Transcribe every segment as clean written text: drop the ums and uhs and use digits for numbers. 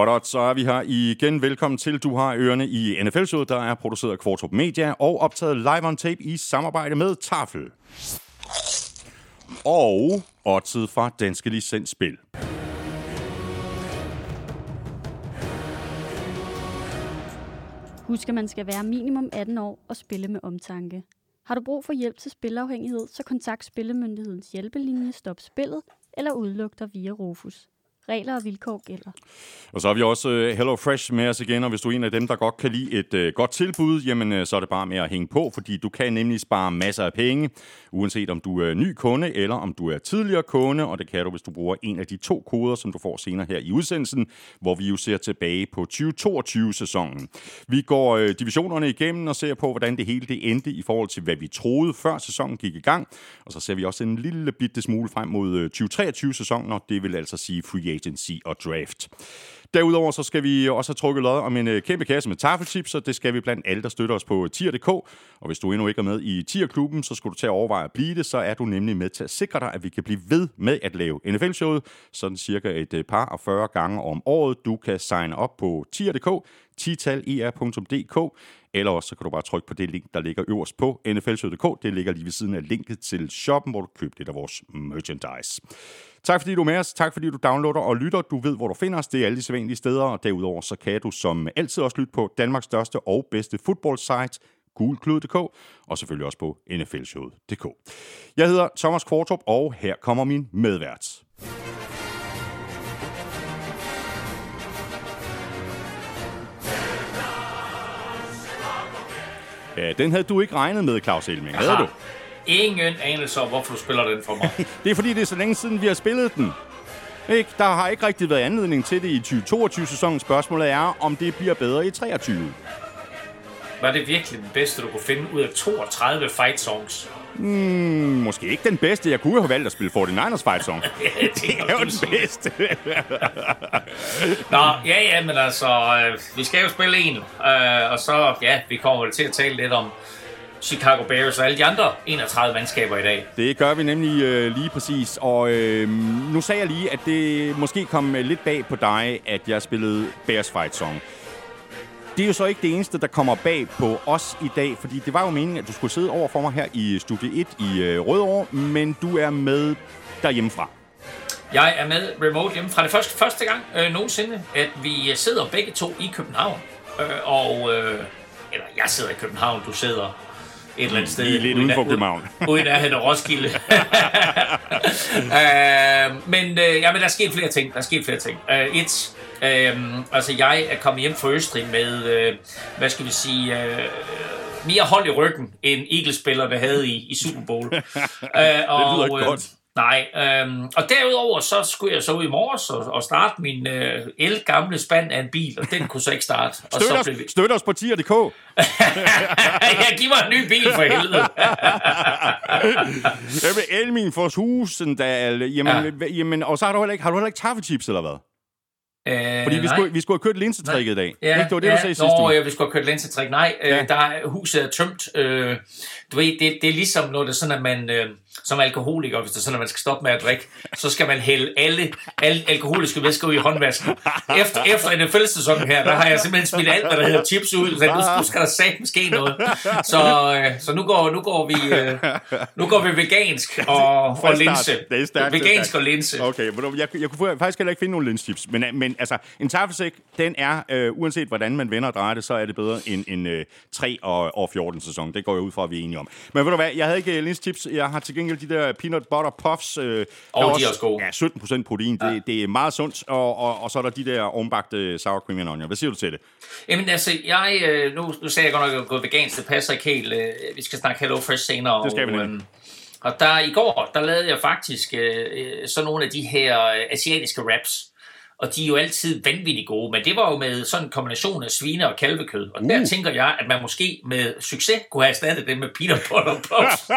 Goddag, så er vi her igen. Velkommen til Du har ørerne i NFL-showet, der er produceret af Kvortrup Media og optaget live on tape i samarbejde med Tafel. Og oddset fra Danske Licens Spil. Husk, at man skal være minimum 18 år og spille med omtanke. Har du brug for hjælp til spilafhængighed, så kontakt Spillemyndighedens hjælpelinje Stop Spillet eller udluk dig via Rufus. Regler og vilkår gælder. Og så har vi også HelloFresh med os igen, og hvis du er en af dem, der godt kan lide et godt tilbud, jamen så er det bare med at hænge på, fordi du kan nemlig spare masser af penge, uanset om du er ny kunde eller om du er tidligere kunde, og det kan du, hvis du bruger en af de to koder, som du får senere her i udsendelsen, hvor vi jo ser tilbage på 2022-sæsonen. Vi går divisionerne igennem og ser på, hvordan det hele det endte i forhold til, hvad vi troede, før sæsonen gik i gang, og så ser vi også en lille bitte smule frem mod 2023-sæsonen, og det vil altså sige free agency og draft. Derudover så skal vi også have trukket lod om en kæmpe kasse med taffeltips, og det skal vi blandt alle, der støtter os på tier.dk. Og hvis du endnu ikke er med i tier-klubben, så skal du til at overveje at blive det, så er du nemlig med til at sikre dig, at vi kan blive ved med at lave NFL-showet, sådan cirka et par og 40 gange om året. Du kan signe op på tier.dk, tier.dk, eller også så kan du bare trykke på det link, der ligger øverst på nflshow.dk. Det ligger lige ved siden af linket til shoppen, hvor du køber lidt af vores merchandise. Tak fordi du er med os. Tak fordi du downloader og lytter. Du ved, hvor du finder os. Det er alle de sædvanlige steder. Og derudover så kan du som altid også lytte på Danmarks største og bedste fodboldsite, gulklud.dk, og selvfølgelig også på nflshow.dk. Jeg hedder Thomas Kvortrup, og her kommer min medvært. Ja, den havde du ikke regnet med, Claus Elming. Havde du? Ingen anelse om, hvorfor du spiller den for mig. Det er fordi, det er så længe siden, vi har spillet den. Ikke? Der har ikke rigtig været anledning til det i 2022-sæsonen. Spørgsmålet er, om det bliver bedre i 2023. Var det virkelig den bedste, du kunne finde ud af 32 fight songs? Måske ikke den bedste. Jeg kunne have valgt at spille 49ers fight song. Ja, det er jo den bedste. Nå, ja, men altså, vi skal jo spille en. Og så, ja, vi kommer vel til at tale lidt om Chicago Bears og alle de andre 31 mandskaber i dag. Det gør vi nemlig lige præcis, og nu sagde jeg lige, at det måske kom lidt bag på dig, at jeg spillede Bears Fight Song. Det er jo så ikke det eneste, der kommer bag på os i dag, fordi det var jo meningen, at du skulle sidde over for mig her i Studie 1 i Rødovre, men du er med derhjemmefra. Jeg er med remote hjemmefra. Det første gang nogensinde, at vi sidder begge to i København, eller jeg sidder i København, du sidder et eller andet sted. I lidt uden for København. Uden at have Roskilde. Men der sker flere ting. Jeg er kommet hjem fra Østrig med, mere hold i ryggen, end Eagles-spillerne havde i Super Bowl. Det lyder godt. Og derudover, så skulle jeg så ud i morges og starte min elgamle spand af en bil, og den kunne så ikke starte. Støt os på tier.dk. Jeg giver mig en ny bil for helvede. Jeg blev Elmin for husen, og så har du heller ikke taffelchips, eller hvad? Fordi vi skulle have kørt linsetrikket i dag. Ja, ikke, det var det, du sagde sidste uge. Vi skulle have kørt linsetrik. Huset er tømt. Du ved, det er ligesom, når det er sådan, at man som alkoholiker, hvis det er sådan, at man skal stoppe med at drikke, så skal man hælde alle alkoholiske væsker ud i håndvasken. Efter en NFL-sæson her, der har jeg simpelthen smidt alt, hvad der hedder chips ud. Så nu skal der satme ske noget. Så nu går vi vegansk og linse. Det er stærkt. Vegansk og linse. Okay, jeg kunne faktisk heller ikke finde nogen linsechips, men altså, en taffelsæk, den er, uanset hvordan man vender og drejer det, så er det bedre end en 3 og 14 sæson. Det går jeg ud fra, at vi er enige om. Men ved du hvad, jeg havde ikke linsechips. Jeg har til gengæld de der peanut butter puffs. De er også gode. Ja, 17% protein. Ja. Det er meget sundt. Og så er der de der ovenbagte sour cream and onion. Hvad siger du til det? Jamen altså, nu sagde jeg godt nok, at jeg er gået vegansk. Det passer ikke helt. Vi skal snakke HelloFresh senere. Det skal vi nemlig. Og i går, der lavede jeg faktisk sådan nogle af de her asiatiske wraps. Og de er jo altid vanvittigt gode, men det var jo med sådan en kombination af svine- og kalvekød. Og der tænker jeg, at man måske med succes kunne have erstattet det med peanut butter puffs.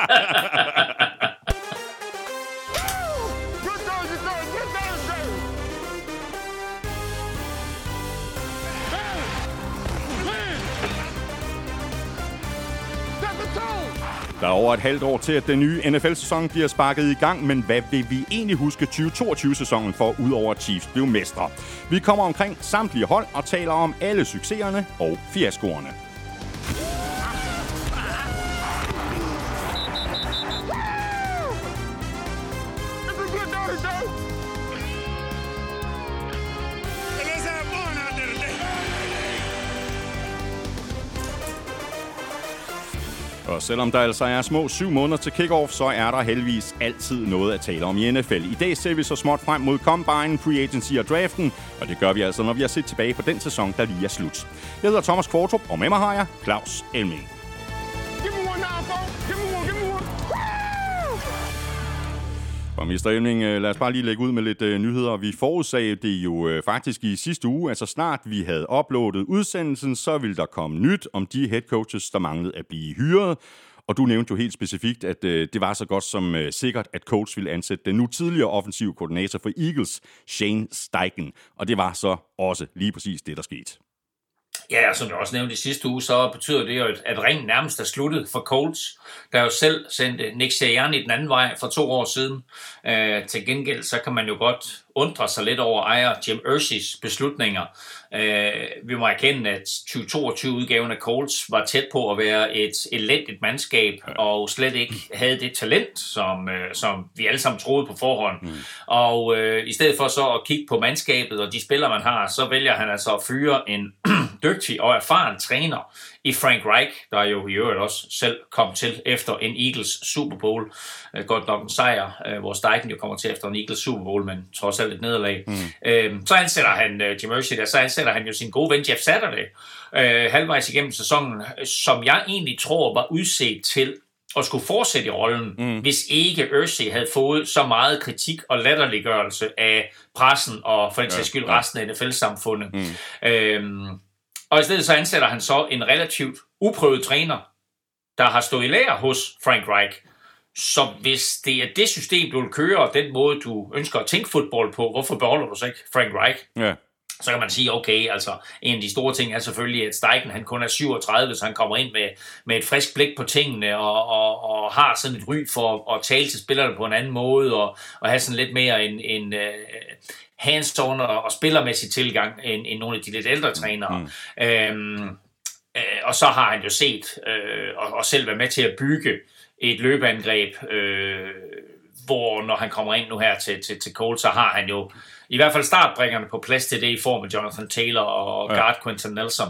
Der er over et halvt år til, at den nye NFL-sæson bliver sparket i gang, men hvad vil vi egentlig huske 2022-sæsonen for, udover Chiefs blev mestre? Vi kommer omkring samtlige hold og taler om alle succeserne og fiaskoerne. Og selvom der altså er små 7 måneder til kickoff, så er der heldigvis altid noget at tale om i NFL. I dag ser vi så småt frem mod Combine, Free Agency og Draften, og det gør vi altså, når vi har set tilbage på den sæson, der lige er slut. Jeg hedder Thomas Kvortrup, og med mig har jeg Claus Elming. Og Mr. Elming, lad os bare lige lægge ud med lidt nyheder. Vi forudsagde det jo faktisk i sidste uge, altså snart vi havde uploadet udsendelsen, så ville der komme nyt om de head coaches, der manglede at blive hyret. Og du nævnte jo helt specifikt, at det var så godt som sikkert, at Colts ville ansætte den nu tidligere offensive koordinator for Eagles, Shane Steichen. Og det var så også lige præcis det, der skete. Ja, og som jeg også nævnte i sidste uge, så betyder det jo, at ringen nærmest er sluttet for Colts, der jo selv sendte Nick Sirianni den anden vej for 2 år siden. Til gengæld, så kan man jo godt undre sig lidt over ejer Jim Irsys beslutninger. Vi må erkende, at 2022-udgaven af Colts var tæt på at være et elendigt mandskab, og slet ikke havde det talent, som vi alle sammen troede på forhånd. Og i stedet for så at kigge på mandskabet og de spillere, man har, så vælger han altså at fyre en dygtig og erfaren træner i Frank Reich, der jo i øvrigt også selv kom til efter en Eagles Super Bowl. Godt nok en sejr, hvor Steichen jo kommer til efter en Eagles Super Bowl, men trods alt et nederlag. Så ansætter han Jim Irsay, så ansætter han jo sin gode ven Jeff Saturday halvvejs igennem sæsonen, som jeg egentlig tror var udset til og skulle fortsætte i rollen, hvis ikke Irsay havde fået så meget kritik og latterliggørelse af pressen og for den sags skyld resten af NFL-samfundet. Og i stedet så ansætter han så en relativt uprøvet træner, der har stået i lære hos Frank Reich. Så hvis det er det system, du vil køre, og den måde, du ønsker at tænke fodbold på, hvorfor beholder du så ikke Frank Reich? Ja. Så kan man sige, okay, altså en af de store ting er selvfølgelig, at Steichen han kun er 37, så han kommer ind med et frisk blik på tingene, og har sådan et ry for at tale til spillerne på en anden måde, og have sådan lidt mere en hands-on og spillermæssig tilgang end nogle af de lidt ældre trænere. Og så har han jo set og selv været med til at bygge et løbeangreb, hvor når han kommer ind nu her til Colts, så har han jo i hvert fald startbringerne på plads til det i form af Jonathan Taylor og guard Quentin Nelson.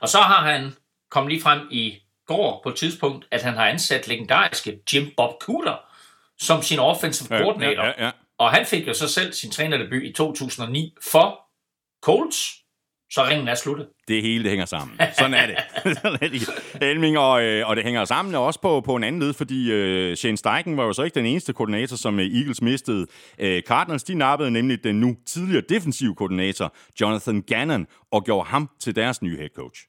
Og så har han kommet lige frem i går på et tidspunkt, at han har ansat legendariske Jim Bob Cooter som sin offensive coordinator. Og han fik jo så selv sin trænerdebut i 2009 for Colts. Så ringen er sluttet. Det hele, det hænger sammen. Sådan er det. Elming, og det hænger sammen også på en anden led, fordi Shane Steichen var jo så ikke den eneste koordinator, som Eagles mistede. Cardinals, de nappede nemlig den nu tidligere defensive koordinator, Jonathan Gannon, og gjorde ham til deres nye head coach.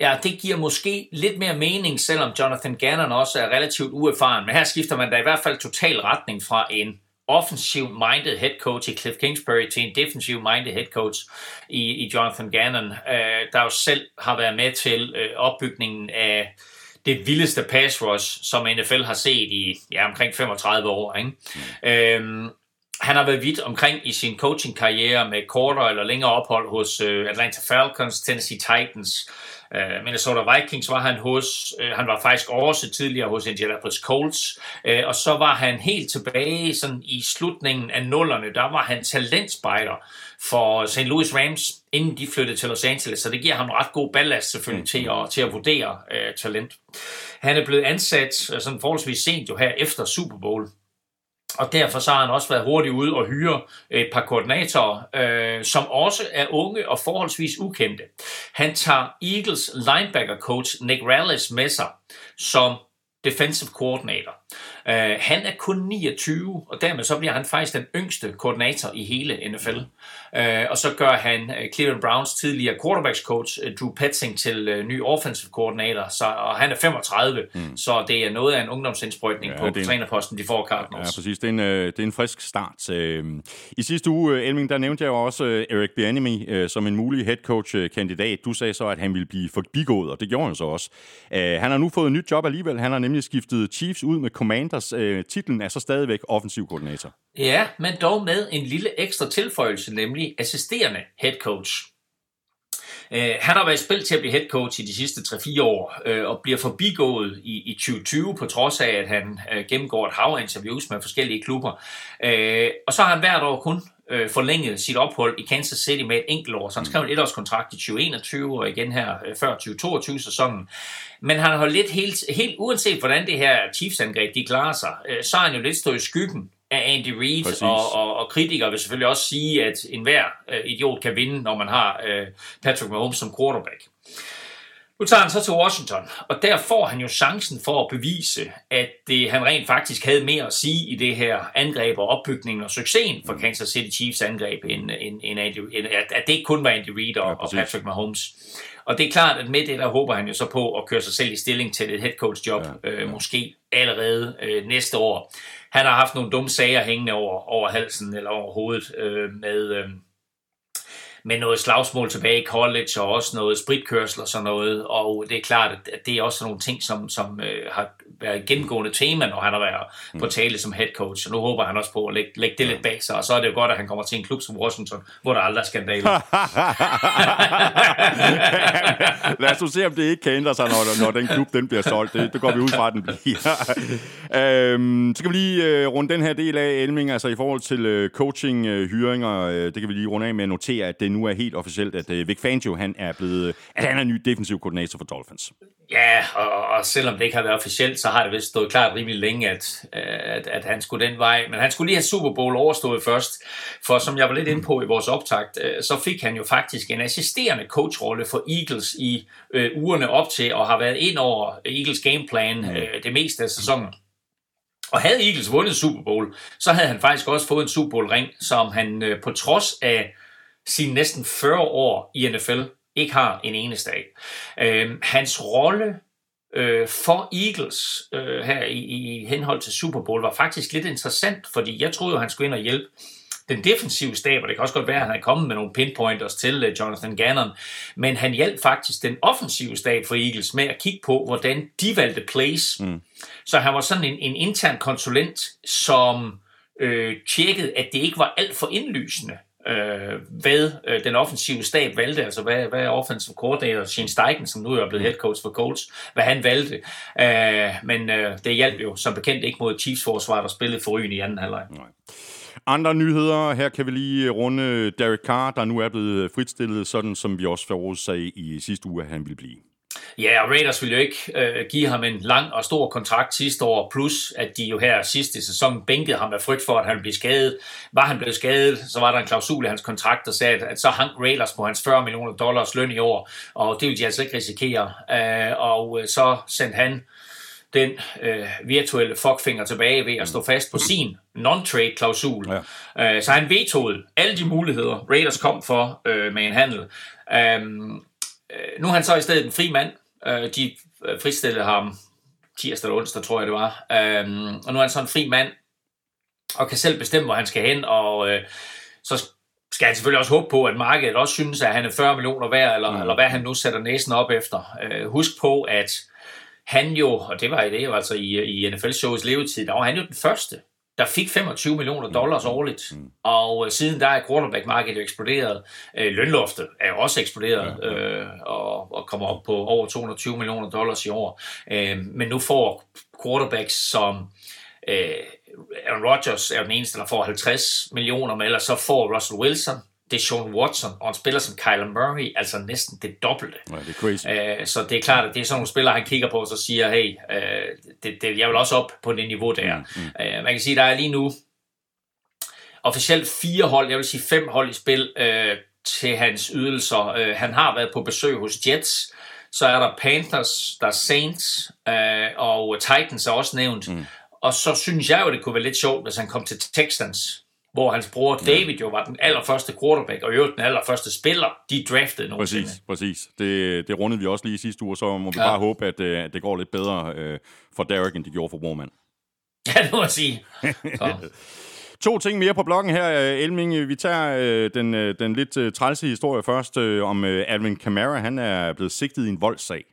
Ja, det giver måske lidt mere mening, selvom Jonathan Gannon også er relativt uerfaren. Men her skifter man da i hvert fald total retning fra en offensive-minded head coach i Cliff Kingsbury til en defensive-minded head coach i Jonathan Gannon, der jo selv har været med til opbygningen af det vildeste pass rush, som NFL har set i omkring 35 år. Ikke? Han har været vidt omkring i sin coaching-karriere med kortere eller længere ophold hos Atlanta Falcons, Tennessee Titans, Minnesota Vikings var han hos. Han var faktisk også tidligere hos Indianapolis Colts, og så var han helt tilbage sådan i slutningen af 00'erne, der var han talentspejder for St. Louis Rams, inden de flyttede til Los Angeles, så det giver ham ret god ballast selvfølgelig til at vurdere talent. Han er blevet ansat sådan forholdsvis sent jo her efter Super Bowl, og derfor så har han også været hurtigt ude og hyre et par koordinatorer, som også er unge og forholdsvis ukendte. Han tager Eagles linebacker coach Nick Rallis med sig som defensive coordinator. Han er kun 29, og dermed så bliver han faktisk den yngste koordinator i hele NFL. Og så gør han Cleveland Browns tidligere quarterbacks coach Drew Petzing til ny offensive koordinator, og han er 35, så det er noget af en ungdomsindsprøjtning på trænerposten, de får Cardinals. Ja, præcis. Det er en frisk start. I sidste uge, Elming, der nævnte jeg jo også Eric Bieniemy som en mulig head coach-kandidat. Du sagde så, at han ville blive forbigået, og det gjorde han så også. Han har nu fået et nyt job alligevel. Han har nemlig skiftet Chiefs ud med Commanders. Titlen er så stadigvæk offensiv koordinator. Ja, men dog med en lille ekstra tilføjelse, nemlig assisterende head coach. Han har været i spil til at blive head coach i de sidste 3-4 år, og bliver forbigået i 2020, på trods af, at han gennemgår et hav af interviews med forskellige klubber. Og så har han hvert år kun forlænget sit ophold i Kansas City med et enkelt år, så han skrev en etårskontrakt i 2021, og igen her før 2022-sæsonen. Men han har lidt helt uanset, hvordan det her Chiefs-angreb de klarer sig, så har han jo lidt stået i skyggen af Andy Reid, og kritikere vil selvfølgelig også sige, at enhver idiot kan vinde, når man har Patrick Mahomes som quarterback. Nu tager han så til Washington, og der får han jo chancen for at bevise, at han rent faktisk havde mere at sige i det her angreb og opbygningen og succesen for Kansas City Chiefs angreb, at det ikke kun var Andy Reid og Patrick Mahomes. Og det er klart, at med det, der håber han jo så på at køre sig selv i stilling til et head coach job, måske allerede næste år. Han har haft nogle dumme sager hængende over halsen eller over hovedet med noget slagsmål tilbage i college, og også noget spritkørsel og sådan noget. Og det er klart, at det er også nogle ting, som har været gennemgående tema, når han har været på tale som head coach. Og nu håber han også på at lægge det lidt bag sig, og så er det jo godt, at han kommer til en klub som Washington, hvor der aldrig er skandaler. Lad os se, om det ikke kan ændre sig, når den klub den bliver solgt. Det går vi ud fra, at den bliver. Så kan vi lige runde den her del af, Elming, altså i forhold til coaching, hyringer. Det kan vi lige runde af med at notere, at det nu er helt officielt, at Vic Fangio han er ny defensiv koordinator for Dolphins. Ja, og selvom det ikke har været officielt, så har det vist stået klart rimelig længe, at han skulle den vej. Men han skulle lige have Super Bowl overstået først, for som jeg var lidt inde på i vores optakt, så fik han jo faktisk en assisterende coachrolle for Eagles i ugerne op til, og har været ind over Eagles gameplan det meste af sæsonen. Og havde Eagles vundet Super Bowl, så havde han faktisk også fået en Super Bowl-ring, som han på trods af sine næsten 40 år i NFL ikke har en eneste af. Hans rolle for Eagles her i henhold til Super Bowl var faktisk lidt interessant, fordi jeg troede, han skulle ind og hjælpe den defensive stab, og det kan også godt være, at han er kommet med nogle pinpointers til Jonathan Gannon, men han hjalp faktisk den offensive stab for Eagles med at kigge på, hvordan de valgte plays. Så han var sådan en intern konsulent, som tjekkede, at det ikke var alt for indlysende, hvad den offensive stab valgte, altså hvad offensive coordinator Shane Steichen, som nu er blevet head coach for Colts, hvad han valgte, men det hjalp jo som bekendt ikke mod Chiefs forsvar, der spillede forrygende i anden halvleg. Andre nyheder, her kan vi lige runde Derek Carr, der nu er blevet fritstillet, sådan som vi også forudsagde i sidste uge, at han ville blive. Ja, og Raiders ville jo ikke give ham en lang og stor kontrakt sidste år, plus at de jo her sidste sæson bænkede ham af frygt for, at han blev skadet. Var han blevet skadet, så var der en klausul i hans kontrakt, der sagde, at så hang Raiders på hans $40 million løn i år, og det ville de altså ikke risikere. Og så sendte han den virtuelle fuckfinger tilbage ved at stå fast på sin non-trade-klausul. Ja. Så han vetoede alle de muligheder, Raiders kom for med en handel. Nu er han så i stedet en fri mand. De fristillede ham tirsdag eller onsdag, tror jeg det var. Og nu er han så en fri mand, og kan selv bestemme, hvor han skal hen. Og så skal han selvfølgelig også håbe på, at markedet også synes, at han er 40 millioner værd, eller hvad han nu sætter næsen op efter. Husk på, at han jo, og det var i det, altså i NFL-showets levetid, der var han jo den første, der fik $25 million årligt, og siden der er quarterback-markedet jo eksploderet, lønloftet er jo også eksploderet, og kommer op på over $220 million i år, men nu får quarterbacks som Aaron Rodgers er den eneste, der får $50 million, men ellers så får Russell Wilson, det er Sean Watson, og en spiller som Kyler Murray, altså næsten det dobbelte. Ja, det er crazy. Så det er klart, at det er sådan nogle spillere, han kigger på, og så siger, hey, jeg vil også op på det niveau der. Man kan sige, der er lige nu officielt 4 hold, jeg vil sige 5 hold i spil til hans ydelser. Han har været på besøg hos Jets, så er der Panthers, der er Saints, og Titans er også nævnt. Og så synes jeg jo, det kunne være lidt sjovt, hvis han kom til Texans, hvor hans bror David jo var den allerførste quarterback, og i øvrigt den allerførste spiller, de draftede nogensinde. Præcis. Det rundede vi også lige sidste uge, så må vi bare håbe, at det går lidt bedre for Derek, end det gjorde for Bormann. Ja, det må jeg sige. 2 ting mere på bloggen her, Elming. Vi tager den lidt trælse historie først om Alvin Kamara. Han er blevet sigtet i en voldssag.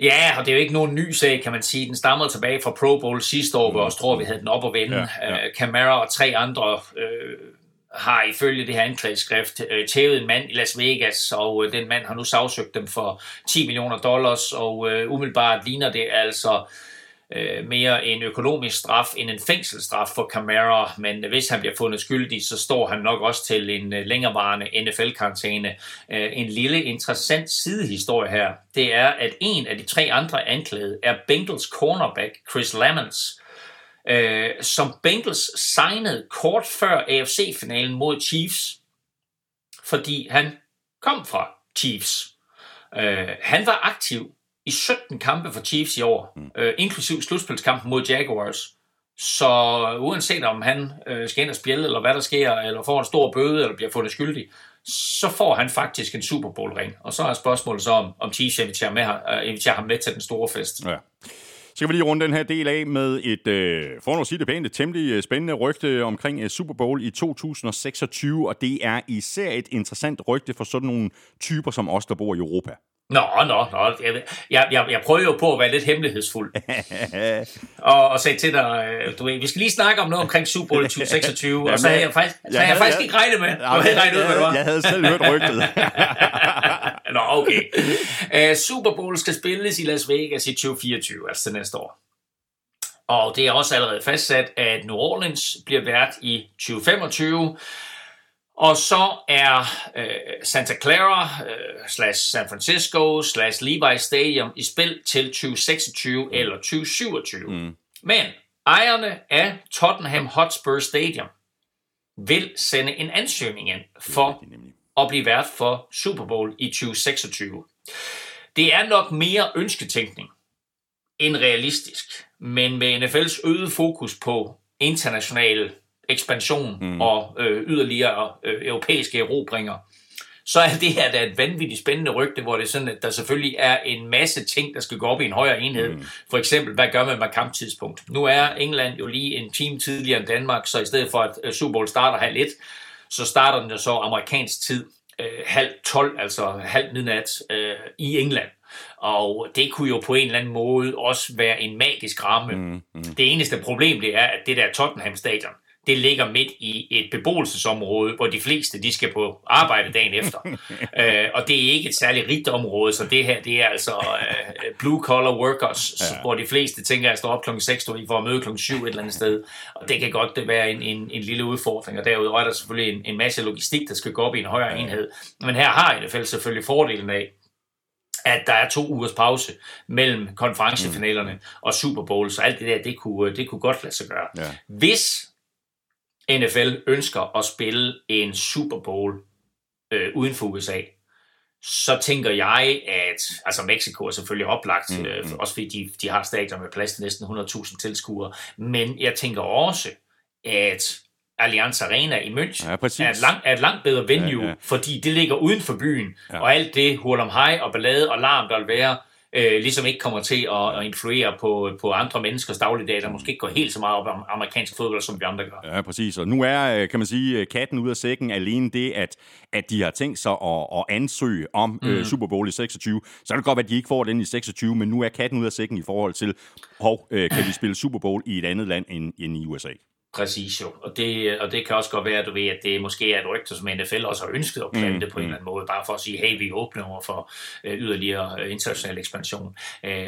Ja, og det er jo ikke nogen ny sag, kan man sige. Den stammer tilbage fra Pro Bowl sidste år, hvor jeg også tror, vi havde den op at vende. Kamara og 3 andre har ifølge det her anklageskrift tævet en mand i Las Vegas, og den mand har nu sagsøgt dem for $10 million, og umiddelbart ligner det altså mere en økonomisk straf end en fængselsstraf for Kamara, men hvis han bliver fundet skyldig, så står han nok også til en længerevarende NFL-karantæne. En lille interessant sidehistorie her, det er, at en af de 3 andre anklagede er Bengals cornerback Chris Lamons, som Bengals signede kort før AFC-finalen mod Chiefs, fordi han kom fra Chiefs. Han var aktiv i 17 kampe for Chiefs i år, inklusiv slutspilskampen mod Jaguars. Så uanset om han skal ind og spille, eller hvad der sker, eller får en stor bøde, eller bliver fundet skyldig, så får han faktisk en Super Bowl-ring. Og så er spørgsmålet så, om Chiefs inviterer ham med til den store fest. Ja. Så kan vi lige runde den her del af med et, for nu at sige det pænt, et temmelig spændende rygte omkring Super Bowl i 2026, og det er især et interessant rygte for sådan nogle typer som os, der bor i Europa. Nå. Jeg prøver jo på at være lidt hemmelighedsfuld. og sagde til dig, du ved, vi skal lige snakke om noget omkring Super Bowl 2026, og så havde jeg faktisk ikke regnet med. Jeg havde selv hørt rygtet. Nå, okay. Super Bowl skal spilles i Las Vegas i 2024, altså næste år. Og det er også allerede fastsat, at New Orleans bliver vært i 2025. Og så er Santa Clara / San Francisco / Levi Stadium i spil til 2026 eller 2027. Men ejerne af Tottenham Hotspur Stadium vil sende en ansøgning ind for at blive vært for Super Bowl i 2026. Det er nok mere ønsketænkning end realistisk, men med NFL's øget fokus på internationale ekspansion og yderligere europæiske erobringer, så er det her da et vanvittigt spændende rygte, hvor det er sådan, at der selvfølgelig er en masse ting, der skal gå op i en højere enhed. For eksempel, hvad gør man med kamptidspunkt? Nu er England jo lige en time tidligere end Danmark, så i stedet for, at Super Bowl starter 12:30, så starter den jo så amerikansk tid 11:30, altså 00:30 i England. Og det kunne jo på en eller anden måde også være en magisk ramme. Det eneste problem, det er, at det der Tottenham-stadion, det ligger midt i et beboelsesområde, hvor de fleste, de skal på arbejde dagen efter. Og det er ikke et særligt rigt område, så det her, det er altså blue-collar workers, hvor de fleste tænker, at jeg står op klokken 6 for at møde klokken 7 et eller andet sted. Og det kan godt være en lille udfordring, og derudover er der selvfølgelig en masse logistik, der skal gå op i en højere enhed. Men her har i hvert fald selvfølgelig fordelen af, at der er 2 ugers pause mellem konferencefinalerne og Super Bowl, så alt det der, det kunne godt lade sig gøre. Ja. Hvis NFL ønsker at spille en Super Bowl uden for USA, så tænker jeg, at altså Mexico er selvfølgelig oplagt, også fordi de har stadion med plads til næsten 100.000 tilskuere, men jeg tænker også, at Allianz Arena i München er et langt bedre venue, fordi det ligger uden for byen, og alt det hurl om hej og ballade og larm, der vil være, ligesom ikke kommer til at influere på andre menneskers dagligdag, der måske ikke går helt så meget op om amerikansk fodbold, som vi andre gør. Ja, præcis. Og nu er, kan man sige, katten ud af sækken alene det, at de har tænkt sig at ansøge om Super Bowl i 26. Så er det godt, at de ikke får den i 26, men nu er katten ud af sækken i forhold til, kan vi spille Super Bowl i et andet land end i USA? Præcis jo, og det kan også godt være, du ved, at det måske er et rygte, som NFL også har ønsket at plante på en eller anden måde, bare for at sige, hey, vi er åbne over for yderligere international ekspansion.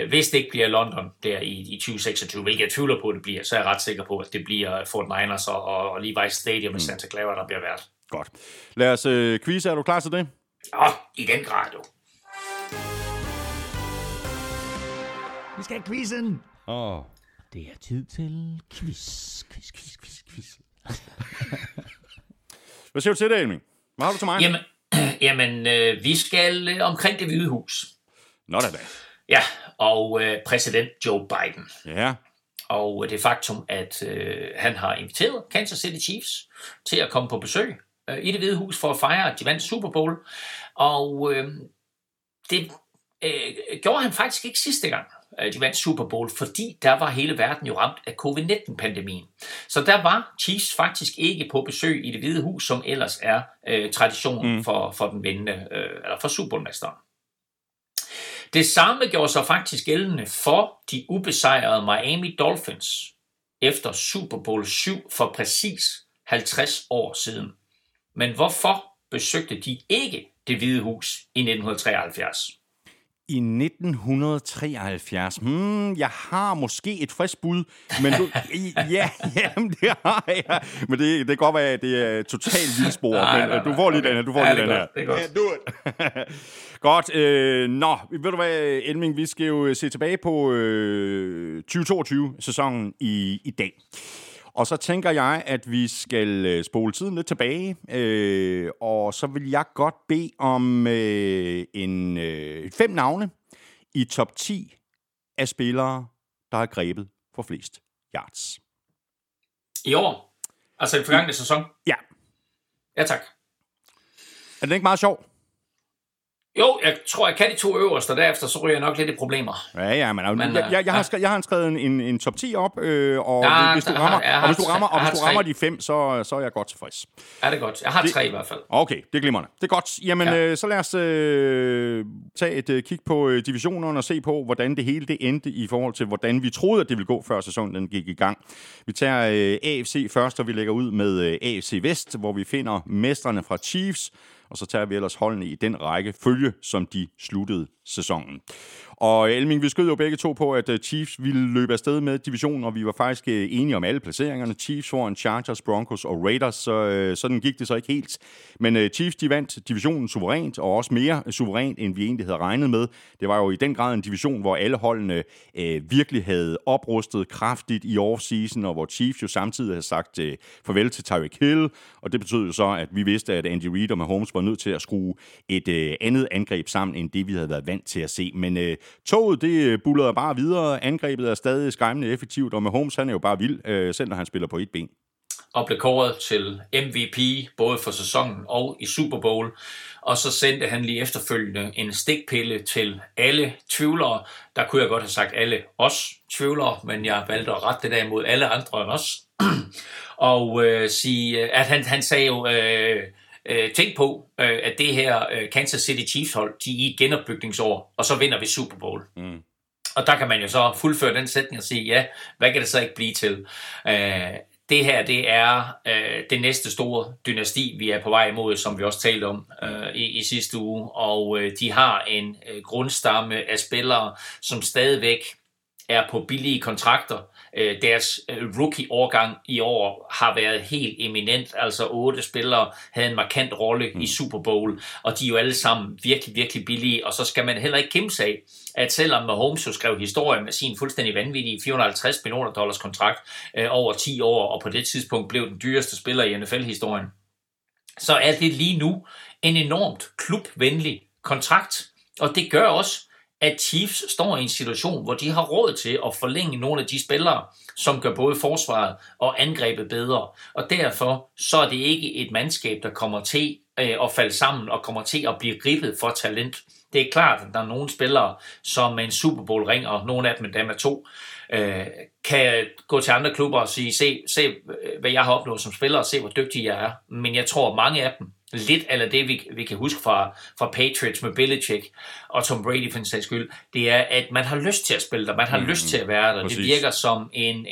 Hvis det ikke bliver London der i 2026, hvilket jeg tvivler på, at det bliver, så er jeg ret sikker på, at det bliver Fort Niners og Levi's Stadium i Santa Clara, der bliver vært. Godt. Lad os quiz, er du klar til det? Ja, i den grad jo. Vi skal have quizen! Det er tid til quiz. Hvad siger du til det, Elming? Hvad har du til mig? Jamen, vi skal omkring Det Hvide Hus. Nå da. Ja, og præsident Joe Biden. Ja. og det faktum, at han har inviteret Kansas City Chiefs til at komme på besøg i Det Hvide Hus for at fejre, at de vandt Super Bowl, og det gjorde han faktisk ikke sidste gang, de vandt Super Bowl, fordi der var hele verden jo ramt af COVID-19-pandemien. Så der var Chiefs faktisk ikke på besøg i Det Hvide Hus, som ellers er traditionen for den vindende, eller for Superbowl-mesteren. Det samme gjorde sig faktisk gældende for de ubesejrede Miami Dolphins efter Super Bowl 7 for præcis 50 år siden. Men hvorfor besøgte de ikke Det Hvide Hus i 1973? I 1973. Jeg har måske et frisk bud, men det har jeg. Men det kan godt være, at det er totalt vildspor. Nej, du får lige den her. Godt. Nå, ved du hvad, Elming, vi skal jo se tilbage på 2022-sæsonen i dag. Og så tænker jeg, at vi skal spole tiden lidt tilbage, og så vil jeg godt bede om 5 navne i top 10 af spillere, der har grebet for flest yards. I år? Altså i forgangne sæson? Ja. Ja, tak. Er det ikke meget sjov? Jo, jeg tror, jeg kan de 2 øverste, og derefter så ryger jeg nok lidt i problemer. Ja, men jeg har skrevet en top 10 op, og hvis du rammer de 5, så er jeg godt tilfreds. Er det godt? Jeg har 3 i hvert fald. Okay, det er glimrende. Det er godt. Jamen, så lad os tage et kig på divisionerne og se på, hvordan det hele det endte i forhold til, hvordan vi troede, at det ville gå, før sæsonen den gik i gang. Vi tager AFC først, og vi lægger ud med AFC Vest, hvor vi finder mestrene fra Chiefs, og så tager vi ellers holdene i den række følge, som de sluttede sæsonen. Og Elming, vi skød jo begge to på, at Chiefs ville løbe afsted med divisionen, og vi var faktisk enige om alle placeringerne. Chiefs foran Chargers, Broncos og Raiders, så sådan gik det så ikke helt. Men Chiefs, de vandt divisionen suverænt, og også mere suverænt, end vi egentlig havde regnet med. Det var jo i den grad en division, hvor alle holdene virkelig havde oprustet kraftigt i offseason, og hvor Chiefs jo samtidig havde sagt farvel til Tyreek Hill, og det betød jo så, at vi vidste, at Andy Reid og Mahomes var nødt til at skrue et andet angreb sammen, end det vi havde været vant til at se. Men toget, det bullerede bare videre. Angrebet er stadig skræmmende effektivt, og Mahomes, han er jo bare vild, selv når han spiller på et ben. Og blev kåret til MVP, både for sæsonen og i Super Bowl. Og så sendte han lige efterfølgende en stikpille til alle tvivlere. Der kunne jeg godt have sagt alle os tvivlere, men jeg valgte at rette det der mod alle andre end os. Og sige, at han sagde jo... tænk på, at det her Kansas City Chiefs-hold, de er i et genopbygningsår, og så vinder vi Super Bowl. Mm. Og der kan man jo så fuldføre den sætning og sige, ja, hvad kan det så ikke blive til? Det her, det er det næste store dynasti, vi er på vej imod, som vi også talte om i sidste uge. Og de har en grundstamme af spillere, som stadigvæk er på billige kontrakter. Deres rookie-årgang i år har været helt eminent, altså 8 spillere havde en markant rolle i Super Bowl, og de er jo alle sammen virkelig, virkelig billige, og så skal man heller ikke kæmpe af, at selvom Mahomes jo skrev historie med sin fuldstændig vanvittige $450 million kontrakt over 10 år, og på det tidspunkt blev den dyreste spiller i NFL-historien, så er det lige nu en enormt klubvenlig kontrakt, og det gør også, at Chiefs står i en situation, hvor de har råd til at forlænge nogle af de spillere, som gør både forsvaret og angrebet bedre. Og derfor så er det ikke et mandskab, der kommer til at falde sammen og kommer til at blive gribet for talent. Det er klart, at der er nogle spillere, som med en Super Bowl ring, og nogle af dem endda med 2, kan gå til andre klubber og sige, se hvad jeg har opnået som spiller, og se hvor dygtig jeg er. Men jeg tror, at mange af dem, lidt eller det, vi kan huske fra Patriots med Belichick og Tom Brady for den sags skyld, det er, at man har lyst til at spille der, man har lyst til at være der. Præcis. Det virker som en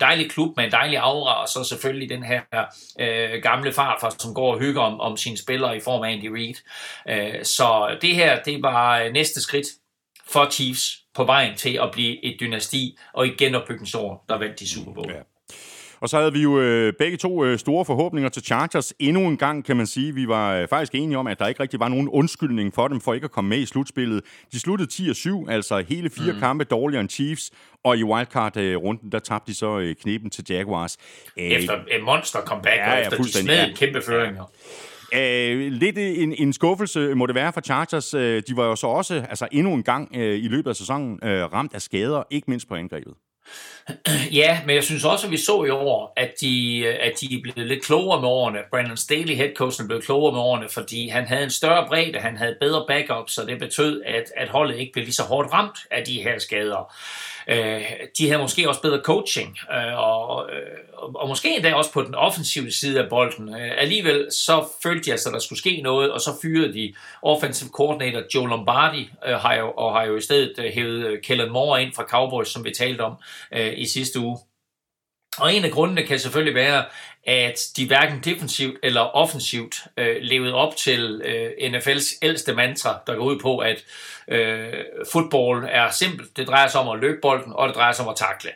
dejlig klub med en dejlig aura, og så selvfølgelig den her gamle farfar, som går og hygger om sine spillere i form af Andy Reid. Så det her, det var næste skridt for Chiefs på vejen til at blive et dynasti, og i genopbygningsår, der vandt de Super Bowl. Ja. Og så havde vi jo begge to store forhåbninger til Chargers. Endnu en gang, kan man sige, vi var faktisk enige om, at der ikke rigtig var nogen undskyldning for dem, for ikke at komme med i slutspillet. De sluttede 10-7, altså hele 4 kampe dårligere end Chiefs, og i wildcard-runden, der tabte de så knepen til Jaguars. Efter en monster-comeback, efter de smed en kæmpe føringer. Lidt en skuffelse må det være for Chargers. De var jo så også endnu en gang i løbet af sæsonen ramt af skader, ikke mindst på angrebet. Ja, men jeg synes også, at vi så i år, at de er blevet lidt klogere med årene. Brandon Staley, headcoachen, blev klogere med årene, fordi han havde en større bredde, han havde bedre backups, så det betød, at holdet ikke blev lige så hårdt ramt af de her skader. De havde måske også bedre coaching, og måske endda også på den offensive side af bolden. Alligevel så følte de, at der skulle ske noget, og så fyrede de offensive coordinator Joe Lombardi, og har jo i stedet hævet Kellen Moore ind fra Cowboys, som vi talte om i sidste uge. Og en af grundene kan selvfølgelig være, at de hverken defensivt eller offensivt levede op til NFL's ældste mantra, der går ud på, at fodbold er simpelt. Det drejer sig om at løbe bolden, og det drejer sig om at takle.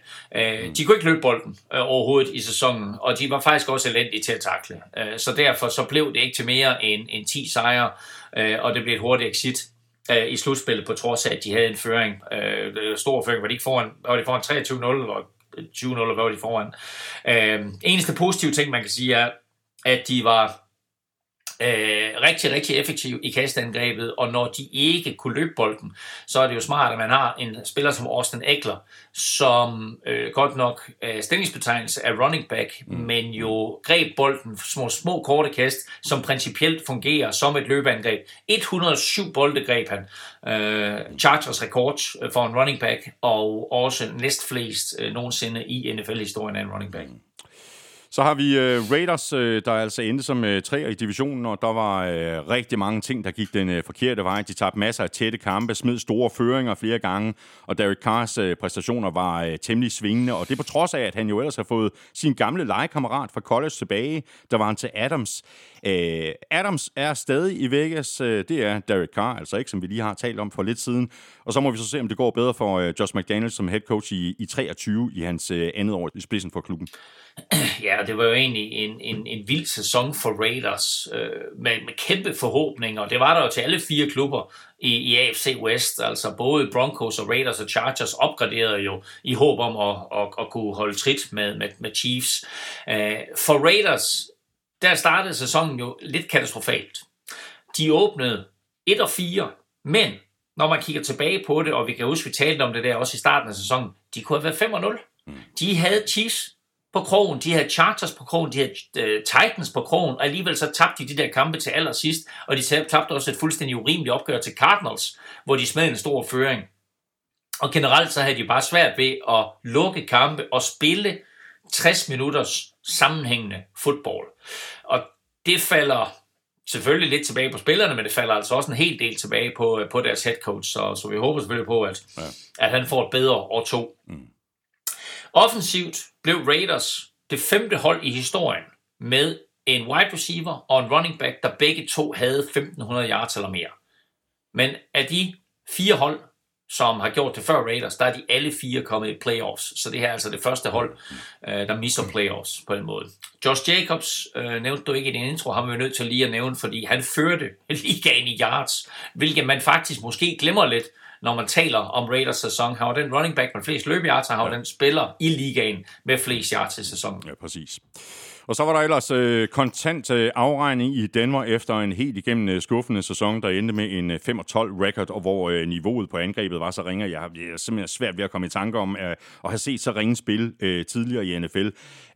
De kunne ikke løbe bolden overhovedet i sæsonen, og de var faktisk også elendige til at takle. Så derfor så blev det ikke til mere end 10 sejre, og det blev et hurtigt exit i slutspillet, på trods af, at de havde en føring. Stor føring, var de foran 23-0, og 20-0, og hvad var de foran? Eneste positive ting, man kan sige, er, at de var rigtig, rigtig effektive i kastangrebet, og når de ikke kunne løbe bolden, så er det jo smart, at man har en spiller som Austin Eckler, som godt nok stillingsbetegnelse er running back, men jo greb bolden, små korte kast, som principielt fungerer som et løbeangreb. 107 boldegreb han. Chargers rekord for en running back, og også næstflest nogensinde i NFL-historien af en running back. Så har vi Raiders, der altså endte som treer i divisionen, og der var rigtig mange ting, der gik den forkerte vej. De tabte masser af tætte kampe, smed store føringer flere gange, og Derek Carrs præstationer var temmelig svingende. Og det på trods af, at han jo ellers har fået sin gamle legekammerat fra college tilbage, der var han til Adams. Adams er stadig i Vegas. Det er Derek Carr, altså ikke, som vi lige har talt om for lidt siden. Og så må vi så se, om det går bedre for Josh McDaniels som head coach i 23 i hans andet år i spidsen for klubben. Ja, det var jo egentlig en vild sæson for Raiders med kæmpe forhåbninger, og det var der jo til alle fire klubber i AFC West, altså både Broncos og Raiders og Chargers opgraderede jo i håb om at kunne holde trit med Chiefs. For Raiders, der startede sæsonen jo lidt katastrofalt. De åbnede 1-4, men når man kigger tilbage på det, og vi kan huske, vi talte om det der også i starten af sæsonen, de kunne have været 5-0. De havde Chiefs på krogen, de havde Chargers på krogen, de havde Titans på krogen, og alligevel så tabte de der kampe til allersidst, og de tabte også et fuldstændig urimeligt opgør til Cardinals, hvor de smed en stor føring. Og generelt så havde de bare svært ved at lukke kampe og spille 60 minutters sammenhængende fodbold. Og det falder selvfølgelig lidt tilbage på spillerne, men det falder altså også en hel del tilbage på deres head coach, så vi håber selvfølgelig på, at han får et bedre år 2. Offensivt blev Raiders det 5. hold i historien med en wide receiver og en running back, der begge to havde 1.500 yards eller mere. Men af de 4 hold, som har gjort det før Raiders, der er de alle 4 kommet i playoffs. Så det her er altså det første hold, der misser playoffs på en måde. Josh Jacobs nævnte du ikke i din intro, har man jo nødt til lige at nævne, fordi han førte ligaen i yards, hvilket man faktisk måske glemmer lidt, når man taler om Raiders sæson. Har den running back med flest løbeyards, og har den spiller i ligaen med flest yards i sæsonen. Ja, præcis. Og så var der ellers kontant afregning i Denver efter en helt igennem skuffende sæson, der endte med en 5-12-record, og hvor niveauet på angrebet var så ringe. Jeg har simpelthen svært ved at komme i tanke om at have set så ringe spil tidligere i NFL.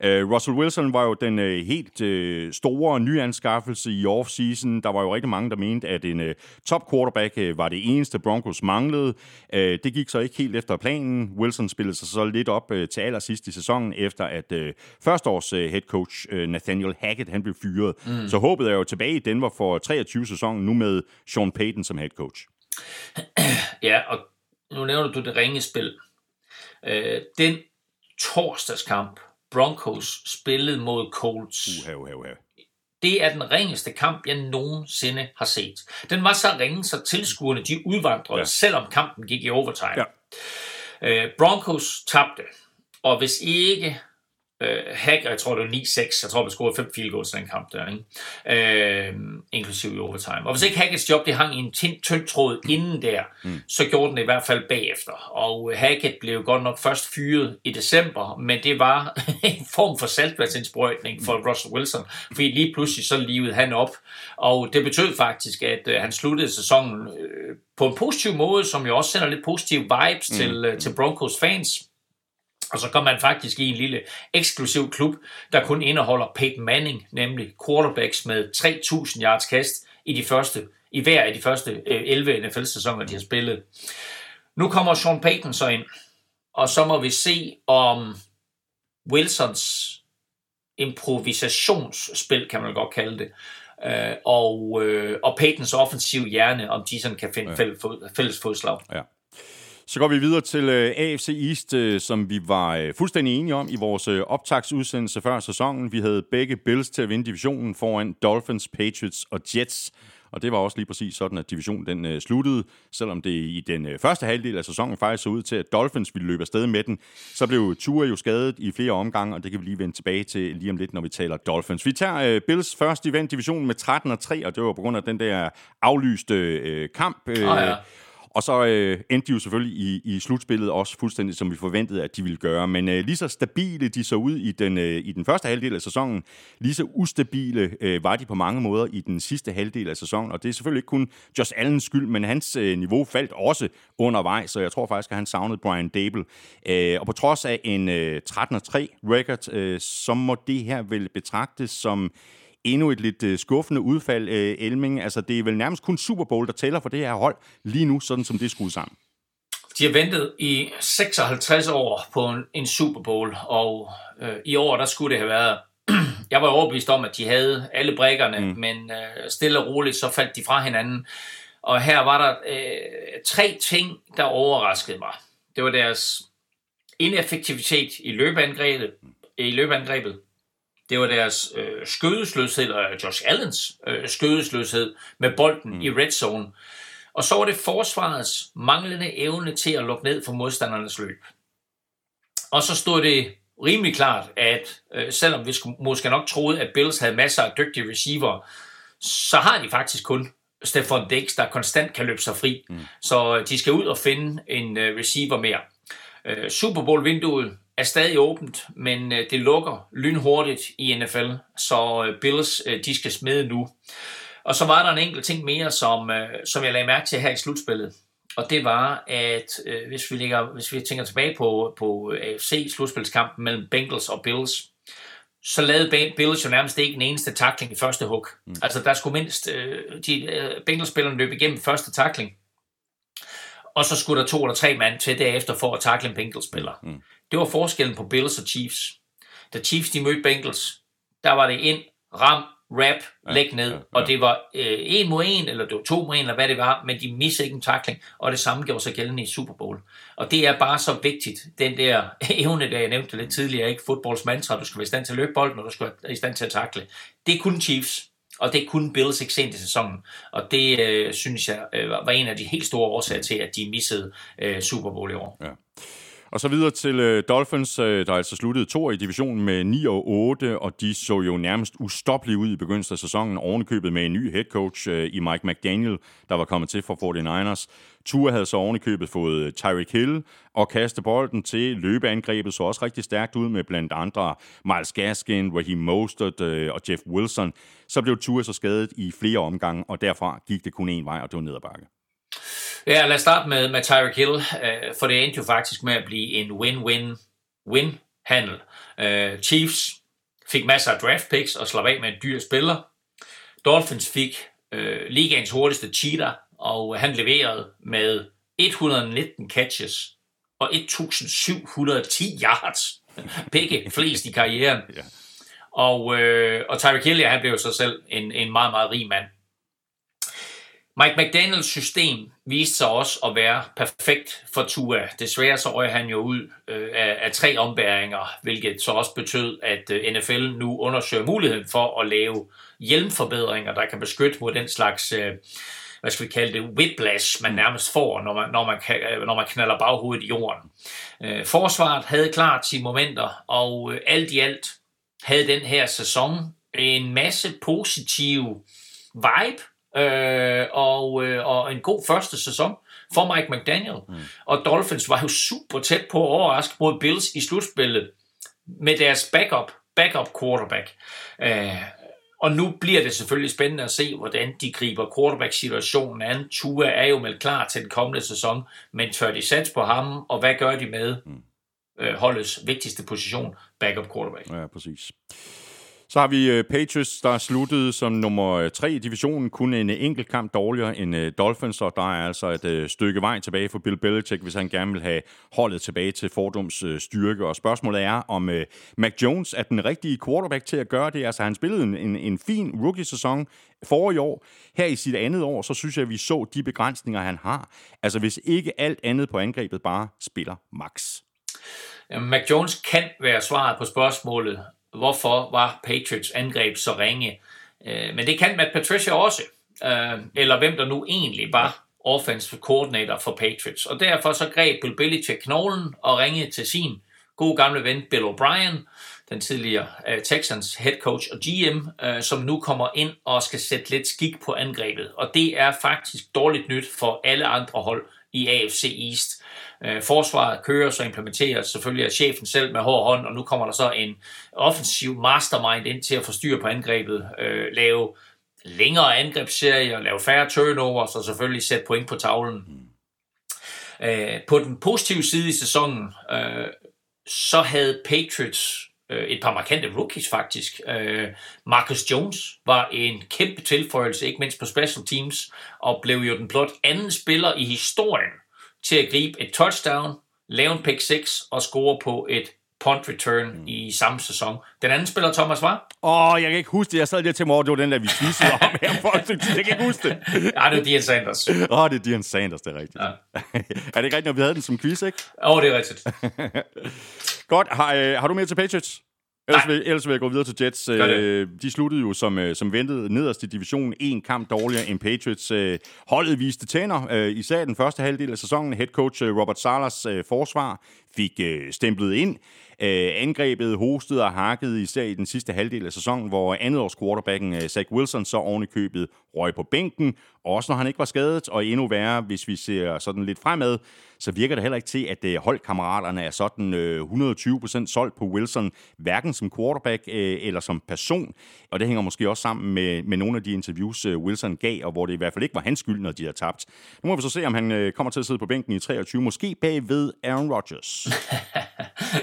Russell Wilson var jo den helt store nyanskaffelse i offseason. Der var jo rigtig mange, der mente, at en top quarterback var det eneste Broncos manglede. Det gik så ikke helt efter planen. Wilson spillede sig så lidt op til allersidst i sæsonen, efter at førsteårs head coach Nathaniel Hackett, han blev fyret. Så håbet er jo tilbage i Denver for 23-sæsonen, nu med Sean Payton som head coach. Ja, og nu nævner du det ringespil. Den torsdagskamp, Broncos spillede mod Colts. Det er den ringeste kamp, jeg nogensinde har set. Den var så ringe, så tilskuerne de udvandrede, selvom kampen gik i overtime. Ja. Broncos tabte, og hvis ikke Hack, jeg tror det var 9-6, jeg tror vi scorede 5 field goals i den kamp der, ikke? Inklusiv i overtime. Og hvis ikke Hackets job, det hang i en tynd tråd inden der, så gjorde den det i hvert fald bagefter. Og Hackett blev godt nok først fyret i december, men det var en form for saltvandsindsprøjtning for Russell Wilson, fordi lige pludselig så livede han op, og det betød faktisk, at han sluttede sæsonen på en positiv måde, som jo også sender lidt positive vibes til Broncos fans. Og så kom man faktisk i en lille eksklusiv klub, der kun indeholder Peyton Manning, nemlig quarterbacks med 3.000 yards kast i hver af de første 11 NFL-sæsoner, de har spillet. Nu kommer Sean Payton så ind, og så må vi se, om Wilsons improvisationsspil, kan man godt kalde det, og Peytons offensive hjerne, om de sådan kan finde fælles fodslag. Ja. Så går vi videre til AFC East, som vi var fuldstændig enige om i vores optaktsudsendelse før sæsonen. Vi havde begge Bills til at vinde divisionen foran Dolphins, Patriots og Jets. Og det var også lige præcis sådan, at divisionen den sluttede. Selvom det i den første halvdel af sæsonen faktisk så ud til, at Dolphins ville løbe afsted med den, så blev Tua jo skadet i flere omgange, og det kan vi lige vende tilbage til lige om lidt, når vi taler Dolphins. Vi tager Bills først. De vandt divisionen med 13-3, og det var på grund af den der aflyste kamp. Og så endte de jo selvfølgelig i slutspillet også fuldstændig, som vi forventede, at de ville gøre. Men lige så stabile de så ud i den første halvdel af sæsonen, lige så ustabile var de på mange måder i den sidste halvdel af sæsonen. Og det er selvfølgelig ikke kun Josh Allens skyld, men hans niveau faldt også undervejs, så jeg tror faktisk, at han savnede Brian Daboll. Og på trods af en 13-3-record, så må det her vel betragtes som endnu et lidt skuffende udfald, Elming. Altså, det er vel nærmest kun Super Bowl, der tæller for det her hold lige nu, sådan som det er skruet sammen. De har ventet i 56 år på en Super Bowl, og i år, der skulle det have været. Jeg var overbevist om, at de havde alle brikkerne, men stille og roligt, så faldt de fra hinanden. Og her var der tre ting, der overraskede mig. Det var deres ineffektivitet i løbeangrebet. Det var deres skødesløshed, og Josh Allens skødesløshed med bolden i red zone. Og så var det forsvarets manglende evne til at lukke ned for modstandernes løb. Og så stod det rimelig klart, at selvom vi måske nok troede, at Bills havde masser af dygtige receiver, så har de faktisk kun Stefon Diggs, der konstant kan løbe sig fri. Så de skal ud og finde en receiver mere. Super Bowl-vinduet er stadig åbent, men det lukker lynhurtigt i NFL, så Bills, de skal smide nu. Og så var der en enkelt ting mere, som jeg lagde mærke til her i slutspillet, og det var, at hvis vi tænker tilbage på AFC-slutspilskampen mellem Bengals og Bills, så lavede Bills jo nærmest ikke en eneste tackling i første hug. Altså der skulle mindst Bengals-spillerne løbe igennem første tackling, og så skulle der 2 eller 3 mand til derefter for at tackle en Bengals-spiller. Det var forskellen på Bills og Chiefs. Da Chiefs de mødte Bengals, der var det ind, ram, rap, læg ned, og det var 1 mod 1, eller det var 2 mod 1, eller hvad det var, men de missede ikke en tackling, og det samme gjorde sig gældende i Super Bowl. Og det er bare så vigtigt, den der evne, der jeg nævnte lidt tidligere, ikke footballs mantra, du skal være i stand til at løbe bolden, og du skal være i stand til at tackle. Det er kun Chiefs, og det er kun Bills ikke sent i sæsonen, og det synes jeg var en af de helt store årsager til, at de missede Super Bowl i år. Ja. Og så videre til Dolphins, der altså sluttede 2 i divisionen med 9-8, og de så jo nærmest ustoppelige ud i begyndelsen af sæsonen, ovenikøbet med en ny head coach i Mike McDaniel, der var kommet til fra 49ers. Tua havde så ovenikøbet fået Tyreek Hill og kaste bolden til. Løbeangrebet så også rigtig stærkt ud med blandt andre Miles Gaskin, Raheem Mostert og Jeff Wilson. Så blev Tua så skadet i flere omgange, og derfra gik det kun én vej, og det var ned ad bakke. Ja, lad os starte med Tyreek Hill, for det endte jo faktisk med at blive en win-win-win-handel. Chiefs fik masser af draft picks og slap af med en dyr spiller. Dolphins fik ligaens hurtigste cheater, og han leverede med 119 catches og 1.710 yards. Begge flest i karrieren. Og Tyreek Hill, han blev jo så selv en meget, meget rig mand. Mike McDaniels system viste sig også at være perfekt for Tua. Desværre så røg han jo ud af 3 ombæringer, hvilket så også betød, at NFL nu undersøger muligheden for at lave hjelmforbedringer, der kan beskytte mod den slags, hvad skal vi kalde det, whiplash, man nærmest får, når man knalder baghovedet i jorden. Forsvaret havde klart sine momenter, og alt i alt havde den her sæson en masse positive vibe, og en god første sæson for Mike McDaniel. Og Dolphins var jo super tæt på at overraske mod Bills i slutspillet med deres backup quarterback. Og nu bliver det selvfølgelig spændende at se, hvordan de griber quarterback-situationen an. Tua er jo meldt klar til den kommende sæson, men tør de satse på ham, og hvad gør de med holdets vigtigste position, backup quarterback. Ja, præcis. Så har vi Patriots, der sluttede som nummer 3 i divisionen, kun en enkelt kamp dårligere end Dolphins, og der er altså et stykke vej tilbage for Bill Belichick, hvis han gerne vil have holdet tilbage til fordums styrke. Og spørgsmålet er, om Mac Jones er den rigtige quarterback til at gøre det. Altså, han spillede en fin rookie-sæson forrige år. Her i sit andet år, så synes jeg, at vi så de begrænsninger, han har. Altså, hvis ikke alt andet på angrebet bare spiller max. Mac Jones kan være svaret på spørgsmålet, hvorfor var Patriots angreb så ringe? Men det kan Matt Patricia også. Eller hvem der nu egentlig var offensive coordinator for Patriots. Og derfor så greb Bill Belichick knoglen og ringede til sin gode gamle ven Bill O'Brien, den tidligere Texans head coach og GM, som nu kommer ind og skal sætte lidt skik på angrebet. Og det er faktisk dårligt nyt for alle andre hold i AFC East. Forsvaret køres og implementeres selvfølgelig af chefen selv med hård hånd, og nu kommer der så en offensiv mastermind ind til at forstyrre på angrebet, lave længere angrebsserier, lave færre turnovers og selvfølgelig sætte point på tavlen. På den positive side i sæsonen, så havde Patriots et par markante rookies faktisk. Marcus Jones var en kæmpe tilføjelse, ikke mindst på special teams, og blev jo den blot anden spiller i historien til at gribe et touchdown, lave en pick 6 og score på et punt return i samme sæson. Den anden spiller, Thomas, var? Jeg kan ikke huske det. Jeg sad lige til morgen, det var den der, vi snissede om her for et stykke tid. Jeg kan ikke huske det. Ja, det er Dion Sanders. Det er Dion Sanders, det er rigtigt. Ja. Er det ikke rigtigt, når vi havde den som quiz, ikke? Det er rigtigt. Godt. Har du mere til Patriots? Ellers vil jeg gå videre til Jets. De sluttede jo som ventet nederst i divisionen. En kamp dårligere end Patriots. Holdet viste tænder, især den første halvdel af sæsonen. Head coach Robert Salas forsvar fik stemplet ind. Angrebet hostede og hakkede især i den sidste halvdel af sæsonen, hvor andetårs quarterbacken Zach Wilson så oven i købet røg på bænken, også når han ikke var skadet, og endnu værre, hvis vi ser sådan lidt fremad, så virker det heller ikke til, at holdkammeraterne er sådan 120% solgt på Wilson, hverken som quarterback eller som person, og det hænger måske også sammen med nogle af de interviews, Wilson gav, og hvor det i hvert fald ikke var hans skyld, når de har tabt. Nu må vi så se, om han kommer til at sidde på bænken i 23, måske bagved Aaron Rodgers.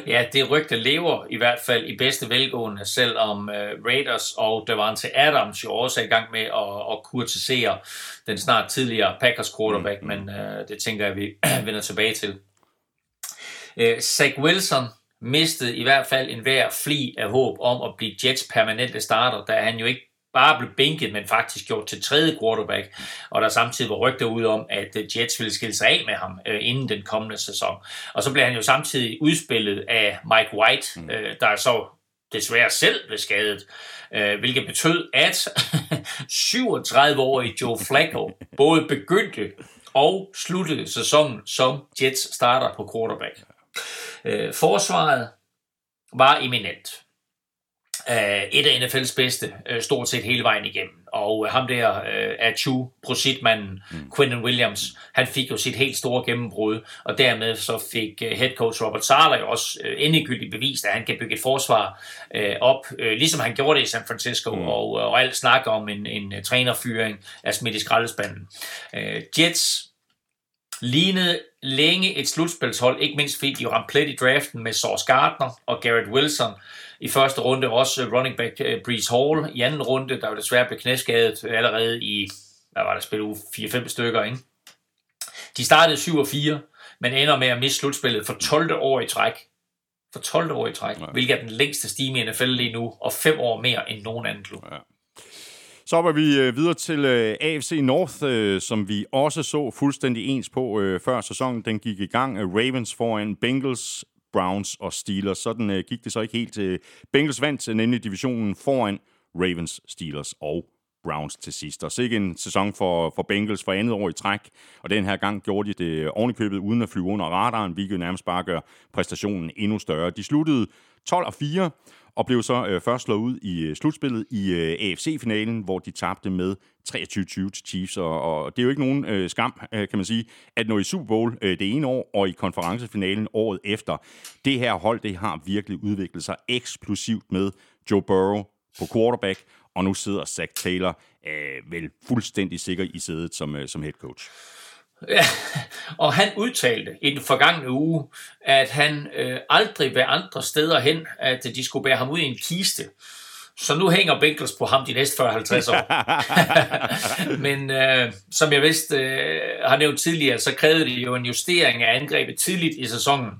Ja, det rygte lever i hvert fald i bedste velgående, selvom Raiders og Davante Adams jo også er i gang med at kurtisere den snart tidligere Packers quarterback, men det tænker jeg, vi vender tilbage til. Zach Wilson mistede i hvert fald enhver fli af håb om at blive Jets permanente starter, da han jo ikke bare blev bænket, men faktisk gjort til tredje quarterback, og der samtidig var rygter ud om, at Jets ville skille sig af med ham inden den kommende sæson. Og så blev han jo samtidig udspillet af Mike White, der så desværre selv blev skadet, hvilket betød, at 37-årige Joe Flacco både begyndte og sluttede sæsonen som Jets starter på quarterback. Forsvaret var eminent. Et af NFL's bedste, stort set hele vejen igennem. Og ham der Achu-prosidmanden, Quentin Williams, han fik jo sit helt store gennembrud, og dermed så fik headcoach Robert Saleh også endegyldigt bevist, at han kan bygge et forsvar op, ligesom han gjorde det i San Francisco, og alt snak om en trænerfyring er smidt i skraldespanden. Jets lignede længe et slutspilshold, ikke mindst fordi de ramte plet i draften med Sauce Gardner og Garrett Wilson. I første runde også running back Breece Hall. I anden runde, der jo desværre blev knæskadet allerede i, hvad var der, spil uge 4-5 stykker, ikke? De startede 7-4, men ender med at miste slutspillet for 12. år i træk. Ja. Hvilket er den længste stime i NFL lige nu, og 5 år mere end nogen anden klub. Ja. Så var vi videre til AFC North, som vi også så fuldstændig ens på før sæsonen. Den gik i gang. Ravens foran Bengals, Browns og Steelers. Sådan gik det så ikke helt. Bengals vandt nemlig divisionen foran Ravens, Steelers og Browns til sidst. Og sikke en sæson for Bengals for andet år i træk, og den her gang gjorde de det ovenikøbet uden at flyve under radaren, hvilket nærmest bare gør præstationen endnu større. De sluttede 12-4 og blev så først slået ud i slutspillet i AFC-finalen, hvor de tabte med 23-20 til Chiefs, og det er jo ikke nogen skam, kan man sige, at nå i Super Bowl det ene år, og i konferencefinalen året efter. Det her hold, det har virkelig udviklet sig eksplosivt med Joe Burrow på quarterback, og nu sidder Zach Taylor vel fuldstændig sikker i sædet som head coach. Og han udtalte i den forgangne uge, at han aldrig ved andre steder hen, at de skulle bære ham ud i en kiste. Så nu hænger Bengals på ham de næste 40-50 år. Men som jeg vist har nævnt tidligere, så krævede det jo en justering af angrebet tidligt i sæsonen.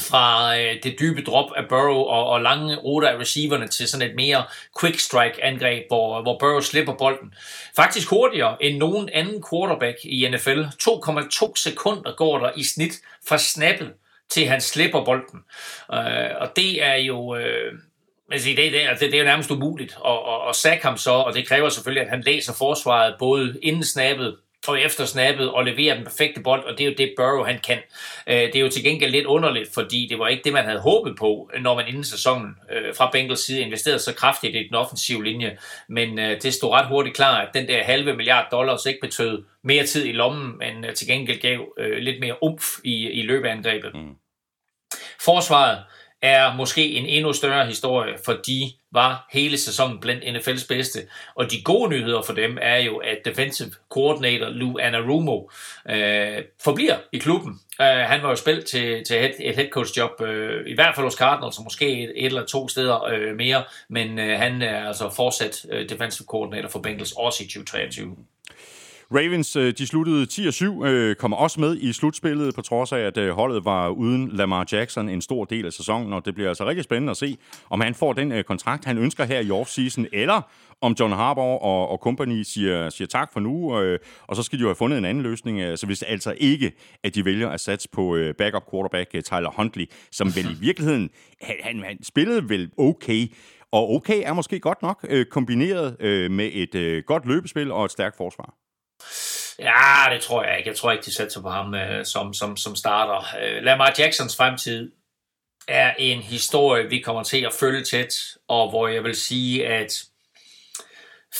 Fra det dybe drop af Burrow og lange ruter af receiverne til sådan et mere quick strike angreb, hvor Burrow slipper bolden. Faktisk hurtigere end nogen anden quarterback i NFL. 2,2 sekunder går der i snit fra snappet til han slipper bolden. Og det er jo... Altså, det er jo nærmest umuligt at sack ham så, og det kræver selvfølgelig, at han læser forsvaret både inden snappet og efter snappet og leverer den perfekte bold, og det er jo det Burrow han kan. Det er jo til gengæld lidt underligt, fordi det var ikke det, man havde håbet på, når man inden sæsonen fra Bengals side investerede så kraftigt i den offensive linje, men det stod ret hurtigt klart, at den der $500 million ikke betød mere tid i lommen, men til gengæld gav lidt mere umf i løbeangrebet. Mm. Forsvaret er måske en endnu større historie, for de var hele sæsonen blandt NFL's bedste. Og de gode nyheder for dem er jo, at defensive coordinator Lou Anarumo forbliver i klubben. Han var jo spillet til et headcoach-job, i hvert fald hos Cardinals, og måske et eller to steder mere, men han er altså fortsat defensive coordinator for Bengals også i 2023. Ravens, de sluttede 10-7, kommer også med i slutspillet, på trods af, at holdet var uden Lamar Jackson en stor del af sæsonen, og det bliver altså rigtig spændende at se, om han får den kontrakt, han ønsker her i offseason, eller om John Harbaugh og company siger tak for nu, og så skal de jo have fundet en anden løsning, så hvis det altså ikke, at de vælger at satse på backup quarterback Tyler Huntley, som vel i virkeligheden, han spillede vel okay, og okay er måske godt nok, kombineret med et godt løbespil og et stærkt forsvar. Ja, det tror jeg ikke. Jeg tror ikke, de sætter på ham som starter. Lamar Jacksons fremtid er en historie, vi kommer til at følge tæt, og hvor jeg vil sige, at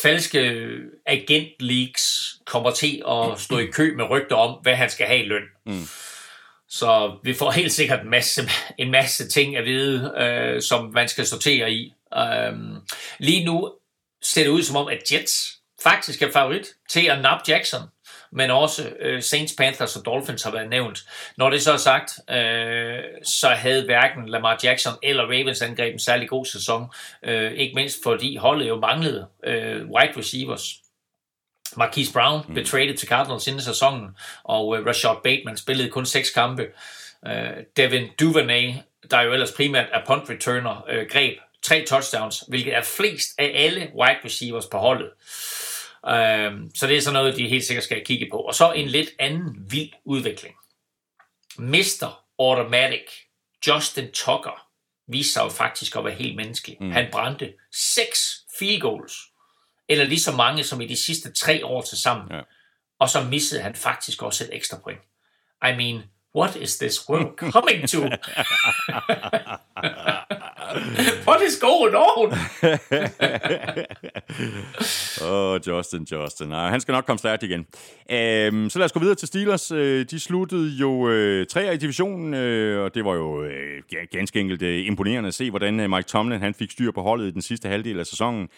falske agentleaks kommer til at stå i kø med rygter om, hvad han skal have i løn. Mm. Så vi får helt sikkert en masse ting at vide, som man skal sortere i. Lige nu ser det ud som om, at Jets faktisk er favorit til at nappe Jackson, men også Saints, Panthers og Dolphins har været nævnt. Når det så er sagt, så havde hverken Lamar Jackson eller Ravens angreb en særlig god sæson, ikke mindst fordi holdet jo manglede wide receivers. Marquise Brown blev traded til Cardinals inden sæsonen, og Rashad Bateman spillede kun 6 kampe. Devin Duvernay, der jo ellers primært er punt returner, greb 3 touchdowns, hvilket er flest af alle wide receivers på holdet. Så det er sådan noget, de helt sikkert skal kigge på. Og så en lidt anden vild udvikling. Mr. Automatic Justin Tucker viste sig jo faktisk at være helt menneskelig. Mm. Han brændte 6 field goals, eller lige så mange som i de sidste 3 år til sammen. Yeah. Og så missede han faktisk også et ekstra point. I mean, what is this world coming to? What is going on? Justin. Nej, han skal nok komme stærkt igen. Så lad os gå videre til Steelers. De sluttede jo 3'er i divisionen, og det var jo ganske enkelt imponerende at se, hvordan Mike Tomlin han fik styr på holdet i den sidste halvdel af sæsonen,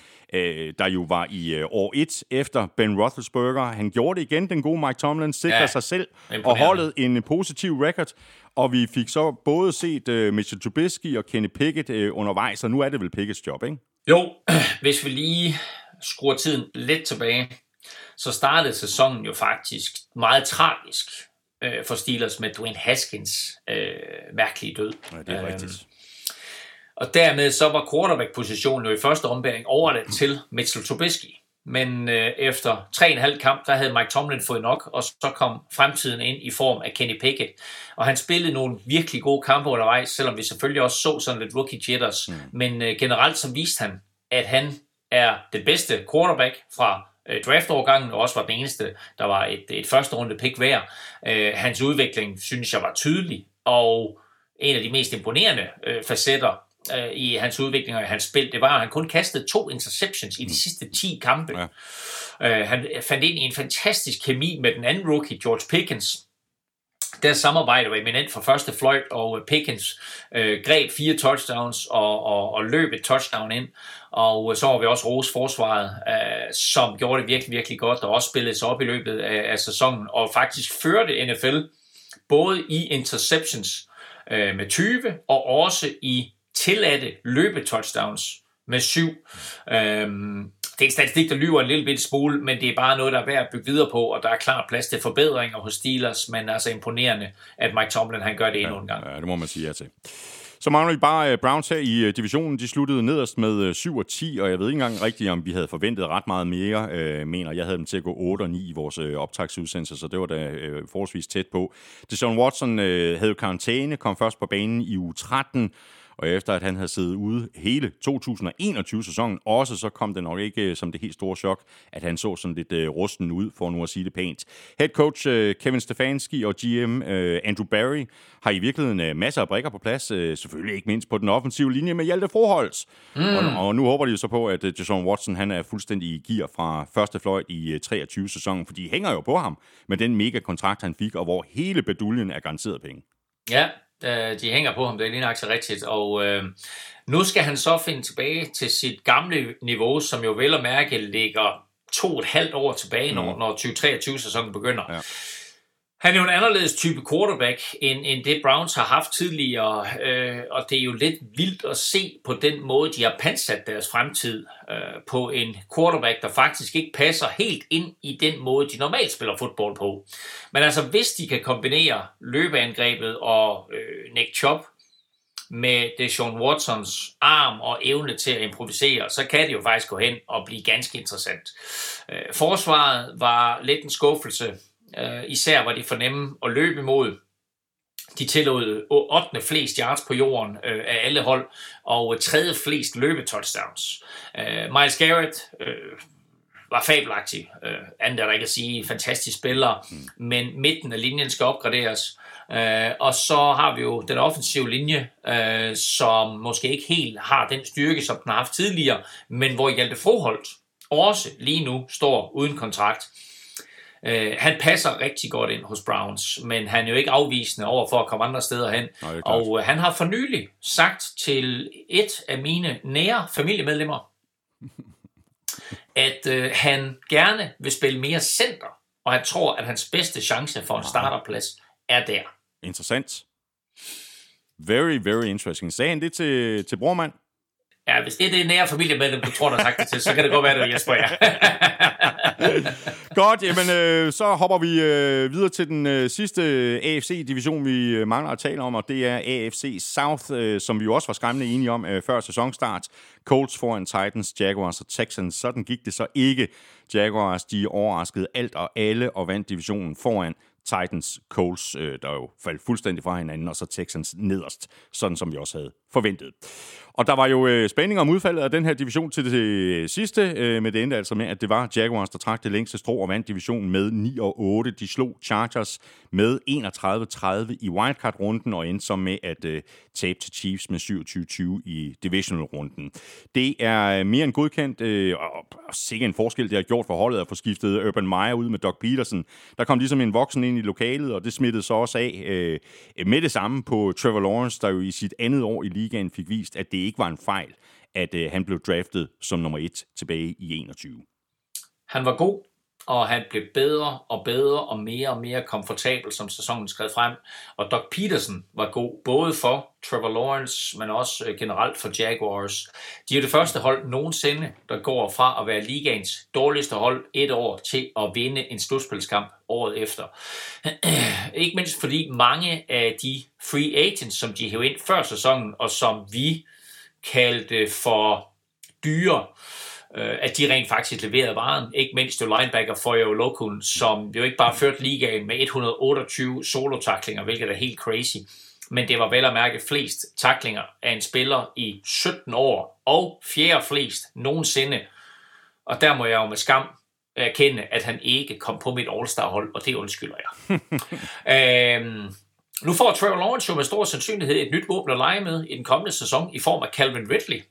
der jo var i år 1 efter Ben Roethlisberger. Han gjorde det igen, den gode Mike Tomlin, sikrer sig selv og holdet en positiv record. Og vi fik så både set Mitchell Trubisky og Kenny Pickett undervejs, og nu er det vel Picketts job, ikke? Jo, hvis vi lige skruer tiden lidt tilbage, så startede sæsonen jo faktisk meget tragisk for Steelers med Dwayne Haskins mærkelige død. Ja, det er rigtigt. Og dermed så var quarterback-positionen jo i første ombæring overladt til Mitchell Trubisky. Men efter 3,5 kamp, der havde Mike Tomlin fået nok, og så kom fremtiden ind i form af Kenny Pickett. Og han spillede nogle virkelig gode kampe undervejs, selvom vi selvfølgelig også så sådan lidt rookie jitters. Men generelt så viste han, at han er det bedste quarterback fra draftårgangen, og også var den eneste, der var et første runde pick hver. Hans udvikling, synes jeg, var tydelig, og en af de mest imponerende facetter i hans udvikling og i hans spil, det var, at han kun kastede 2 interceptions i de sidste 10 kampe. Ja. Han fandt ind i en fantastisk kemi med den anden rookie, George Pickens. Deres samarbejde var eminent fra første fløjt, og Pickens greb 4 touchdowns og løb et touchdown ind. Og så var vi også rose forsvaret, som gjorde det virkelig, virkelig godt, og også spillede sig op i løbet af sæsonen, og faktisk førte NFL både i interceptions med 20, og også i tilladte løbetouchdowns med 7. Det er en statistik, der lyver en lille bit smule, men det er bare noget, der er værd at bygge videre på, og der er klart plads til forbedringer hos Steelers, men altså imponerende, at Mike Tomlin han gør det endnu en gang. Ja, det må man sige ja til. Så mangler vi bare Browns her i divisionen. De sluttede nederst med 7-10, og jeg ved ikke engang rigtigt, om vi havde forventet ret meget mere. Mener, jeg havde dem til at gå 8-9 i vores optagsudsendelser, så det var da forholdsvis tæt på. Deshaun Watson havde karantæne, kom først på banen i uge 13, og efter at han havde siddet ude hele 2021-sæsonen også, så kom det nok ikke som det helt store chok, at han så sådan lidt rusten ud, for nu at sige det pænt. Head coach Kevin Stefanski og GM Andrew Barry har i virkeligheden masser af brikker på plads, selvfølgelig ikke mindst på den offensive linje med Hjalte Froholt. Og nu håber de så på, at Deshaun Watson han er fuldstændig i gear fra første fløjt i 23-sæsonen, for de hænger jo på ham med den mega kontrakt, han fik, og hvor hele beduljen er garanteret penge. Ja, de hænger på ham, det er lige nok så rigtigt, og nu skal han så finde tilbage til sit gamle niveau, som jo vel at mærke ligger 2,5 år tilbage, når 2023-sæsonen begynder. Ja. Han er jo en anderledes type quarterback, end det Browns har haft tidligere, og det er jo lidt vildt at se på den måde, de har pansat deres fremtid på en quarterback, der faktisk ikke passer helt ind i den måde, de normalt spiller fodbold på. Men altså, hvis de kan kombinere løbeangrebet og Nick Chubb med Deshaun Watsons arm og evne til at improvisere, så kan det jo faktisk gå hen og blive ganske interessant. Forsvaret var lidt en skuffelse. Især var de for nemme at løbe imod. De tillod 8. flest yards på jorden af alle hold, og 3. flest løbetouchdowns. Miles Garrett var fabelagtig. Andet er der ikke at sige, fantastisk spiller, men midten af linjen skal opgraderes. Og så har vi jo den offensive linje, som måske ikke helt har den styrke, som den har haft tidligere, men hvor Hjalte Froholt også lige nu står uden kontrakt. Han passer rigtig godt ind hos Browns, men han er jo ikke afvisende over for at komme andre steder hen. Nej, og han har for nylig sagt til et af mine nære familiemedlemmer, at han gerne vil spille mere center, og han tror, at hans bedste chance for en starterplads er der. Interessant. Very, very interesting. Sagde han det til brormand? Ja, hvis det er det nære familiemedlem, du tror, der har sagt det til, så kan det godt være, at jeg spørger. Godt, jamen så hopper vi videre til den sidste AFC-division, vi mangler at tale om, og det er AFC South, som vi jo også var skræmmende enige om før sæsonstart. Colts foran Titans, Jaguars og Texans. Sådan gik det så ikke. Jaguars, de overraskede alt og alle og vandt divisionen foran Titans, Colts, der jo faldt fuldstændig fra hinanden, og så Texans nederst, sådan som vi også havde forventet. Og der var jo spændinger om udfaldet af den her division til det sidste, men det endte altså med, at det var Jaguars, der trak det længste strå og vandt divisionen med 9-8. De slog Chargers med 31-30 i wildcard-runden, og endte så med at tabe til Chiefs med 27-20 i divisional-runden. Det er mere end godkendt, og sikkert en forskel, det har gjort for holdet at få skiftet Urban Meyer ud med Doug Peterson. Der kom ligesom en voksen ind i lokalet, og det smittede så også af med det samme på Trevor Lawrence, der jo i sit andet år i ligaen fik vist, at det ikke var en fejl, at han blev draftet som nummer 1 tilbage i 21. Han var god, og han blev bedre og bedre og mere komfortabel, som sæsonen skred frem. Og Doug Peterson var god, både for Trevor Lawrence, men også generelt for Jaguars. De er det første hold nogensinde, der går fra at være ligaens dårligste hold et år til at vinde en slutspilskamp året efter. Ikke mindst fordi mange af de free agents, som de hævde ind før sæsonen, og som vi kaldte for dyre, at de rent faktisk leverede varen. Ikke mindst jo linebacker Foyo Lokun, som jo ikke bare førte ligaen med 128 solo-tacklinger, hvilket er helt crazy, men det var vel at mærke flest tacklinger af en spiller i 17 år, og fjerde flest nogensinde. Og der må jeg jo med skam erkende, at han ikke kom på mit All-Star-hold, og det undskylder jeg. Nu får Trevor Lawrence jo med stor sandsynlighed et nyt våben at lege med i den kommende sæson i form af Calvin Ridley,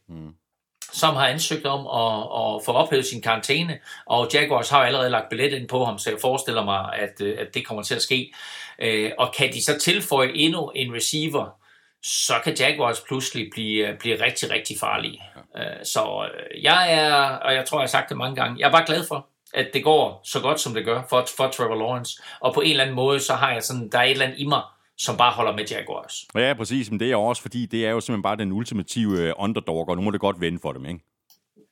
som har ansøgt om at få ophævet sin karantæne, og Jaguars har allerede lagt billet ind på ham, så jeg forestiller mig, at det kommer til at ske. Og kan de så tilføje endnu en receiver, så kan Jaguars pludselig blive rigtig, rigtig farlige. Så jeg er, og jeg tror, jeg har sagt det mange gange, jeg er bare glad for, at det går så godt, som det gør for Trevor Lawrence. Og på en eller anden måde, så har jeg sådan, der er et eller andet i mig, som bare holder med Jaguars. Ja, præcis. Men det er også, fordi det er jo simpelthen bare den ultimative underdog, og nu må det godt vende for dem, ikke?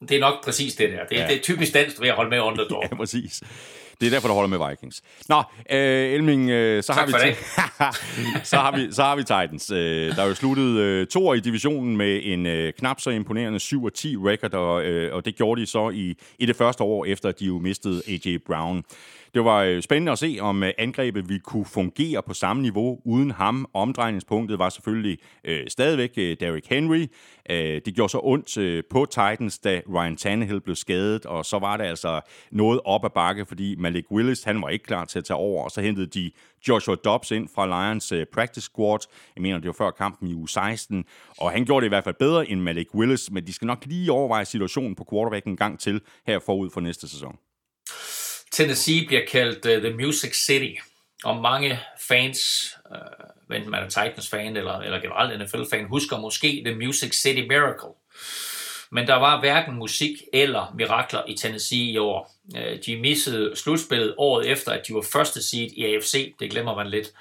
Det er nok præcis det der. Det er typisk dansk ved at holde med underdog. Ja, præcis. Det er derfor, der holder med Vikings. Nå, Elming, så har vi Titans. Der er jo sluttet toer i divisionen med en knap så imponerende 7-10 record, og det gjorde de så i det første år, efter at de jo mistede A.J. Brown. Det var spændende at se, om angrebet ville kunne fungere på samme niveau uden ham. Omdrejningspunktet var selvfølgelig stadigvæk Derrick Henry. Det gjorde så ondt på Titans, da Ryan Tannehill blev skadet, og så var det altså noget op ad bakke, fordi Malik Willis, han var ikke klar til at tage over, og så hentede de Joshua Doubs ind fra Lions practice squad. Jeg mener, det var før kampen i uge 16, og han gjorde det i hvert fald bedre end Malik Willis, men de skal nok lige overveje situationen på quarterbacken en gang til her forud for næste sæson. Tennessee bliver kaldt The Music City, og mange fans, enten man er Titans-fan eller generelt NFL-fan, husker måske The Music City Miracle. Men der var hverken musik eller mirakler i Tennessee i år. De missede slutspillet året efter, at de var første seed i AFC. Det glemmer man lidt.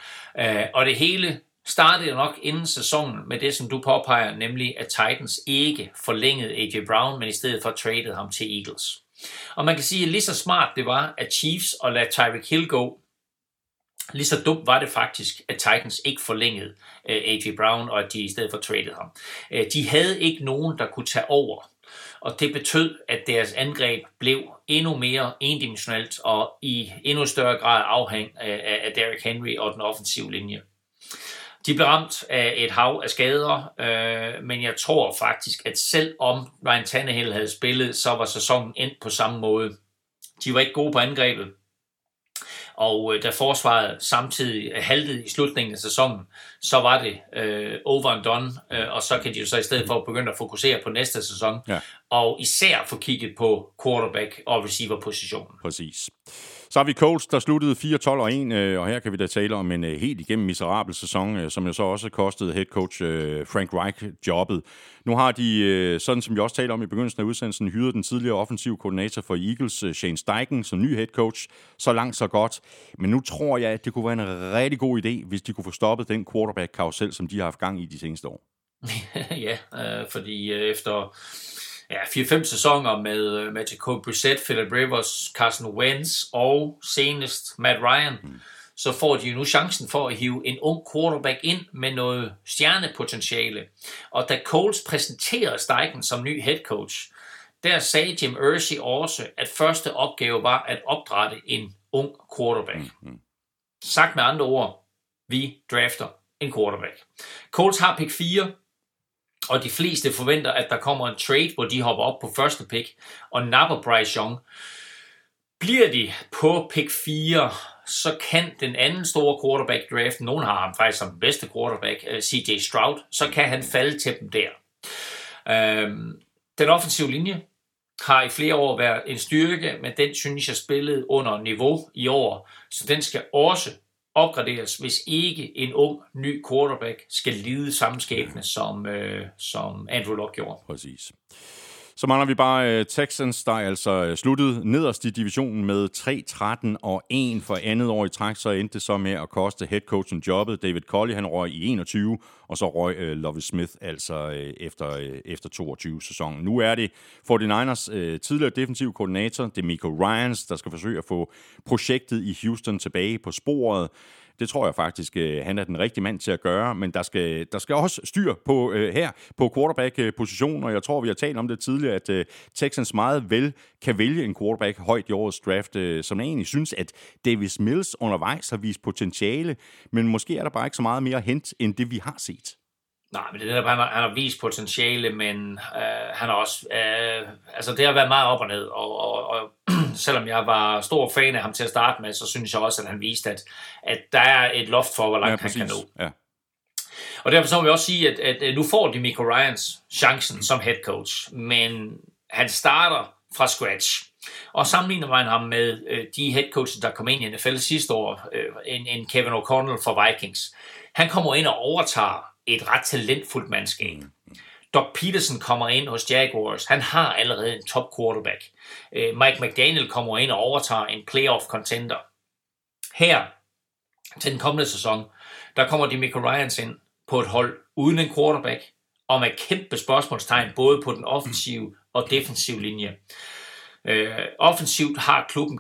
Og det hele startede nok inden sæsonen med det, som du påpeger, nemlig at Titans ikke forlængede A.J. Brown, men i stedet for tradede ham til Eagles. Og man kan sige, at lige så smart det var, at Chiefs og lade Tyreek Hill gå, lige så dumt var det faktisk, at Titans ikke forlængede A.J. Brown, og at de i stedet for tradede ham. De havde ikke nogen, der kunne tage over, og det betød, at deres angreb blev endnu mere endimensionelt og i endnu større grad afhæng af Derrick Henry og den offensive linje. De blev ramt af et hav af skader, men jeg tror faktisk, at selvom Ryan Tannehill havde spillet, så var sæsonen endt på samme måde. De var ikke gode på angrebet, og da forsvaret samtidig haltede i slutningen af sæsonen, så var det over and done, og så kan de jo så i stedet for begynde at fokusere på næste sæson, ja. Og især få kigget på quarterback- og receiver-positionen. Præcis. Så har vi Colts, der sluttede 4-12-1, og her kan vi da tale om en helt igennem miserabel sæson, som jo så også kostede head coach Frank Reich jobbet. Nu har de, sådan som vi også talte om i begyndelsen af udsendelsen, hyret den tidligere offensive koordinator for Eagles, Shane Steichen, som ny head coach. Så langt, så godt. Men nu tror jeg, at det kunne være en rigtig god idé, hvis de kunne få stoppet den quarterback-karusel, som de har haft gang i de seneste år. Ja, fordi efter... Ja, 4-5 sæsoner med Jacoby Brissett, Philip Rivers, Carson Wentz og senest Matt Ryan, så får de jo nu chancen for at hive en ung quarterback ind med noget stjernepotentiale. Og da Colts præsenterede Steichen som ny head coach, der sagde Jim Irsay også, at første opgave var at opdrætte en ung quarterback. Sagt med andre ord, vi drafter en quarterback. Colts har pick 4. Og de fleste forventer, at der kommer en trade, hvor de hopper op på første pick og napper Bryce Young. Bliver de på pick 4, så kan den anden store quarterback draft, nogen har ham faktisk som den bedste quarterback, CJ Stroud, så kan han falde til dem der. Den offensive linje har i flere år været en styrke, men den synes jeg spillede under niveau i år, så den skal også opgraderes, hvis ikke en ung, ny quarterback skal lide samme skæbne, som Andrew Luck gjorde. Præcis. Så mangler vi bare Texans, der altså sluttede nederst i divisionen med 3-13-1 for andet år i træk, så endte det så med at koste headcoachen jobbet. David Culley, han røg i 21, og så røg Lovie Smith altså efter 22-sæsonen. Nu er det 49ers tidligere defensive koordinator, det er D'Amico Ryans, der skal forsøge at få projektet i Houston tilbage på sporet. Det tror jeg faktisk, han er den rigtige mand til at gøre, men der skal også styr på her på quarterback-positionen, og jeg tror, vi har talt om det tidligere, at Texans meget vel kan vælge en quarterback højt i årets draft, som jeg egentlig synes, at Davis Mills undervejs har vist potentiale, men måske er der bare ikke så meget mere hent, end det vi har set. Nej, men det er der, han har vist potentiale, men han har også... altså, det har været meget op og ned, og selvom jeg var stor fan af ham til at starte med, så synes jeg også, at han viste, at der er et loft for, hvor langt han kan nå. Ja. Og derfor så må vi også sige, at nu får de D'Amico Ryans chancen som head coach, men han starter fra scratch. Og sammenligner man ham med de head coaches, der kom ind i NFL sidste år, en Kevin O'Connell fra Vikings. Han kommer ind og overtager et ret talentfuldt mandskab. Doc Peterson kommer ind hos Jaguars. Han har allerede en top quarterback. Mike McDaniel kommer ind og overtager en playoff contender. Her til den kommende sæson, der kommer D'Amico Ryans ind på et hold uden en quarterback og med kæmpe spørgsmålstegn både på den offensive og defensive linje. Offensivt har klubben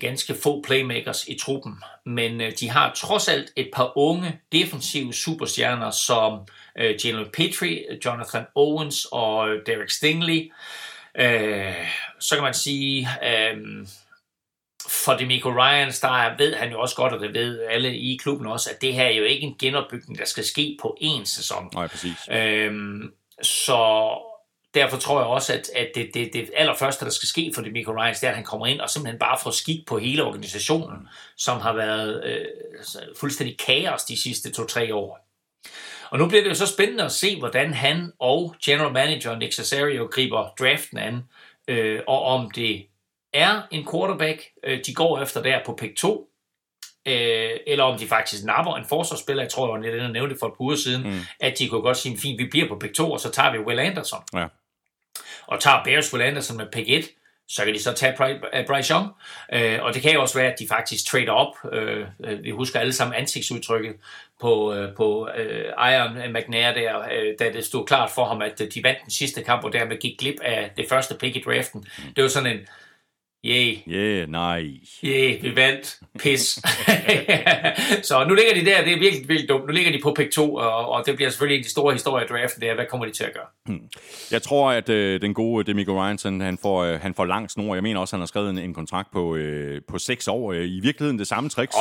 ganske få playmakers i truppen, men de har trods alt et par unge defensive superstjerner som Jalen Petrie, Jonathan Owens og Derek Stingley. Så kan man sige, for D'Amico Ryans, der ved han jo også godt, og det ved alle i klubben også, at det her er jo ikke en genopbygning, der skal ske på én sæson. Nej, præcis. Så derfor tror jeg også, at det allerførste, der skal ske for D'Amico Ryans, det er, at han kommer ind og simpelthen bare får skik på hele organisationen, som har været fuldstændig kaos de sidste 2-3 år. Og nu bliver det jo så spændende at se, hvordan han og general manager Nick Cesario griber draften an, og om det er en quarterback, de går efter der på pick 2, eller om de faktisk napper en forsvarsspiller. Jeg tror, jeg nævnte for et par uger siden, at de kunne godt sige, fint, vi bliver på pick 2, og så tager vi Will Anderson. Ja. Og tager Bears Will Anderson med pick 1, så kan de så tage Bryce Young. Og det kan jo også være, at de faktisk trader op. Vi husker alle sammen ansigtsudtrykket på Iron McNair der, da det stod klart for ham, at de vandt den sidste kamp, og dermed gik glip af det første pick i draften. Det var sådan en vi vandt. Pis. Så nu ligger de der, det er virkelig, virkelig dumt. Nu ligger de på pick 2, og det bliver selvfølgelig en af de store historier i draften, det er, hvad kommer de til at gøre? Jeg tror, at den gode D'Amico Ryans, han får lang snor. Jeg mener også, han har skrevet en kontrakt på 6 år. I virkeligheden det samme trick,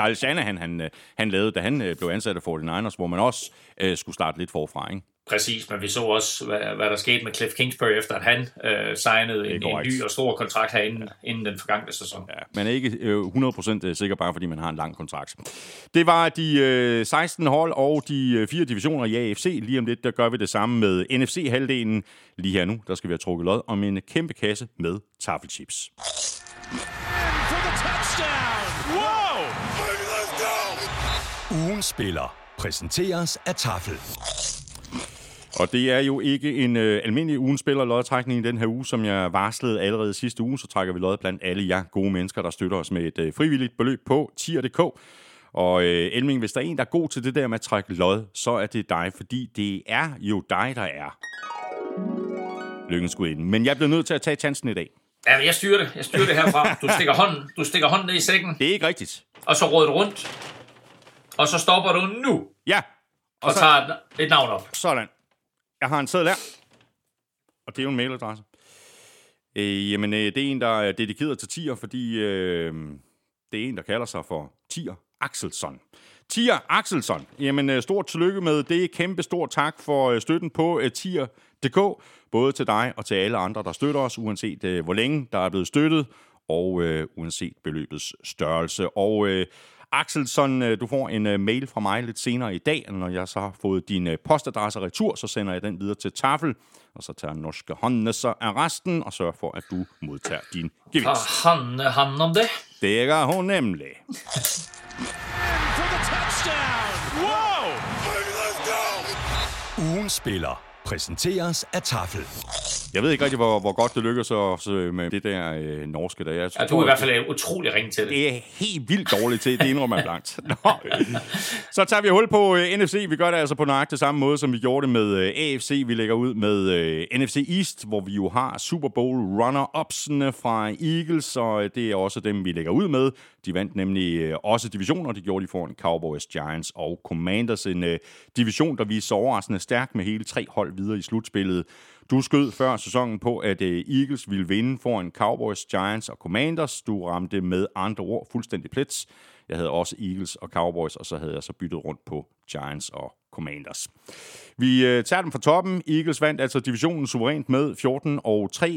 Kyle Shanahan han lavede, da han blev ansat af 49ers, hvor man også skulle starte lidt forfra, ikke? Præcis, men vi så også, hvad der skete med Cliff Kingsbury, efter at han signede en ny og stor kontrakt herinde, inden den forgangne sæson. Ja, man er ikke 100% sikker, bare fordi man har en lang kontrakt. Det var de 16 hold og de 4 divisioner i AFC. Lige om lidt, der gør vi det samme med NFC-halvdelen. Lige her nu, der skal vi have trukket lod om en kæmpe kasse med taffelchips. Wow! Ugen spiller præsenteres af Tafel. Og det er jo ikke en almindelig ugenspiller lodtrækning i den her uge, som jeg varslede allerede sidste uge. Så trækker vi lod blandt alle jer gode mennesker, der støtter os med et frivilligt beløb på tier.dk. Og Elming, hvis der er en, der er god til det der med at trække lod, så er det dig, fordi det er jo dig, der er lykkens gudinden. Men jeg bliver nødt til at tage chancen i dag. Ja, men jeg styrer det. Jeg styrer det herfra. Du stikker hånden ned i sækken. Det er ikke rigtigt. Og så råder du rundt. Og så stopper du nu. Ja. Og så tager et navn op. Sådan. Jeg har en seddel der, og det er jo en mailadresse. Det er en, der er dedikeret til Tier, fordi det er en, der kalder sig for Tier Axelsson. Tier Axelsson, stort tillykke med det. Kæmpe stor tak for støtten på tier.dk, både til dig og til alle andre, der støtter os, uanset hvor længe der er blevet støttet, og uanset beløbets størrelse. Og Axelsson, du får en mail fra mig lidt senere i dag, når jeg så har fået din postadresse retur, så sender jeg den videre til Tafel, og så tager norske håndene så af resten, og sørger for, at du modtager din gevinst. Tager han om det? Det gør hun nemlig. Wow! Ugen spiller præsenteres af Tafel. Jeg ved ikke rigtig, hvor godt det lykkedes os med det der norske der. Du er i hvert fald utrolig ringe til det. Det er helt vildt dårligt til, det indrømmer jeg blankt. Så tager vi hul på NFC. Vi gør det altså på nøjagtig samme måde, som vi gjorde det med AFC. Vi lægger ud med NFC East, hvor vi jo har Super Bowl runner-upsene fra Eagles, og det er også dem, vi lægger ud med. De vandt nemlig også divisioner, og det gjorde de foran Cowboys, Giants og Commanders. En division, der viste sig overraskende stærk med hele 3 hold videre i slutspillet. Du skød før sæsonen på, at Eagles ville vinde foran Cowboys, Giants og Commanders. Du ramte med andre ord fuldstændig plets. Jeg havde også Eagles og Cowboys, og så havde jeg så byttet rundt på Giants og Commanders. Vi tager dem fra toppen. Eagles vandt altså divisionen suverænt med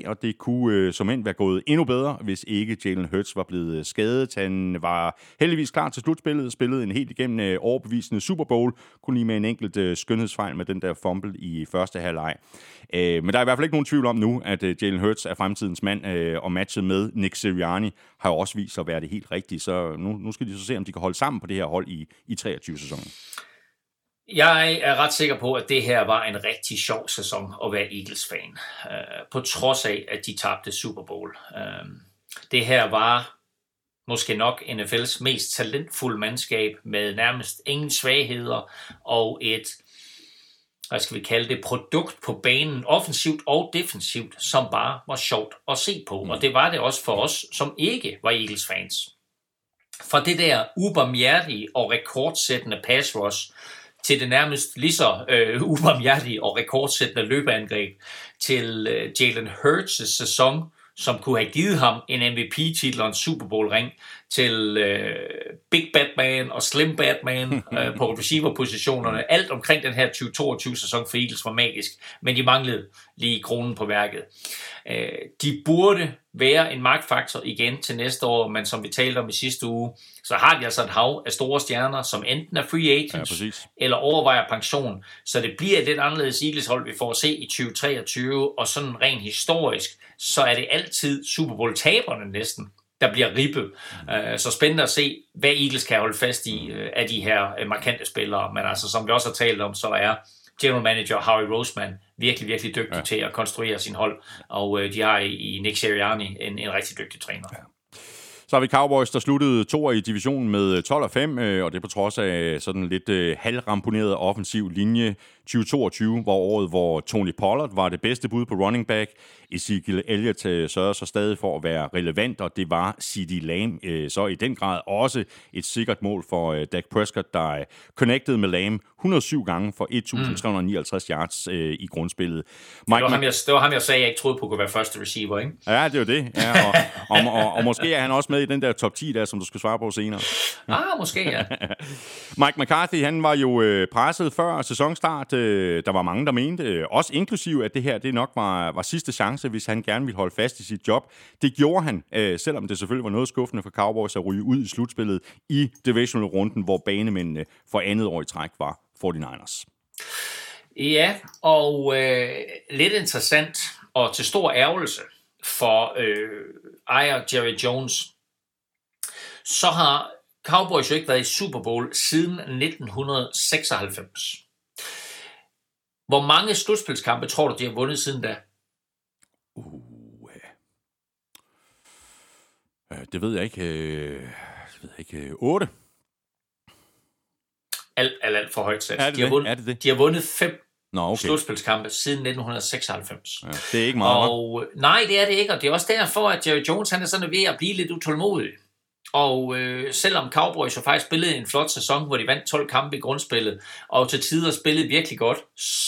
14-3, og det kunne som end være gået endnu bedre, hvis ikke Jalen Hurts var blevet skadet. Han var heldigvis klar til slutspillet, spillede en helt igennem overbevisende Super Bowl, kun lige med en enkelt skønhedsfejl med den der fumble i første halvleg. Men der er i hvert fald ikke nogen tvivl om nu, at Jalen Hurts er fremtidens mand, og matchet med Nick Sirianni har jo også vist sig at være det helt rigtige, så nu skal de så se, om de kan holde sammen på det her hold i 23-sæsonen. Jeg er ret sikker på, at det her var en rigtig sjov sæson at være Eagles-fan, på trods af, at de tabte Super Bowl. Det her var måske nok NFL's mest talentfulde mandskab med nærmest ingen svagheder og et, hvad skal vi kalde det, produkt på banen, offensivt og defensivt, som bare var sjovt at se på. Og det var det også for os, som ikke var Eagles-fans. Fra det der ubarmhjertige og rekordsættende pass rush til det nærmest lige så ubarmhjertige og rekordsættende løbeangreb, til Jalen Hurts' sæson, som kunne have givet ham en MVP-titel og en Super Bowl-ring, til Big Batman og Slim Batman på receiver-positionerne. Alt omkring den her 2022-sæson for Eagles var magisk, men de manglede lige kronen på værket. De burde være en magtfaktor igen til næste år, men som vi talte om i sidste uge, så har de altså et hav af store stjerner, som enten er free agents eller overvejer pension, så det bliver et lidt anderledes Eagles-hold, vi får at se i 2023, og sådan rent historisk, så er det altid Super Bowl-taberne næsten, der bliver ribbet. Så spændende at se, hvad Eagles kan holde fast i af de her markante spillere, men altså som vi også har talt om, så er general manager Howie Roseman virkelig, virkelig dygtig til at konstruere sin hold, og de har i Nick Sirianni en rigtig dygtig træner. Ja. Så har vi Cowboys, der sluttede toer i divisionen med 12-5, og det på trods af sådan lidt halvramponeret offensiv linje. 2022 var året, hvor Tony Pollard var det bedste bud på running back. Ezekiel Elliott sørgede sig stadig for at være relevant, og det var CeeDee Lamb så i den grad også et sikkert mål for Dak Prescott, der connectede med Lamb 107 gange for 1.359 yards i grundspillet. Det var ham, jeg sagde, jeg ikke troede på kunne være første receiver, ikke? Ja, det var det. Ja, og måske er han også med i den der top 10, der, som du skal svare på senere. Måske, ja. Mike McCarthy, han var jo presset før sæsonstart. Der var mange, der mente, også inklusive, at det her det nok var sidste chance, hvis han gerne ville holde fast i sit job. Det gjorde han, selvom det selvfølgelig var noget skuffende for Cowboys at ryge ud i slutspillet i divisional-runden, hvor banemændene for andet år i træk var 49ers. Ja, og lidt interessant og til stor ærgelse for ejer Jerry Jones, så har Cowboys jo ikke været i Super Bowl siden 1996. Hvor mange slutspilskampe tror du, de har vundet siden da? Det ved jeg ikke. 8? Alt for højt sat. De har vundet 5 slutspilskampe siden 1996. Ja, det er ikke meget. Nej, det er det ikke, og det er også derfor, at Jerry Jones han er sådan ved at blive lidt utålmodig. Og selvom Cowboys jo faktisk spillede en flot sæson, hvor de vandt 12 kampe i grundspillet, og til tider spillede virkelig godt,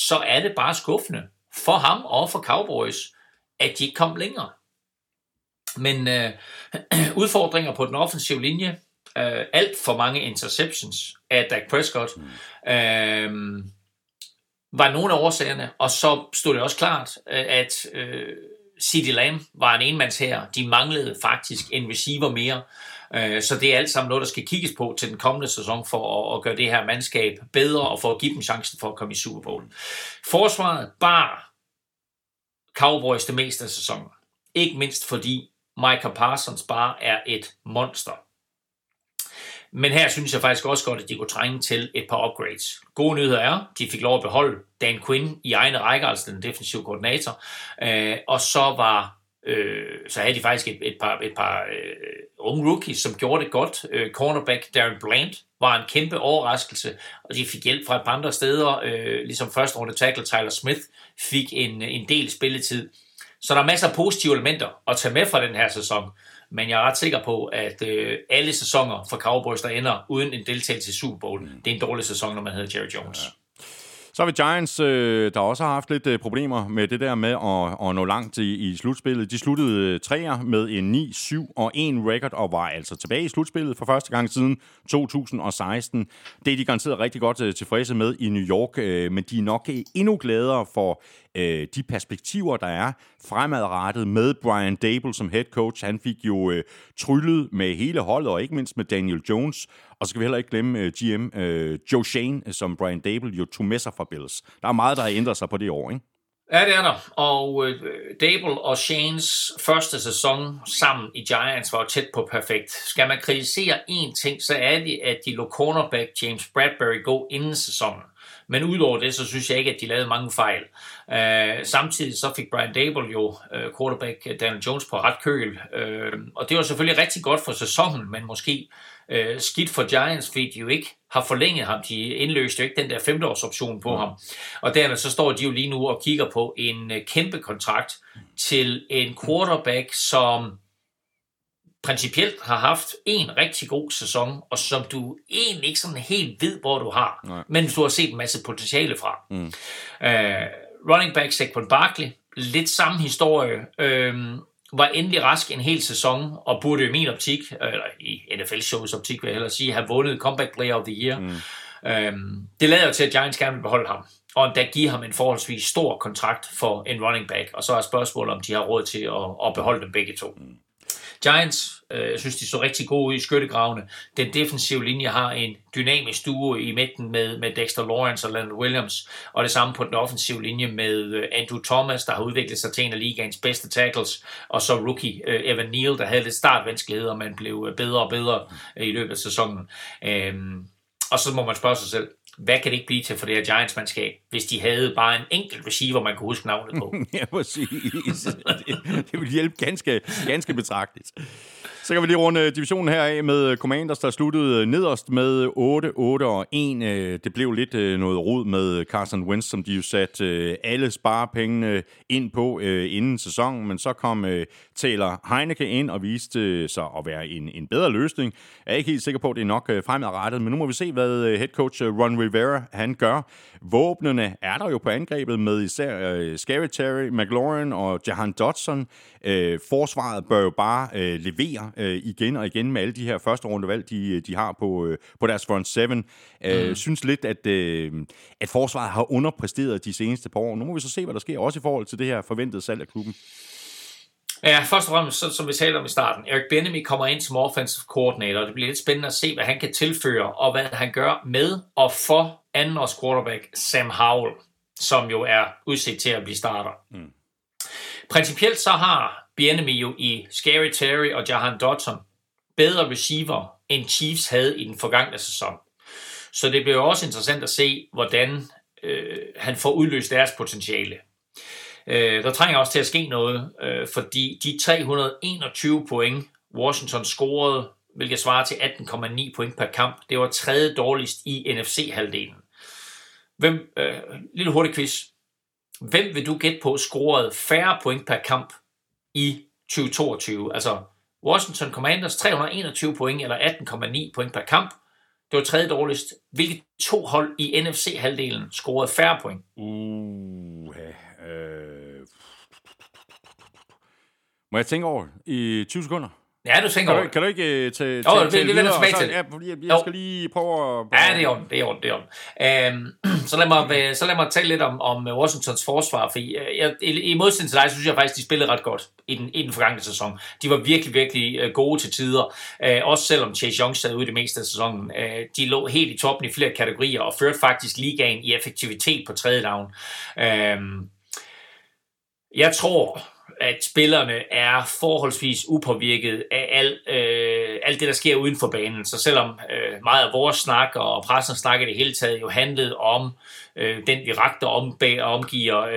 så er det bare skuffende for ham og for Cowboys, at de ikke kom længere. Men udfordringer på den offensive linje, alt for mange interceptions af Dak Prescott, var nogle af årsagerne, og så stod det også klart, at CeeDee Lamb var en enmandshær. De manglede faktisk en receiver mere, så det er alt sammen noget, der skal kigges på til den kommende sæson for at gøre det her mandskab bedre og for at give dem chancen for at komme i Super Bowl. Forsvaret bar Cowboys det meste af sæsonen. Ikke mindst fordi Micah Parsons bare er et monster. Men her synes jeg faktisk også godt, at de kunne trænge til et par upgrades. Gode nyheder er, de fik lov at beholde Dan Quinn i egne rækker, altså den defensive koordinator. Og så havde de faktisk et par unge rookies, som gjorde det godt. Cornerback Darren Bland var en kæmpe overraskelse, og de fik hjælp fra et par andre steder. Ligesom første runde tackle Tyler Smith fik en del spilletid. Så der er masser af positive elementer at tage med fra den her sæson. Men jeg er ret sikker på, at alle sæsoner for Cowboys, der ender uden en deltagelse i Super Bowl, det er en dårlig sæson, når man hedder Jerry Jones. Ja. Så har vi Giants, der også har haft lidt problemer med det der med at nå langt i slutspillet. De sluttede 3'er med en 9-7-1 record og var altså tilbage i slutspillet for første gang siden 2016. Det er de garanteret rigtig godt tilfredse med i New York, men de er nok endnu gladere for de perspektiver, der er fremadrettet med Brian Daboll som head coach. Han fik jo tryllet med hele holdet, og ikke mindst med Daniel Jones. Og så skal vi heller ikke glemme GM Joe Shane, som Brian Daboll jo tog med sig fra Bills. Der er meget, der har ændret sig på det år, ikke? Ja, det er der. Og Daboll og Shanes første sæson sammen i Giants var tæt på perfekt. Skal man kritisere én ting, så er det, at de lå cornerback James Bradbury gå inden sæsonen. Men udover det, så synes jeg ikke, at de lavede mange fejl. Samtidig så fik Brian Daboll jo quarterback Daniel Jones på ret køl. Og det var selvfølgelig rigtig godt for sæsonen, men måske skidt for Giants, fordi de jo ikke har forlænget ham. De indløste jo ikke den der 5-årsoption på ham. Og dermed så står de jo lige nu og kigger på en kæmpe kontrakt til en quarterback, som principielt har haft en rigtig god sæson, og som du egentlig ikke sådan helt ved, hvor du har. Nej. Men du har set en masse potentiale fra. Mm. Running back Saquon Barkley, lidt samme historie, var endelig rask en hel sæson, og burde i min optik, eller i NFL-shows optik, vil jeg hellere sige, have vundet Comeback Player of the Year. Mm. Det lader jo til, at Giants gerne vil beholde ham, og der giver ham en forholdsvis stor kontrakt for en running back, og så er spørgsmålet, om de har råd til at beholde dem begge to. Mm. Giants, jeg synes, de så rigtig gode ud i skyttegravene. Den defensive linje har en dynamisk duo i midten med Dexter Lawrence og Leonard Williams, og det samme på den offensive linje med Andrew Thomas, der har udviklet sig til en af ligaens bedste tackles, og så rookie Evan Neal, der havde lidt startvanskeligheder, men blev bedre og bedre i løbet af sæsonen. Og så må man spørge sig selv, hvad kan det ikke blive til for det her Giants-mandskab, hvis de havde bare en enkelt receiver, man kunne huske navnet på? Ja, præcis. Det ville hjælpe ganske betragteligt. Så kan vi lige runde divisionen her af med Commanders, der sluttede nederst med 8-8-1. Det blev lidt noget rod med Carson Wentz, som de jo satte alle sparepengene ind på inden sæsonen, men så kom Taylor Heineke ind og viste sig at være en bedre løsning. Jeg er ikke helt sikker på, at det er nok fremadrettet, men nu må vi se, hvad head coach Ron Rivera han gør. Våbnene er der jo på angrebet med især Scary Terry McLaurin og Jahan Dotson. Forsvaret bør jo bare levere igen og igen med alle de her første rundevalg, de har på deres front seven. Synes lidt, at forsvaret har underpresteret de seneste par år. Nu må vi så se, hvad der sker, også i forhold til det her forventede salg af klubben. Ja, først og fremmest, som vi talte om i starten, Eric Bieniemy kommer ind som offensive coordinator, og det bliver lidt spændende at se, hvad han kan tilføre, og hvad han gør med og for andenårs quarterback Sam Howell, som jo er udsigt til at blive starter. Mm. Principielt så har Bieniemy jo i Scary Terry og Jahan Dotson bedre receiver, end Chiefs havde i den forgangne sæson. Så det bliver også interessant at se, hvordan han får udløst deres potentiale. Der trænger også til at ske noget, fordi de 321 point, Washington scorede, hvilket svarer til 18,9 point per kamp, det var tredje dårligst i NFC-halvdelen. Lille hurtig quiz. Hvem vil du gætte på scorede færre point per kamp i 2022? Altså Washington Commanders 321 point, eller 18,9 point per kamp. Det var tredje dårligst. Hvilke to hold i NFC-halvdelen scorede færre point? Må jeg tænke over i 20 sekunder? Ja, du tænker over. Kan du ikke tage det videre? Ja, jeg skal lige prøve at... Ja, det er ordentligt. Så lad mig tale lidt om Washingtons forsvar, for i modsætning til dig, synes jeg faktisk, de spillede ret godt i den forgangne sæson. De var virkelig, virkelig gode til tider. Også selvom Chase Young sad ude det meste af sæsonen. De lå helt i toppen i flere kategorier, og førte faktisk ligaen i effektivitet på tredje down. Jeg tror, at spillerne er forholdsvis upåvirket af alt det, der sker uden for banen. Så selvom meget af vores snak og pressens snak i det hele taget jo handlede om den virak, der omgiver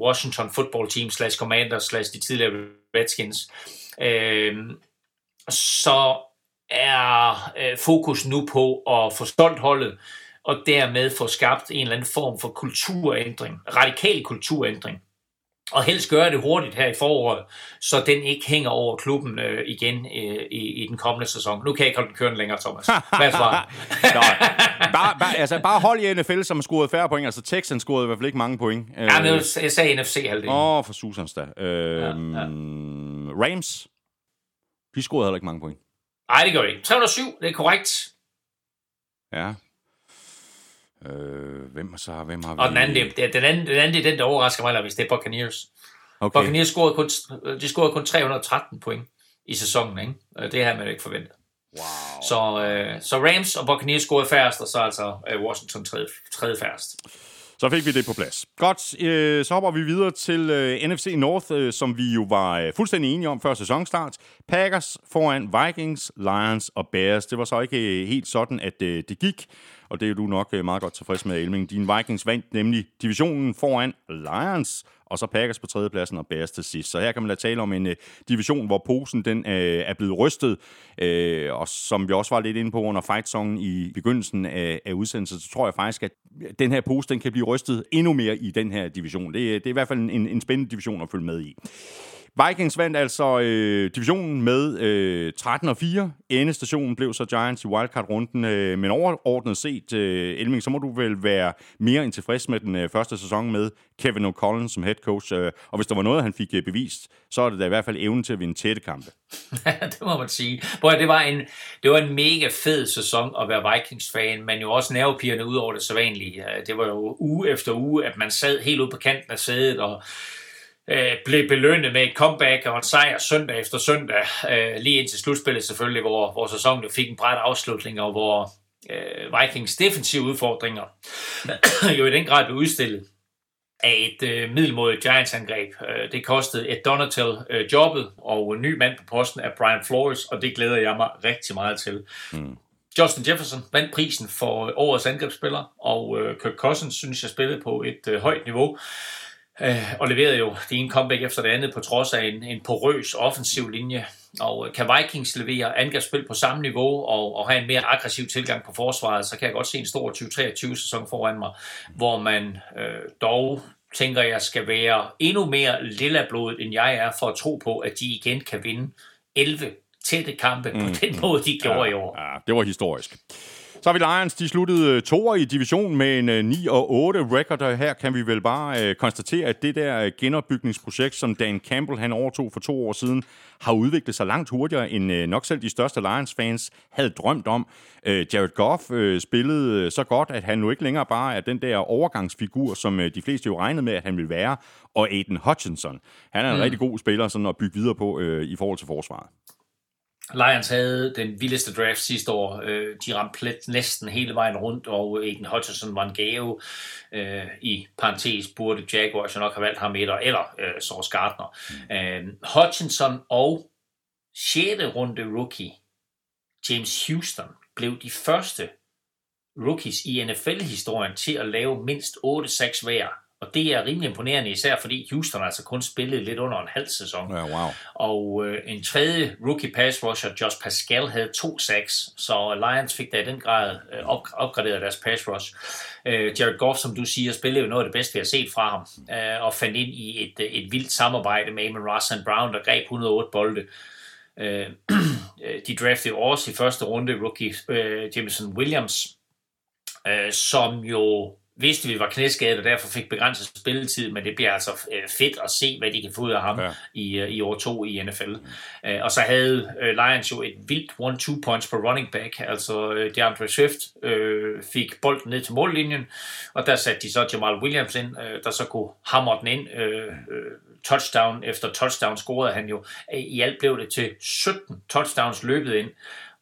Washington Football Team /Commanders/ de tidligere Redskins, så er fokus nu på at få stolt holdet, og dermed få skabt en eller anden form for kulturændring, radikal kulturændring. Og helst gøre det hurtigt her i foråret, så den ikke hænger over klubben igen i den kommende sæson. Nu kan jeg ikke holde den kørende længere, Thomas. Hvad svarer bare hold i NFL, som har scoret færre point. Altså Texans scorede i hvert fald ikke mange point. Ja, men jeg sagde NFC-halvdelen. For Susans da. Rams, de scorede heller ikke mange point. Nej, det gør de ikke. 307, det er korrekt. Ja. Hvem har vi? Og den anden, det er den, der overrasker mig, hvis det er Buccaneers. Okay. Buccaneers scorede kun 313 point i sæsonen, ikke? Det havde man jo ikke forventet. Wow. Så Rams og Buccaneers scorede færrest, og så altså Washington tredje færrest. Så fik vi det på plads. Godt, så hopper vi videre til NFC North, som vi jo var fuldstændig enige om før sæsonstart. Packers foran Vikings, Lions og Bears. Det var så ikke helt sådan, at det gik. og det er du nok meget godt tilfreds med, Elming. Dine Vikings vandt nemlig divisionen foran Lions, og så Packers på tredjepladsen og Bears til sidst. Så her kan man da tale om en division, hvor posen den er blevet rystet, og som vi også var lidt inde på under fight-songen i begyndelsen af udsendelsen, så tror jeg faktisk, at den her pose den kan blive rystet endnu mere i den her division. Det er i hvert fald en spændende division at følge med i. Vikings vandt altså divisionen med 13-4. Endestationen blev så Giants i wildcard-runden. Men overordnet set, Elming, så må du vel være mere end tilfreds med den første sæson med Kevin O'Connell som head coach. Og hvis der var noget, han fik bevist, så er det da i hvert fald evnen til at vinde tætte kampe. Det må man sige. Prøv, det var en mega fed sæson at være Vikings-fan, men jo også nervepirrende ud over det sædvanlige. Det var jo uge efter uge, at man sad helt ude på kanten af sædet og blev belønnet med et comeback og en sejr søndag efter søndag, lige indtil slutspillet selvfølgelig, hvor sæsonen jo fik en brat afslutning, og hvor Vikings defensive udfordringer jo i den grad blev udstillet af et middelmodigt Giants-angreb. Det kostede Ed Donatel jobbet, og en ny mand på posten er Brian Flores, og det glæder jeg mig rigtig meget til. Mm. Justin Jefferson vandt prisen for årets angrebsspiller, og Kirk Cousins synes jeg spillede på et højt niveau, og leverede jo det ene comeback efter det andet på trods af en porøs offensiv linje. Og kan Vikings levere angrebsspil på samme niveau og have en mere aggressiv tilgang på forsvaret, så kan jeg godt se en stor 2023-sæson foran mig, hvor man dog tænker, jeg skal være endnu mere lillablodet, end jeg er, for at tro på, at de igen kan vinde 11 tætte kampe på den måde, de gjorde i år. Ja, det var historisk. Så har vi Lions, de sluttede toer i divisionen med en 9-8 record. Her kan vi vel bare konstatere, at det der genopbygningsprojekt, som Dan Campbell han overtog for 2 år siden, har udviklet sig langt hurtigere, end nok selv de største Lions-fans havde drømt om. Jared Goff spillede så godt, at han nu ikke længere bare er den der overgangsfigur, som de fleste jo regnede med, at han ville være, og Aiden Hutchinson. Han er en rigtig god spiller sådan at bygge videre på i forhold til forsvaret. Lions havde den vildeste draft sidste år. De ramte plet næsten hele vejen rundt, og Aiden Hutchinson var en gave. I parentes burde Jaguars jo nok have valgt ham eller Sauce Gardner. Hutchinson og 6. runde rookie James Houston blev de første rookies i NFL-historien til at lave mindst 8-6 hver. Og det er rimelig imponerende, især fordi Houston altså kun spillede lidt under en halv sæson. Yeah, wow. Og en tredje rookie pass rusher, Josh Pascal, havde 2 sacks, så Lions fik da i den grad opgraderet deres pass rush. Jared Goff, som du siger, spillede jo noget af det bedste, vi har set fra ham, og fandt ind i et vildt samarbejde med Amon Ross and Brown, der greb 108 bolde. De draftede også i første runde rookie Jameson Williams, som jo vidste vi var knæskadet, og derfor fik begrænset spilletid, men det bliver altså fedt at se, hvad de kan få ud af ham i år 2 i NFL. Og så havde Lions jo et vildt 1-2 punch på running back, altså DeAndre Swift fik bolden ned til mållinjen, og der satte de så Jamal Williams ind, der så kunne hamre den ind, touchdown efter touchdown scorede han jo. I alt blev det til 17 touchdowns løbet ind,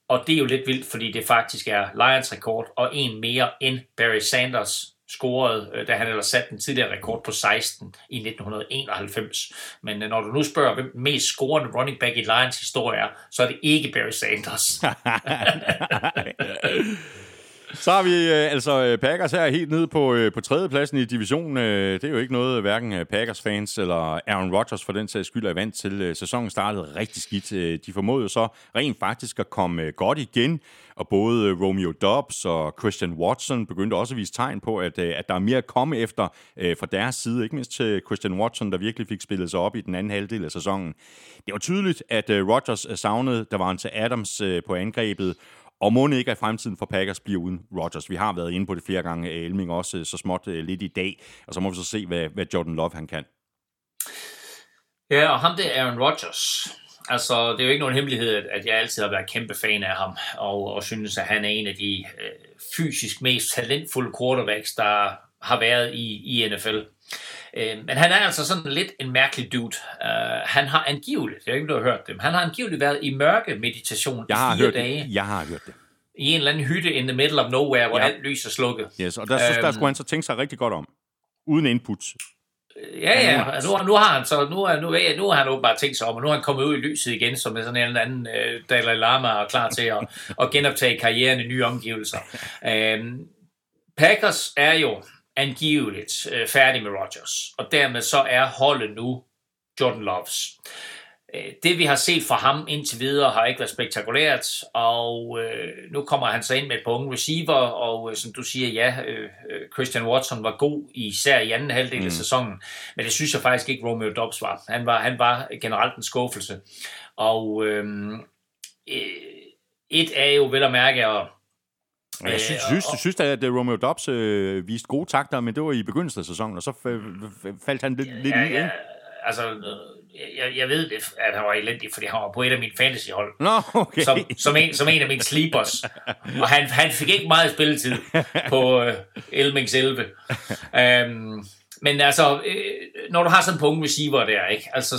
og det er jo lidt vildt, fordi det faktisk er Lions rekord, og en mere end Barry Sanders scorede, da han ellers satte den tidligere rekord på 16 i 1991. Men når du nu spørger, hvem mest scorende running back i Lions historie er, så er det ikke Barry Sanders. Så har vi altså Packers her helt nede på tredjepladsen i divisionen. Det er jo ikke noget, hverken Packers-fans eller Aaron Rodgers for den sags skyld er vant til. Sæsonen startede rigtig skidt. De formåede så rent faktisk at komme godt igen, og både Romeo Doubs og Christian Watson begyndte også at vise tegn på, at der er mere at komme efter fra deres side. Ikke mindst til Christian Watson, der virkelig fik spillet sig op i den anden halvdel af sæsonen. Det var tydeligt, at Rodgers savnede Davante Adams på angrebet, og må ikke, at fremtiden for Packers bliver uden Rodgers. Vi har været inde på det flere gange, Elming, også så småt lidt i dag. Og så må vi så se, hvad Jordan Love han kan. Ja, og ham det er Aaron Rodgers. Altså, det er jo ikke nogen hemmelighed, at jeg altid har været kæmpe fan af ham. Og synes, at han er en af de fysisk mest talentfulde quarterbacks, der har været i NFL. Men han er altså sådan lidt en mærkelig dude. Han har angiveligt, jeg har ikke blevet hørt det, han har angiveligt været i mørke meditation i 4 dage. Jeg har hørt det. I en eller anden hytte in the middle of nowhere, hvor alt lys er slukket. Yes, og der skulle han så tænke sig rigtig godt om. Uden input. Ja. Nu har han åbenbart tænkt sig om, og nu er han kommet ud i lyset igen, som er sådan en eller anden Dalai Lama, og klar til at genoptage karrieren i nye omgivelser. Packers er jo angiveligt færdig med Rodgers, og dermed så er holdet nu Jordan Loves. Det vi har set fra ham indtil videre har ikke været spektakulært, og nu kommer han så ind med et par unge receiver, og som du siger, Christian Watson var god, især i anden halvdel af sæsonen, men det synes jeg faktisk ikke Romeo Doubs var. Han var generelt en skuffelse, og et er jo vel at mærke, og jeg synes at Romeo Doubs viste gode takter, men det var i begyndelsen af sæsonen, og så faldt han lidt i ind. Altså, jeg ved, at han var elendig, fordi han var på et af mine fantasyhold, okay. som en af mine sleepers. Og han fik ikke meget spilletid på Elmings 11. Men altså, når du har sådan en punkt receiver der, ikke? Altså,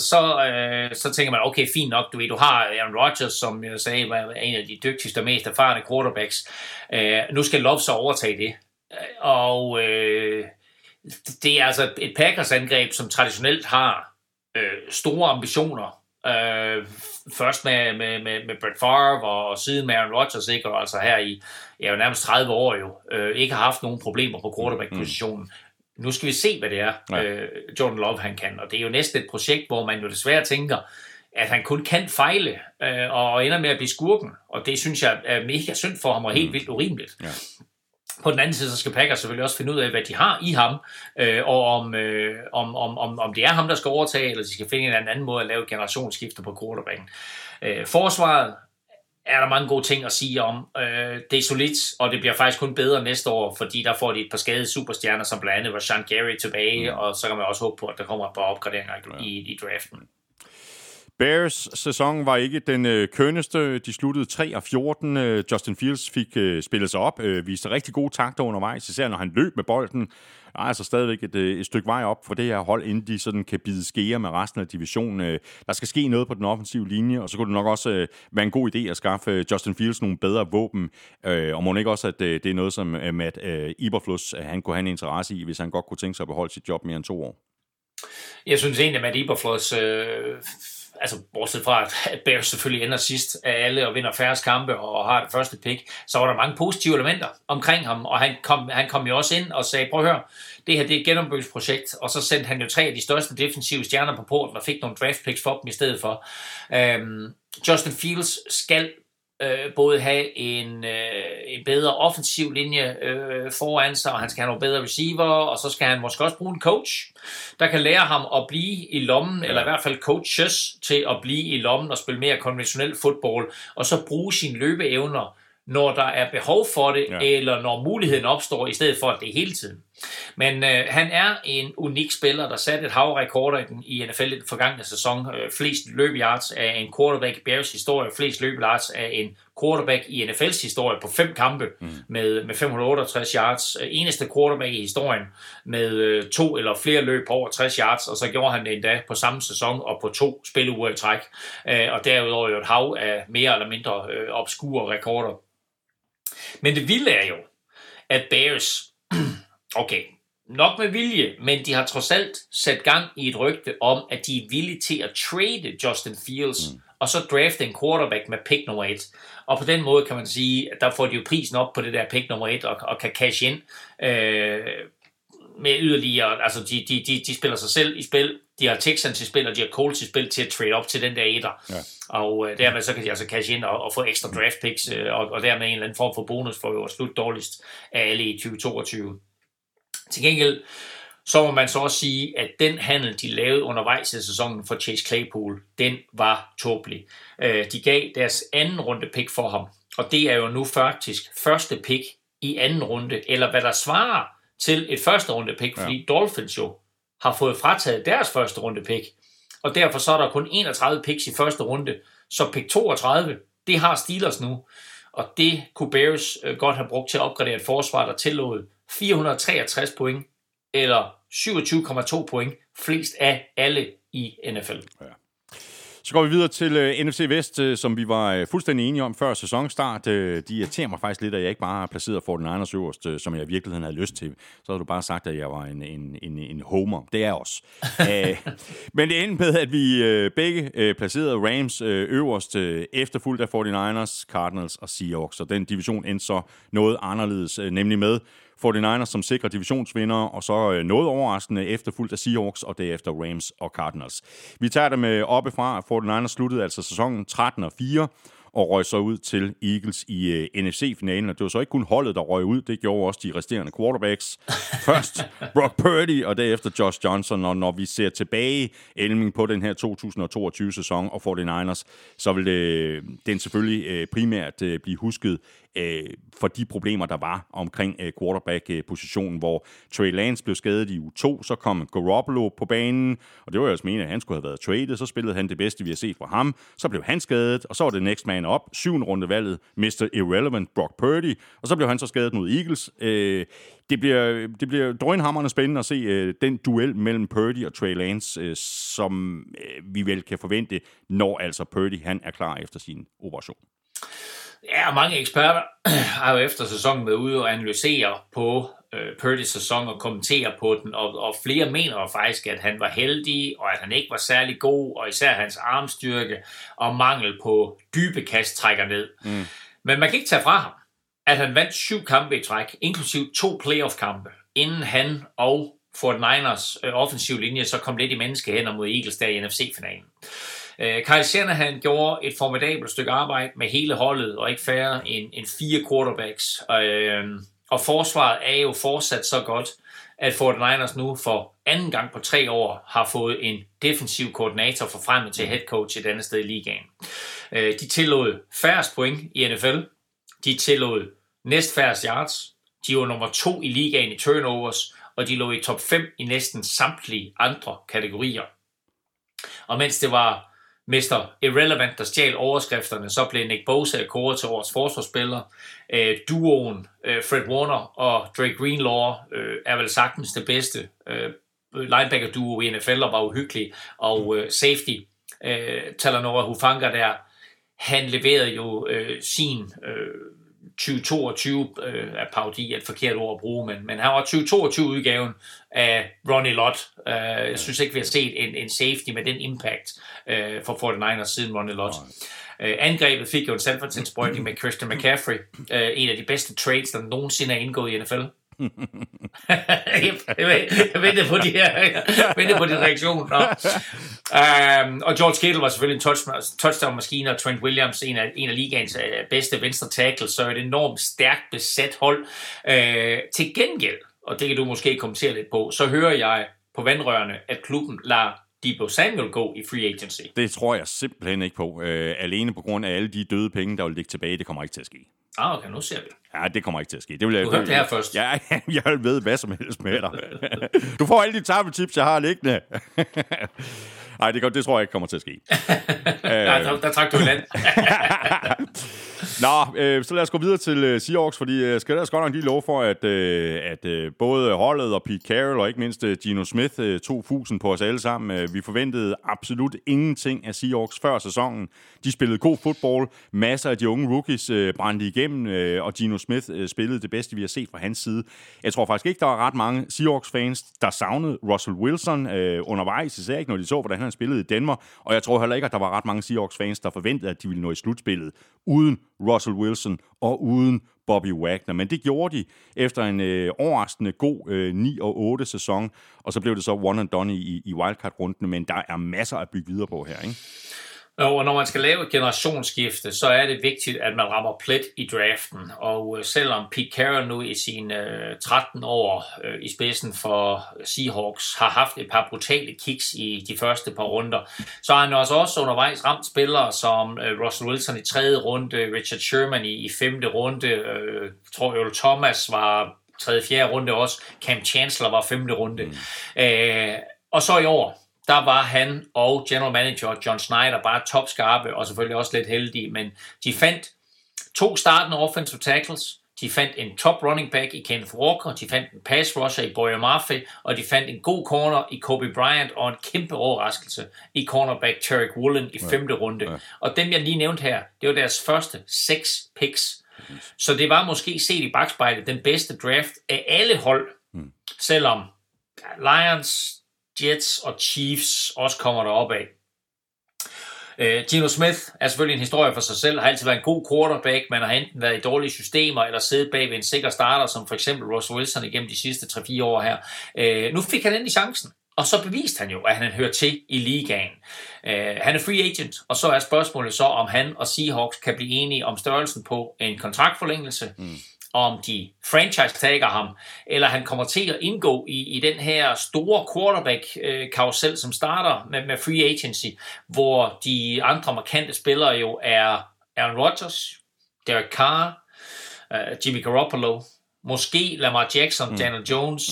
så tænker man, okay, fint nok, du ved, du har Aaron Rodgers, som jeg sagde, var en af de dygtigste og mest erfarne quarterbacks. Nu skal Love så overtage det. Og det er altså et Packers-angreb, som traditionelt har store ambitioner. Først med Brett Favre og siden med Aaron Rodgers, ikke? Og altså her i nærmest 30 år ikke har haft nogen problemer på quarterback-positionen. Nu skal vi se, hvad det er, Jordan Love han kan. Og det er jo næsten et projekt, hvor man jo desværre tænker, at han kun kan fejle og ender med at blive skurken. Og det synes jeg er mega synd for ham og helt vildt urimeligt. Ja. På den anden side, så skal Packers selvfølgelig også finde ud af, hvad de har i ham, og om det er ham, der skal overtage, eller de skal finde en anden måde at lave generationsskifter på quarterbacken. Forsvaret er der mange gode ting at sige om. Det er solidt, og det bliver faktisk kun bedre næste år, fordi der får de et par skadede superstjerner, som blandt andet var Sean Gary tilbage, og så kan man også håbe på, at der kommer et par opgraderinger i draften. Bears sæson var ikke den kønneste. De sluttede 3-14. Justin Fields fik spillet sig op, viste rigtig gode takter undervejs, især når han løb med bolden. Der er altså stadigvæk et stykke vej op for det her hold, inden de sådan kan bide skære med resten af divisionen. Der skal ske noget på den offensive linje, og så kunne det nok også være en god idé at skaffe Justin Fields nogle bedre våben. Og må ikke også, at det er noget, som Matt Eberflus han kunne have en interesse i, hvis han godt kunne tænke sig at beholde sit job mere end 2 år? Jeg synes egentlig, at Matt Eberflus... altså bortset fra, at Bears selvfølgelig ender sidst af alle og vinder færrest kampe og har det første pick, så var der mange positive elementer omkring ham, og han kom jo også ind og sagde, prøv at høre, det her det er et genopbygningsprojekt, og så sendte han jo 3 af de største defensive stjerner på porten og fik nogle draft picks for dem i stedet for. Justin Fields skal både have en bedre offensiv linje foran sig, og han skal have nogle bedre receiver, og så skal han måske også bruge en coach, der kan lære ham at blive i lommen, eller i hvert fald coaches til at blive i lommen og spille mere konventionel fodbold, og så bruge sine løbeevner, når der er behov for det, eller når muligheden opstår, i stedet for at det er hele tiden. Men han er en unik spiller, der satte et havrekord i NFL i den forgangne sæson. Flest løbeyards af en quarterback i Bears historie, flest løbeyards af en quarterback i NFL's historie på 5 kampe med 568 yards. Eneste quarterback i historien med 2 eller flere løb på over 60 yards, og så gjorde han det endda på samme sæson og på 2 spilleuger i træk. Og derudover jo et hav af mere eller mindre obskure rekorder. Men det vilde er jo, at Bears, okay, nok med vilje, men de har trods alt sat gang i et rygte om, at de er villige til at trade Justin Fields, og så drafte en quarterback med pick nummer 1. Og på den måde kan man sige, at der får de jo prisen op på det der pick nummer 1, og kan cash ind med yderligere, altså de spiller sig selv i spil, de har Texans i spil, og de har Colts i spil til at trade op til den der etter. Ja. Og dermed så kan de altså cashe ind og få ekstra draft picks, og dermed en eller anden form for bonus for jo at slutte dårligst af alle i 2022. Til gengæld, så må man så også sige, at den handel, de lavede undervejs i sæsonen for Chase Claypool, den var tåbelig. De gav deres anden runde pick for ham, og det er jo nu faktisk første pick i anden runde, eller hvad der svarer til et første runde pick, fordi Dolphins jo har fået frataget deres første runde pick, og derfor så er der kun 31 picks i første runde, så pick 32, det har Steelers nu, og det kunne Bears godt have brugt til at opgradere et forsvar, der tillod 463 point, eller 27,2 point, flest af alle i NFL. Ja. Så går vi videre til NFC Vest, som vi var fuldstændig enige om før sæsonstart. De irriterer mig faktisk lidt, at jeg ikke bare placerede 49ers øverst, som jeg i virkeligheden havde lyst til. Så havde du bare sagt, at jeg var en homer. Det er også. Men det endte med, at vi begge placerede Rams øverst, efterfulgt af 49ers, Cardinals og Seahawks. Og den division endte så noget anderledes, nemlig med 49ers som sikre divisionsvindere, og så noget overraskende efterfulgt af Seahawks, og derefter Rams og Cardinals. Vi tager dem oppefra. 49ers sluttede altså sæsonen 13-4, og røg så ud til Eagles i NFC-finalen, og det var så ikke kun holdet, der røg ud, det gjorde også de resterende quarterbacks. Først Brock Purdy, og derefter Josh Johnson, og når vi ser tilbage Elming på den her 2022-sæson og 49ers, så vil den selvfølgelig primært blive husket for de problemer, der var omkring quarterback-positionen, hvor Trey Lance blev skadet i uge 2, så kom Garoppolo på banen, og det var jo også meningen, at han skulle have været traded, så spillede han det bedste, vi har set fra ham, så blev han skadet, og så var det next man op, 7. rundevalget, Mr. Irrelevant, Brock Purdy, og så blev han så skadet mod Eagles. Det bliver drønhamrende spændende at se den duel mellem Purdy og Trey Lance, som vi vel kan forvente, når altså Purdy han er klar efter sin operation. Ja, og mange eksperter har jo efter sæsonen været ude og analysere på Purdy's sæson og kommentere på den, og flere mener jo faktisk, at han var heldig, og at han ikke var særlig god, og især hans armstyrke og mangel på dybe kast trækker ned. Mm. Men man kan ikke tage fra ham, at han vandt 7 kampe i træk, inklusiv 2 playoff-kampe, inden han og 49ers offensiv linje så kom lidt i menneskehænder mod Eagles der i NFC-finalen. Kyle Shanahan gjorde et formidabelt stykke arbejde med hele holdet, og ikke færre end 4 quarterbacks. Og forsvaret er jo fortsat så godt, at 49ers nu for anden gang på 3 år har fået en defensiv koordinator forfremmet til head coach et andet sted i ligaen. De tillod færrest point i NFL. De tillod næstfærrest yards. De var nummer 2 i ligaen i turnovers, og de lå i top 5 i næsten samtlige andre kategorier. Og mens det var Mr. Irrelevant, der stjal overskrifterne, så blev Nick Bosa kåret til årets forsvarsspiller. Duoen Fred Warner og Dre Greenlaw er vel sagtens det bedste linebacker-duo i NFL, og var uhyggelig, og safety Talanoa Hufanga der, han leverede jo sin 2022, er parodi et forkert ord at bruge, men han var 2022-udgaven af Ronnie Lott. Jeg synes ikke, vi har set en safety med den impact for 49ers siden Ronnie Lott. Angrebet fik jo en selvfortændsprøjtning med Christian McCaffrey, en af de bedste trades, der nogensinde er indgået i NFL. Jeg ventede på din reaktion. Og George Kittle var selvfølgelig en touchdown-maskine, og Trent Williams, en af ligaens bedste venstre tackle, så et enormt stærkt besat hold. Til gengæld, og det kan du måske kommentere lidt på, så hører jeg på vandrørene, at klubben lader Deebo Samuel gå i free agency. Det tror jeg simpelthen ikke på. Alene på grund af alle de døde penge, der vil ligge tilbage, det kommer ikke til at ske. Ah, okay, nu ser vi. Ja, det kommer ikke til at ske. Det vil jeg, du hørte det her først. Ja, jeg ved hvad som helst med dig. Du får alle de tafeltips, jeg har liggende. Nej, det tror jeg ikke kommer til at ske. Der trak du i land. Nå, så lad os gå videre til Seahawks, fordi skal der godt nok lige love for, at både holdet og Pete Carroll, og ikke mindst Geno Smith, tog fusen på os alle sammen. Vi forventede absolut ingenting af Seahawks før sæsonen. De spillede god fodbold, masser af de unge rookies brændte igennem, og Geno Smith spillede det bedste, vi har set fra hans side. Jeg tror faktisk ikke, der var ret mange Seahawks-fans, der savnede Russell Wilson undervejs, især ikke, når de så, hvordan han spillede i Denver, og jeg tror heller ikke, at der var ret mange Seahawks-fans, der forventede, at de ville nå i slutspillet uden Russell Wilson og uden Bobby Wagner, men det gjorde de efter en overraskende god 9-8 sæson, og så blev det så one and done i wildcard-runden, men der er masser at bygge videre på her, ikke? Jo, og når man skal lave et generationsskifte, så er det vigtigt, at man rammer plet i draften, og selvom Pete Carroll nu i sine 13 år i spidsen for Seahawks har haft et par brutale kicks i de første par runder, så har han også undervejs ramt spillere som Russell Wilson i 3. runde, Richard Sherman i 5. runde, tror jeg, Thomas var 3.-4. runde også, Cam Chancellor var 5. runde, og så i år, der var han og general manager John Schneider bare topskarpe, og selvfølgelig også lidt heldige, men de fandt 2 startende offensive tackles, de fandt en top running back i Kenneth Walker, de fandt en pass rusher i Boyer Murphy, og de fandt en god corner i Kobe Bryant, og en kæmpe overraskelse i cornerback Tarek Woolen i 5. runde. Ja. Og dem, jeg lige nævnte her, det var deres første 6 picks. Så det var måske set i bagspejlet den bedste draft af alle hold, selvom Lions, Jets og Chiefs også kommer derop af. Geno Smith er selvfølgelig en historie for sig selv, har altid været en god quarterback, man har enten været i dårlige systemer eller siddet bag ved en sikker starter, som for eksempel Russell Wilson igennem de sidste 3-4 år her. Nu fik han endelig chancen, og så beviste han jo, at han hører til i ligaen. Han er free agent, og så er spørgsmålet så, om han og Seahawks kan blive enige om størrelsen på en kontraktforlængelse, om de franchise-tagger ham, eller han kommer til at indgå i den her store quarterback-karusel, som starter med free agency, hvor de andre markante spillere jo er Aaron Rodgers, Derek Carr, Jimmy Garoppolo, måske Lamar Jackson, Daniel Jones,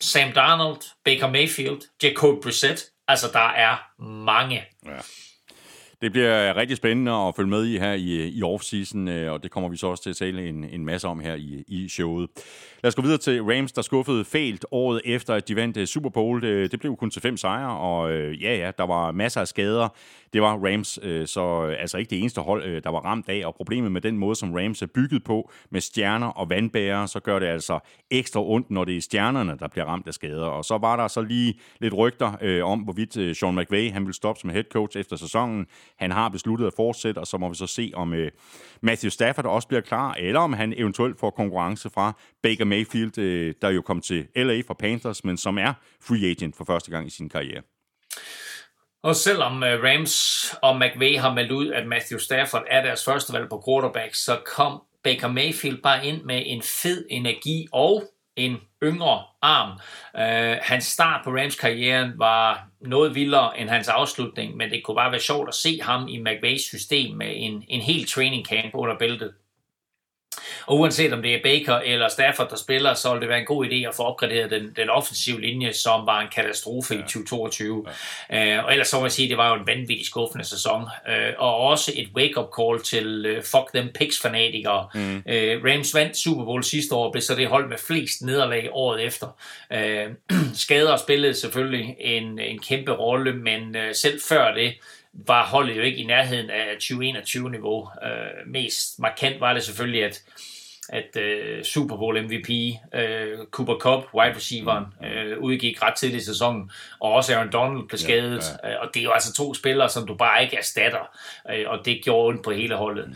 Sam Darnold, Baker Mayfield, Jacob Brissett. Altså, der er mange. Ja. Det bliver rigtig spændende at følge med i her i off-season, og det kommer vi så også til at tale en masse om her i showet. Lad os gå videre til Rams, der skuffede fælt året efter, at de vandt Super Bowl. Det blev kun til 5 sejre, og ja, der var masser af skader. Det var Rams så altså ikke det eneste hold, der var ramt af, og problemet med den måde, som Rams er bygget på, med stjerner og vandbærere, så gør det altså ekstra ondt, når det er stjernerne, der bliver ramt af skader. Og så var der så lige lidt rygter om, hvorvidt Sean McVay, han ville stoppe som head coach efter sæsonen. Han har besluttet at fortsætte, og så må vi så se, om Matthew Stafford også bliver klar, eller om han eventuelt får konkurrence fra Baker Mayfield, der jo kom til LA fra Panthers, men som er free agent for første gang i sin karriere. Og selvom Rams og McVay har meldt ud, at Matthew Stafford er deres førstevalg på quarterback, så kom Baker Mayfield bare ind med en fed energi og en yngre arm. Hans start på Rams-karrieren var noget vildere end hans afslutning, men det kunne bare være sjovt at se ham i McVays system med en hel training camp under bæltet. Og uanset om det er Baker eller Stafford, der spiller, så vil det være en god idé at få opgraderet den offensive linje, som var en katastrofe i 2022. Ja. Og ellers så må jeg sige, at det var jo en vanvittig skuffende sæson. Og også et wake-up call til fuck them Picks-fanatikere. Rams vandt Super Bowl sidste år, blev så det hold med flest nederlag året efter. Skader spillede selvfølgelig en kæmpe rolle, men selv før det, var holdet jo ikke i nærheden af 2021-niveau. Mest markant var det selvfølgelig, at Super Bowl MVP, Cooper Kupp, wide receiveren, udgik ret tidligt i sæsonen, og også Aaron Donald blev skadet, og det er jo altså 2 spillere, som du bare ikke erstatter, og det gjorde ondt på hele holdet.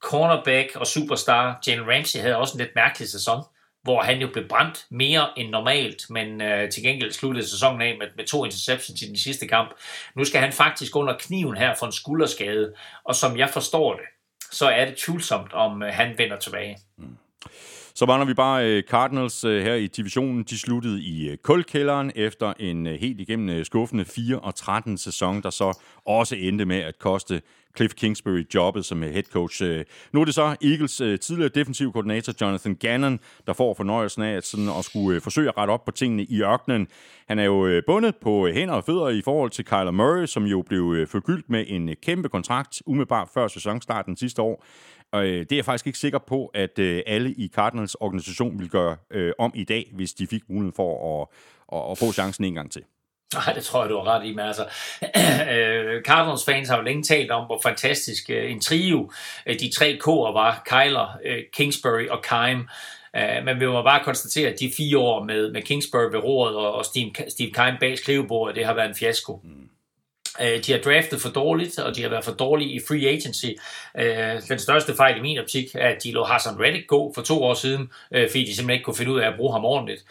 Cornerback og superstar Jalen Ramsey havde også en lidt mærkelig sæson, hvor han jo blev brændt mere end normalt, men til gengæld sluttede sæsonen af med 2 interceptions i den sidste kamp. Nu skal han faktisk under kniven her for en skulderskade, og som jeg forstår det, så er det tvivlsomt, om han vender tilbage. Så mangler vi bare Cardinals her i divisionen. De sluttede i kuldkælderen efter en helt igennem skuffende 4-13 sæson, der så også endte med at koste Cliff Kingsbury jobbet som head coach. Nu er det så Eagles tidligere defensiv koordinator Jonathan Gannon, der får fornøjelsen af at skulle forsøge at rette op på tingene i ørkenen. Han er jo bundet på hænder og fødder i forhold til Kyler Murray, som jo blev forgyldt med en kæmpe kontrakt umiddelbart før sæsonstarten sidste år. Og det er jeg faktisk ikke sikker på, at alle i Cardinals organisation vil gøre om i dag, hvis de fik muligheden for at få chancen en gang til. Nej, det tror jeg, du har ret i, men altså Cardinals fans har jo længe talt om, hvor fantastisk en trio de 3 K'er var, Kyler, Kingsbury og Keim. Men vi må bare konstatere, at de 4 år med Kingsbury ved roret og Steve Keim bag skrivebordet, det har været en fiasko. De har draftet for dårligt, og de har været for dårlige i free agency. Den største fejl i min optik er, at de lå Hassan Reddick gå for 2 år siden, fordi de simpelthen ikke kunne finde ud af at bruge ham ordentligt.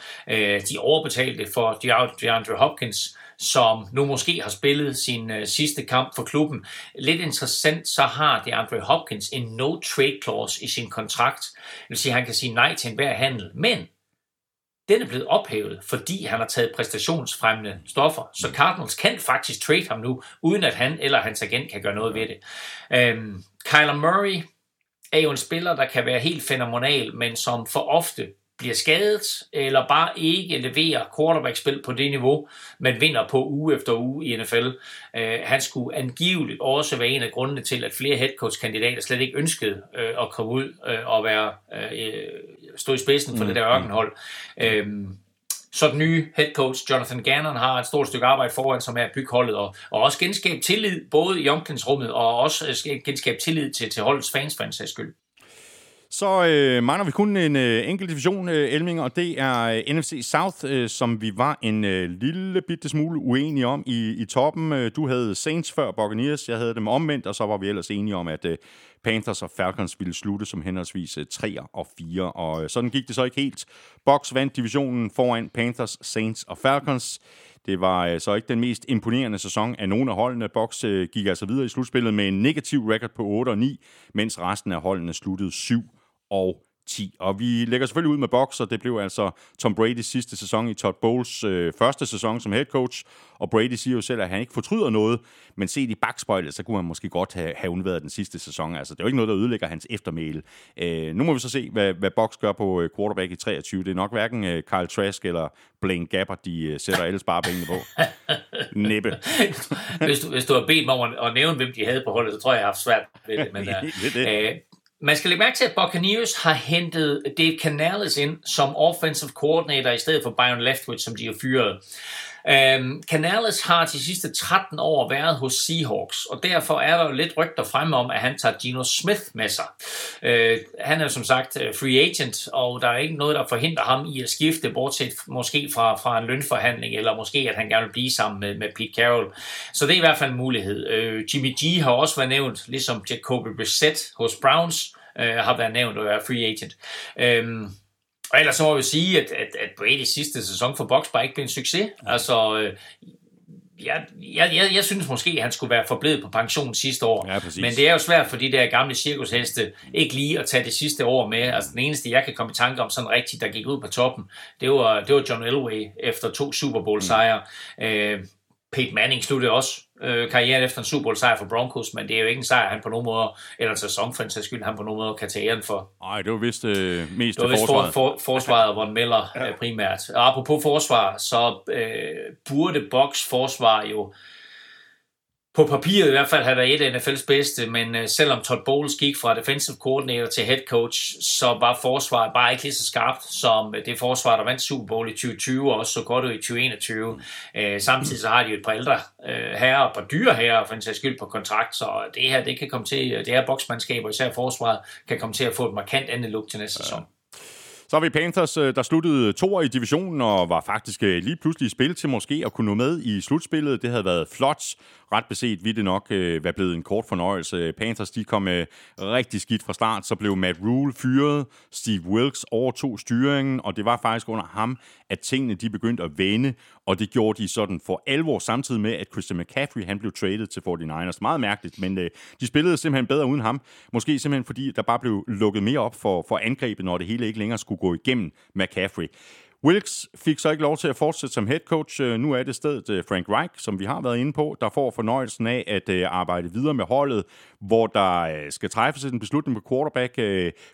De overbetalte for DeAndre Hopkins, som nu måske har spillet sin sidste kamp for klubben. Lidt interessant, så har DeAndre Hopkins en no-trade-clause i sin kontrakt. Det vil sige, at han kan sige nej til enhver handel, men den er blevet ophævet, fordi han har taget præstationsfremmende stoffer. Så Cardinals kan faktisk trade ham nu, uden at han eller hans agent kan gøre noget ved det. Kyler Murray er jo en spiller, der kan være helt fænomenal, men som for ofte bliver skadet, eller bare ikke leverer quarterback-spil på det niveau, man vinder på uge efter uge i NFL. Han skulle angiveligt også være en af grundene til, at flere headcoach-kandidater slet ikke ønskede at komme ud og stå i spidsen for det der ørkenhold. Så den nye headcoach, Jonathan Gannon, har et stort stykke arbejde foran, som er at bygge holdet, og også genskabe tillid, både i omklædningsrummet, og også genskabe tillid til holdets fans for en sags skyld. så mangler vi kun en enkelt division, Elming, og det er NFC South, som vi var en lille bitte smule uenige om i toppen. Du havde Saints før Buccaneers, jeg havde dem omvendt, og så var vi ellers enige om, at Panthers og Falcons ville slutte som henholdsvis 3'er og 4'er, og sådan gik det så ikke helt. Bucs vandt divisionen foran Panthers, Saints og Falcons. Det var så ikke den mest imponerende sæson af nogle af holdene. Bucs gik altså videre i slutspillet med en negativ record på 8 og 9, mens resten af holdene sluttede 7 og 10. Og vi lægger selvfølgelig ud med Bucs, og det blev altså Tom Brady's sidste sæson i Todd Bowles første sæson som head coach. Og Brady siger jo selv, at han ikke fortryder noget, men set i bagspejlet, så kunne han måske godt have undværet den sidste sæson. Altså, det er jo ikke noget, der ødelægger hans eftermæle. Nu må vi så se, hvad Bucs gør på quarterback i 23. Det er nok hverken Kyle Trask eller Blaine Gabbert, de sætter alle sparepengene på. Næppe. Hvis du har bedt mig om at nævne, hvem de havde på holdet, så tror jeg, jeg har haft svært ved det. Men, man skal lægge mærke til, at Buccaneers har hentet Dave Canales ind som offensive coordinator i stedet for Byron Leftwich, som de har fyret. Canales har de sidste 13 år været hos Seahawks, og derfor er der jo lidt rygter frem om, at han tager Geno Smith med sig. Han er som sagt free agent, og der er ikke noget, der forhindrer ham i at skifte, bortset måske fra en lønforhandling, eller måske at han gerne vil blive sammen med Pete Carroll. Så det er i hvert fald en mulighed. Jimmy G har også været nævnt, ligesom Jacoby Brissett hos Browns har været nævnt og er free agent. Og ellers så må vi sige, at Brady sidste sæson for Bucs bare ikke blev en succes. Altså, jeg synes måske, at han skulle være forblevet på pension sidste år. Ja, men det er jo svært for de der gamle cirkusheste ikke lige at tage det sidste år med. Altså, den eneste, jeg kan komme i tanke om sådan rigtigt, der gik ud på toppen, det var John Elway efter 2 Super Bowl-sejre. Peyton Manning sluttede også karrieren efter en Super Bowl-sejr for Broncos, men det er jo ikke en sejr, han på nogen måder, eller en sæson for en sags skyld, han på nogen måder kan tage æren for. Nej, det var vist mest det var forsvaret. Forsvaret, Von Miller primært. Og apropos forsvar, så burde Bucs forsvar jo på papiret i hvert fald have været et af NFL's bedste, men selvom Todd Bowles gik fra defensive coordinator til head coach, så var forsvaret bare ikke lige så skarpt som det forsvar, der vandt Super Bowl i 2020 og også så godt ud i 2021. Samtidig så har de jo et par ældre herrer og et par dyre herrer for en sags skyld på kontrakt, så det her, det kan komme til, det her boksmandskab og især forsvaret kan komme til at få et markant andet look til næste sæson. Så har vi Panthers, der sluttede 2'er i divisionen og var faktisk lige pludselig i spil til måske at kunne nå med i slutspillet. Det havde været flot. Ret beset ville det nok være blevet en kort fornøjelse. Panthers, de kom rigtig skidt fra start. Så blev Matt Rule fyret. Steve Wilkes overtog styringen, og det var faktisk under ham, at tingene de begyndte at vende. Og det gjorde de sådan for alvor samtidig med, at Christian McCaffrey han blev traded til 49ers. Meget mærkeligt, men de spillede simpelthen bedre uden ham. Måske simpelthen fordi, der bare blev lukket mere op for angrebet, når det hele ikke længere skulle gå igennem McCaffrey. Wilkes fik så ikke lov til at fortsætte som head coach. Nu er det stedet Frank Reich, som vi har været inde på, der får fornøjelsen af at arbejde videre med holdet, hvor der skal træffes en beslutning på quarterback.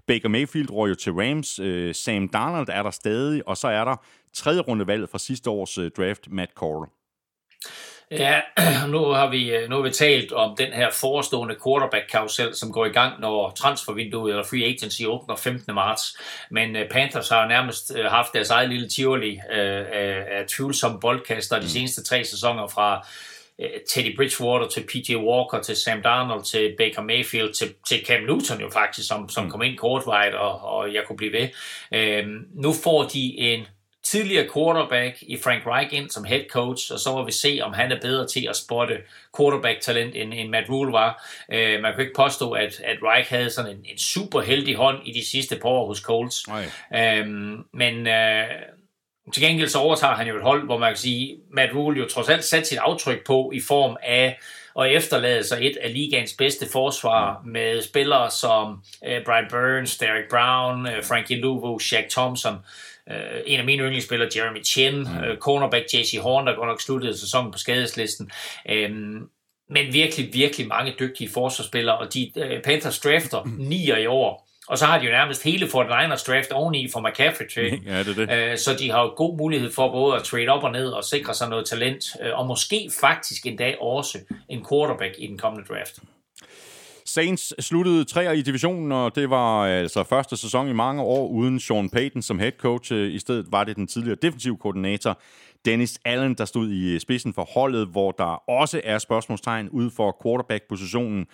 Baker Mayfield røg jo til Rams. Sam Darnold er der stadig, og så er der 3. rundevalget fra sidste års draft, Matt Corral. Ja, nu har vi talt om den her forestående quarterback-karusel, som går i gang, når transfervinduet eller free agency åbner 15. marts. Men Panthers har nærmest haft deres eget lille tivoli af tvivlsomme boldkaster de seneste 3 sæsoner fra Teddy Bridgewater til P.J. Walker til Sam Darnold til Baker Mayfield til Cam Newton jo faktisk, som kom ind kortvarigt, og jeg kunne blive ved. Nu får de en tidligere quarterback i Frank Reich ind som head coach, og så må vi se, om han er bedre til at spotte quarterback-talent, end Matt Rule var. Man kan ikke påstå, at Reich havde sådan en super heldig hånd i de sidste par år hos Colts. Men til gengæld så overtager han jo et hold, hvor man kan sige, Matt Rule jo trods alt satte sit aftryk på i form af og efterlade sig et af ligaens bedste forsvar med spillere som Brian Burns, Derek Brown, Frankie Louvo, Shaq Thompson, en af mine yndlingsspillere, Jeremy Chin, cornerback J.C. Horn, der godt nok sluttede sæsonen på skadeslisten. Men virkelig, virkelig mange dygtige forsvarsspillere, og de Panthers drafter 9'er i år. Og så har de jo nærmest hele 49ers draft oveni for McCaffrey. Ja, det. Så de har jo god mulighed for både at trade op og ned og sikre sig noget talent, og måske faktisk en dag også en quarterback i den kommende draft. Saints sluttede 3'er i divisionen, og det var altså første sæson i mange år uden Sean Payton som head coach. I stedet var det den tidligere defensive koordinator Dennis Allen, der stod i spidsen for holdet, hvor der også er spørgsmålstegn ud for quarterback-positionen.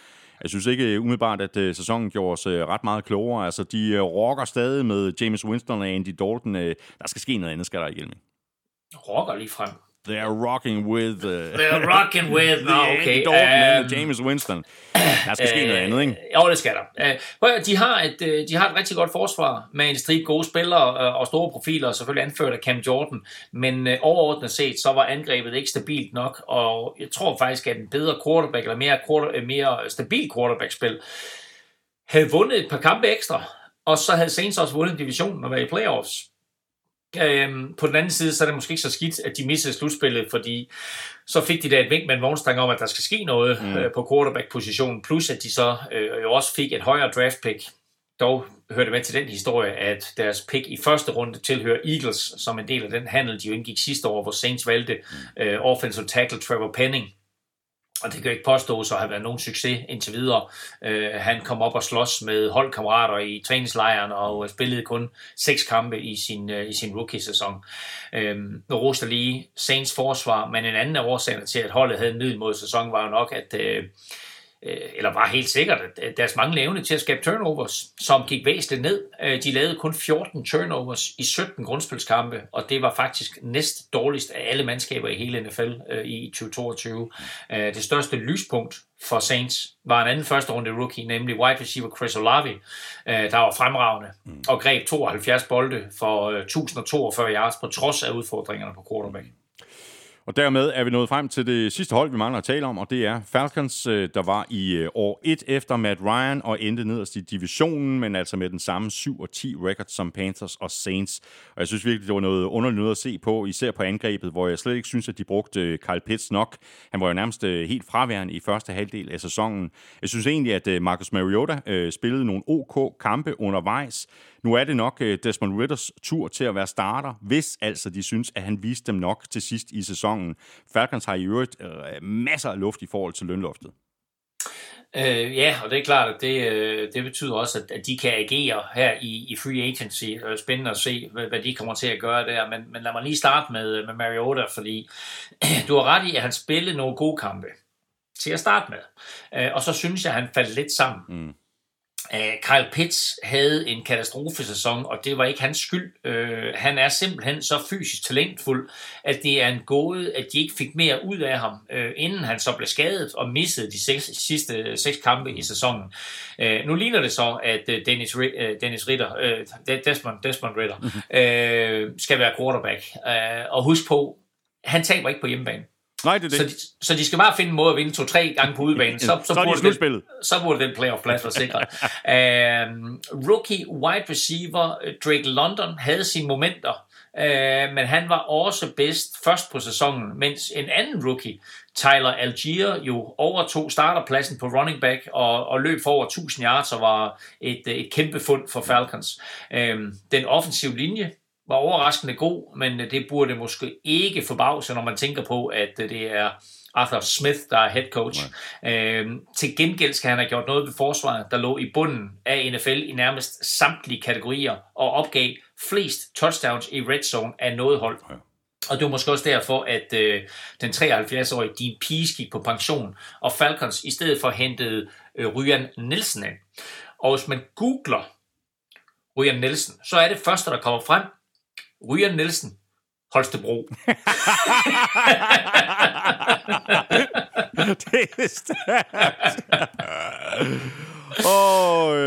Jeg synes ikke umiddelbart, at sæsonen gjorde os ret meget klogere. Altså, de rocker stadig med Jameis Winston og Andy Dalton. Der skal ske noget andet, skal der ikke, Elming? Rocker lige frem. They're rocking with... Nå, okay. Andy Dalton og Jameis Winston. Der skal ske noget andet, ikke? Jo, det skal der. De har et rigtig godt forsvar med en stribe gode spillere og store profiler, selvfølgelig anført af Cam Jordan. Men overordnet set, så var angrebet ikke stabilt nok, og jeg tror faktisk, at en bedre quarterback, eller mere stabil quarterback-spil, havde vundet et par kampe ekstra, og så havde Saints også vundet divisionen og været i playoffs. På den anden side, så er det måske ikke så skidt, at de missede slutspillet, fordi så fik de da et vink med en vognstang om, at der skal ske noget på quarterback-positionen, plus at de så jo også fik et højere draft-pick. Dog hørte med til den historie, at deres pick i første runde tilhører Eagles, som en del af den handel, de jo indgik sidste år, hvor Saints valgte offensive tackle Trevor Penning. Og det kan jo ikke påstås at have været nogen succes indtil videre. Han kom op og slås med holdkammerater i træningslejren og spillede kun 6 kampe i sin rookie-sæson. Nu ruster lige Saints forsvar, men en anden af årsagerne til, at holdet havde en middelmådig sæson, var jo nok, at eller var helt sikkert, at deres manglende evne til at skabe turnovers, som gik væsentligt ned. De lavede kun 14 turnovers i 17 grundspilskampe, og det var faktisk næst dårligst af alle mandskaber i hele NFL i 2022. Det største lyspunkt for Saints var en anden første runde rookie, nemlig wide receiver Chris Olave, der var fremragende og greb 72 bolde for 1042 yards på trods af udfordringerne på quarterback. Og dermed er vi nået frem til det sidste hold, vi mangler at tale om, og det er Falcons, der var i år 1 efter Matt Ryan og endte nederst i divisionen, men altså med den samme 7-10 record som Panthers og Saints. Og jeg synes virkelig, det var noget underligt noget at se på, især på angrebet, hvor jeg slet ikke synes, at de brugte Kyle Pitts nok. Han var jo nærmest helt fraværende i første halvdel af sæsonen. Jeg synes egentlig, at Marcus Mariota spillede nogle OK kampe undervejs. Nu er det nok Desmond Ritters tur til at være starter, hvis altså de synes, at han viste dem nok til sidst i sæsonen. Falcons har i øvrigt masser af luft i forhold til lønloftet. Ja, og det er klart, at det betyder også, at de kan agere her i free agency. Spændende at se, hvad de kommer til at gøre der. Men lad mig lige starte med Mariota, fordi du har ret i, at han spillede nogle gode kampe til at starte med. Og så synes jeg, at han faldt lidt sammen. Mm. Kyle Pitts havde en katastrofesæson, og det var ikke hans skyld. Han er simpelthen så fysisk talentfuld, at det er en gåde, at de ikke fik mere ud af ham, inden han så blev skadet og missede de sidste 6 kampe i sæsonen. Nu ligner det så, at Desmond Ritter skal være quarterback. Og husk på, han taber ikke på hjemmebane. Nej, det er det. Så de skal bare finde en måde at vinde 2-3 gange på udebane, så burde den playoff-plads være sikret. Rookie wide receiver Drake London havde sine momenter, men han var også bedst først på sæsonen, mens en anden rookie, Tyler Algier, jo overtog starterpladsen på running back og løb for over 1000 yards og var et kæmpe fund for Falcons. Den offensive linje var overraskende god, men det burde måske ikke forbavse, når man tænker på, at det er Arthur Smith, der er head coach. Til gengæld skal han have gjort noget ved forsvaret, der lå i bunden af NFL i nærmest samtlige kategorier og opgav flest touchdowns i red zone af noget hold. Ja. Og det var måske også derfor, at den 73-årige Dean Pease gik på pension, og Falcons i stedet for hentede Ryan Nielsen ind. Og hvis man googler Ryan Nielsen, så er det første, der kommer frem, Ryan Nielsen, Holstebro. Det er stærkt.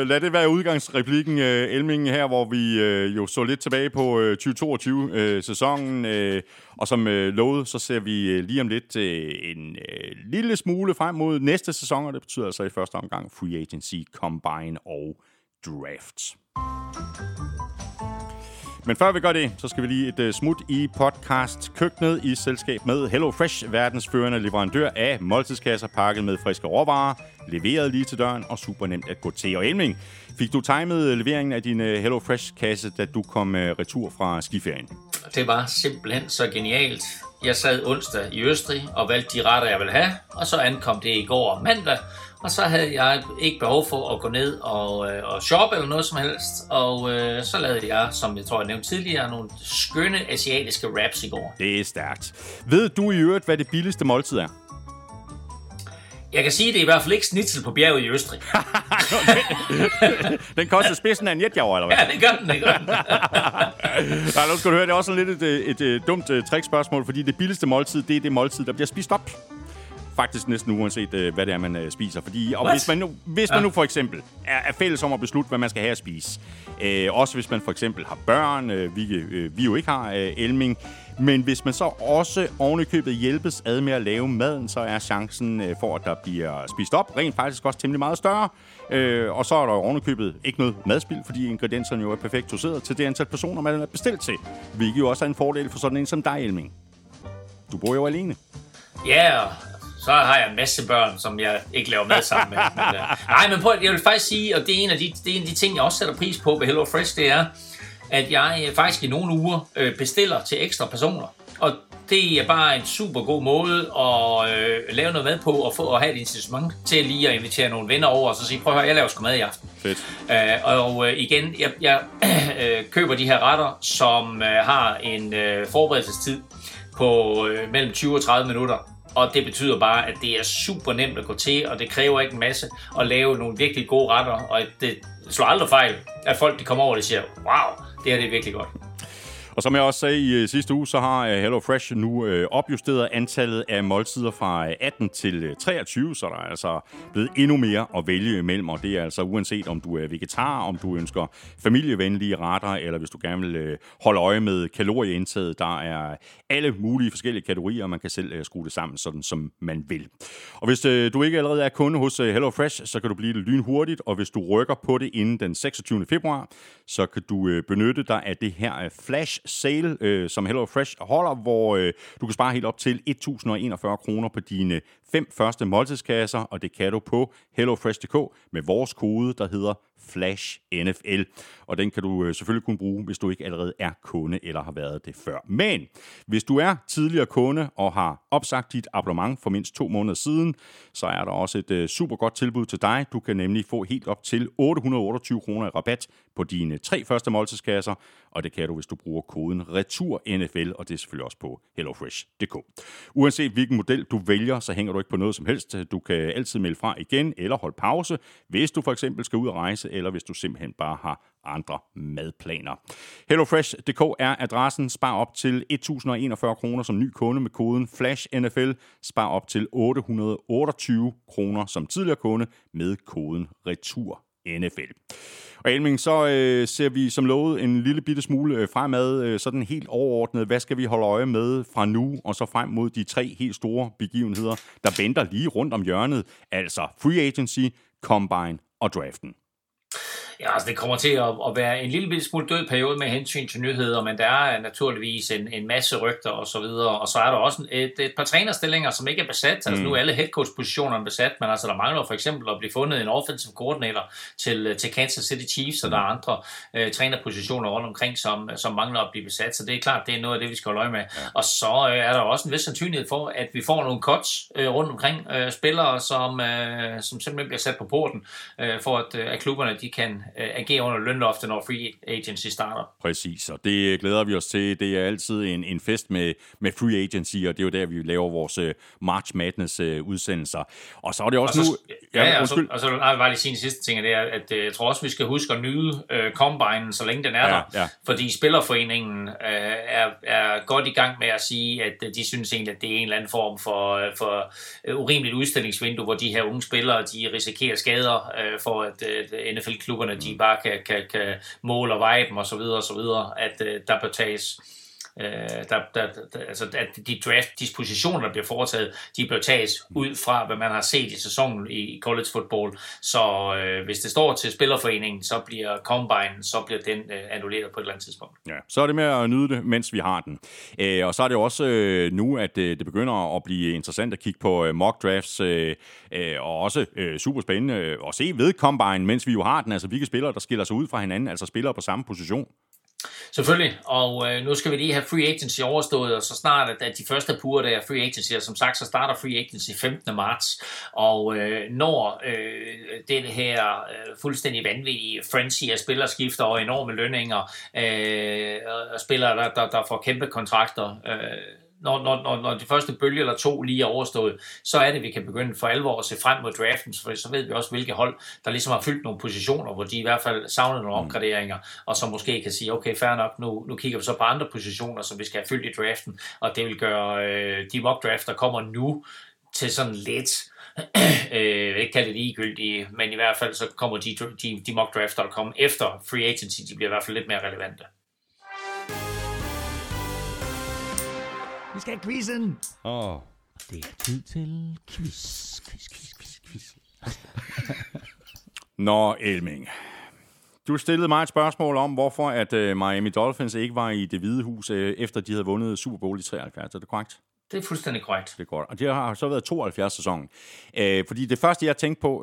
Lad det være udgangsreplikken, Elming, her, hvor vi jo så lidt tilbage på 2022-sæsonen. Og som lovet, så ser vi lige om lidt en lille smule frem mod næste sæson, og det betyder altså i første omgang free agency, combine og draft. Men før vi gør det, så skal vi lige et smut i podcast-køkkenet i selskab med HelloFresh, verdens førende leverandør af måltidskasser pakket med friske råvarer, leveret lige til døren og super nemt at gå til. Og Elming, fik du timet leveringen af din HelloFresh-kasse, da du kom retur fra skiferien? Det var simpelthen så genialt. Jeg sad onsdag i Østrig og valgte de retter, jeg ville have, og så ankom det i går mandag, og så havde jeg ikke behov for at gå ned og shoppe eller noget som helst, og så lavede jeg, som jeg tror, jeg nævnte tidligere, nogle skønne asiatiske wraps i går. Det er stærkt. Ved du i øvrigt, hvad det billigste måltid er? Jeg kan sige, det er i hvert fald ikke snitsel på bjerget i Østrig. Den koster spidsen af en jetjager, eller hvad? Ja, det gør den, det gør den. Nej, nu skal du høre, det er også lidt et dumt trickspørgsmål, fordi det billigste måltid, det er det måltid, der bliver spist op. Faktisk næsten uanset, hvad det er, man spiser. Fordi, og hvis man nu for eksempel er fælles om at beslutte, hvad man skal have at spise. Også hvis man for eksempel har børn, vi jo ikke har, Elming. Men hvis man så også ovenikøbet hjælpes ad med at lave maden, så er chancen for, at der bliver spist op, rent faktisk også temmelig meget større. Og så er der ovenikøbet ikke noget madspild, fordi ingredienserne jo er perfekt doseret til det antal personer, man er bestilt til. Hvilket jo også er en fordel for sådan en som dig, Elming. Du bor jo alene. Ja, yeah. Så har jeg en masse børn, som jeg ikke laver mad sammen med. Nej, men prøv, jeg vil faktisk sige, og det er en af de ting, jeg også sætter pris på ved HelloFresh, det er, at jeg faktisk i nogle uger bestiller til ekstra personer. Og det er bare en super god måde at lave noget mad på og få og have et incitament til lige at invitere nogle venner over og så sige, prøv at høre, jeg laver sgu mad i aften. Fedt. Igen, jeg køber de her retter, som har en forberedelsestid på mellem 20 og 30 minutter. Og det betyder bare, at det er super nemt at gå til, og det kræver ikke en masse at lave nogle virkelig gode retter. Og det slår aldrig fejl, at folk de kommer over og siger, wow, det her det er virkelig godt. Og som jeg også sagde i sidste uge, så har HelloFresh nu opjusteret antallet af måltider fra 18 til 23, så der er altså blevet endnu mere at vælge imellem, og det er altså uanset om du er vegetar, om du ønsker familievenlige retter, eller hvis du gerne vil holde øje med kalorieindtaget, der er alle mulige forskellige kategorier, og man kan selv skrue det sammen, sådan som man vil. Og hvis du ikke allerede er kunde hos HelloFresh, så kan du blive det lynhurtigt, og hvis du rykker på det inden den 26. februar, så kan du benytte dig af det her flash sale, som HelloFresh holder, hvor du kan spare helt op til 1.041 kroner på dine 5 første måltidskasser, og det kan du på HelloFresh.dk med vores kode, der hedder FLASHNFL. Og den kan du selvfølgelig kun bruge, hvis du ikke allerede er kunde eller har været det før. Men hvis du er tidligere kunde og har opsagt dit abonnement for mindst 2 måneder siden, så er der også et super godt tilbud til dig. Du kan nemlig få helt op til 828 kroner i rabat på dine 3 første måltidskasser, og det kan du, hvis du bruger koden RETURNFL, og det er selvfølgelig også på HelloFresh.dk. Uanset hvilken model du vælger, så hænger du ikke på noget som helst. Du kan altid melde fra igen eller holde pause, hvis du for eksempel skal ud og rejse, eller hvis du simpelthen bare har andre madplaner. HelloFresh.dk er adressen. Spar op til 1.041 kroner som ny kunde med koden FLASHNFL. Spar op til 828 kroner som tidligere kunde med koden RETUR. NFL. Og Elming, så ser vi som lovet en lille bitte smule fremad, sådan helt overordnet. Hvad skal vi holde øje med fra nu og så frem mod de 3 helt store begivenheder, der venter lige rundt om hjørnet, altså free agency, combine og draften? Ja, altså det kommer til at være en lille smule død periode med hensyn til nyheder, men der er naturligvis en masse rygter og så videre, og så er der også et par trænerstillinger, som ikke er besat. Altså nu er alle headcoach-positionerne besat, men altså der mangler for eksempel at blive fundet en offensive coordinator til Kansas City Chiefs, og der er andre trænerpositioner rundt omkring, som mangler at blive besat, så det er klart, det er noget af det, vi skal holde øje med. Ja. Og så er der også en vis sandsynlighed for, at vi får nogle cuts rundt omkring spillere, som simpelthen bliver sat på porten, for at klubberne de kan agere under lønloftet, når free agency starter. Præcis, og det glæder vi os til. Det er altid en fest med free agency, og det er jo der, vi laver vores March Madness-udsendelser. Og så er det også og så, nu... Ja, og så vil jeg bare lige sige en sidste ting, det er, at jeg tror også, vi skal huske at nyde combinen, så længe den er der. Ja. Fordi Spillerforeningen er godt i gang med at sige, at de synes egentlig, at det er en eller anden form for urimeligt udstillingsvindue, hvor de her unge spillere, de risikerer skader for, at NFL-klubberne de bare kan måle og veje dem og så videre og så videre, at der bør tages altså at de draft-dispositioner, der bliver foretaget, de bør tages ud fra, hvad man har set i sæsonen i college football. Så hvis det står til Spillerforeningen, så bliver combine, så bliver den annulleret på et eller andet tidspunkt. Ja, så er det med at nyde det, mens vi har den. Og så er det også nu, at det begynder at blive interessant at kigge på mock drafts, og også super spændende at se ved combine, mens vi jo har den. Altså hvilke spillere, der skiller sig ud fra hinanden, altså spillere på samme position. Selvfølgelig, og nu skal vi lige have free agency overstået, og så snart at de første pure der er free agency, og som sagt, så starter free agency 15. marts, og når det her fuldstændig vanvittige frenzy af spillerskifter og enorme lønninger, og spillere, der får kæmpe kontrakter, når de første bølge eller to lige er overstået, så er det, vi kan begynde for alvor at se frem mod draften, for så ved vi også, hvilke hold, der ligesom har fyldt nogle positioner, hvor de i hvert fald savner nogle opgraderinger, og som måske kan sige, okay, fair nok, nu kigger vi så på andre positioner, som vi skal have fyldt i draften, og det vil gøre de mock-draft, der kommer nu, til sådan lidt, ikke kalde det ligegyldige, men i hvert fald så kommer de mock-drafter, der kommer efter free agency, de bliver i hvert fald lidt mere relevante. Vi skal have quizzen. Det er tid til quiz. Nå, Elming. Du stillede mig et spørgsmål om, hvorfor at Miami Dolphins ikke var i Det Hvide Hus, efter de havde vundet Super Bowl i 73. Er det korrekt? Det er fuldstændig korrekt. Det er godt. Og det har så været 72-sæsonen. Fordi det første, jeg tænkte på,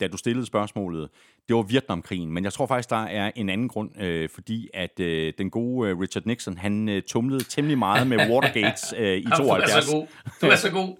da du stillede spørgsmålet, det var Vietnamkrigen. Men jeg tror faktisk, der er en anden grund, fordi at den gode Richard Nixon, han tumlede temmelig meget med Watergate i 72. Du er så god.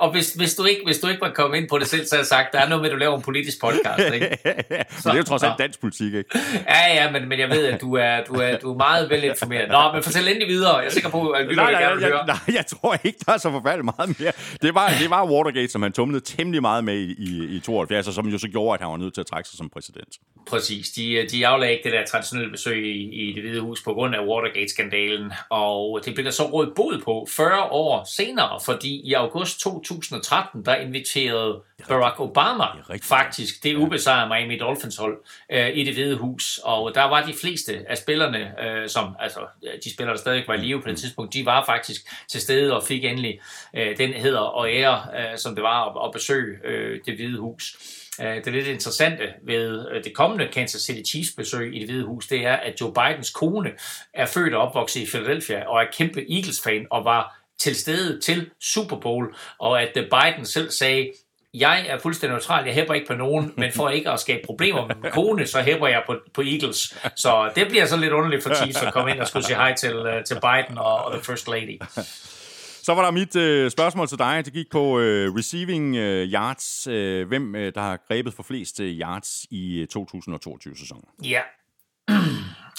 Og hvis du ikke var kommet ind på det selv, så har jeg sagt, der er noget med, at du laver en politisk podcast. Ikke? Så, det er jo trods alt dansk politik, ikke? Ja, men jeg ved, at du er meget velinformeret. Nå, men fortæl endelig videre. Jeg er sikker på, at lytterne gerne vil høre. Nej, jeg tror ikke, der er så forfærdeligt meget mere. Det var Watergate, som han tumlede temmelig meget med i 72, og som jo så gjorde, at han var nødt til at trække sig som præsident. Præcis. De aflagde ikke det der traditionelle besøg i Det Hvide Hus på grund af Watergate-skandalen, og det blev der så rådet bod på 40 år senere, fordi i august 2013, der inviterede Barack Obama faktisk det ubesejrede Miami Dolphins-hold i Det Hvide Hus, og der var de fleste af spillerne, de spillere, der stadig var i live på det tidspunkt, de var faktisk til stede og fik endelig den heder og ære, som det var at besøge Det Hvide Hus. Det lidt interessante ved det kommende Kansas City Chiefs besøg i Det Hvide Hus, det er, at Joe Bidens kone er født og opvokset i Philadelphia og er kæmpe Eagles-fan og var til stede til Super Bowl, og at Biden selv sagde, jeg er fuldstændig neutral, jeg hæpper ikke på nogen, men for ikke at skabe problemer med min kone, så hæpper jeg på Eagles. Så det bliver så lidt underligt for Chiefs at komme ind og skulle sige hej til Biden og the First Lady. Så var der mit spørgsmål til dig. Det gik på receiving yards. Hvem der har grebet for flest yards i 2022-sæsonen? Ja.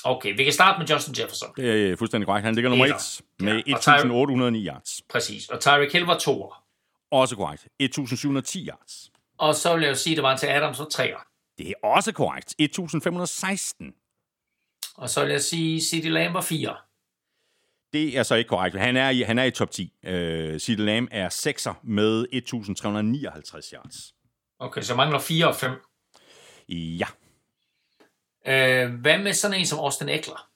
Okay, vi kan starte med Justin Jefferson. Det er fuldstændig korrekt. Han ligger nummer 1 med 1.809 yards. Præcis. Og Tyreek Hill var 2'er. Også korrekt. 1.710 yards. Og så vil jeg jo sige, det var til Adams og 3'er. Det er også korrekt. 1.516. Og så vil jeg sige, CeeDee Lamb var 4. Det er så ikke korrekt. Han er i top 10. CeeDee Lamb er 6'er med 1.359 yards. Okay, så mangler 4 og 5. Ja. Hvad med sådan en som Austin Eckler?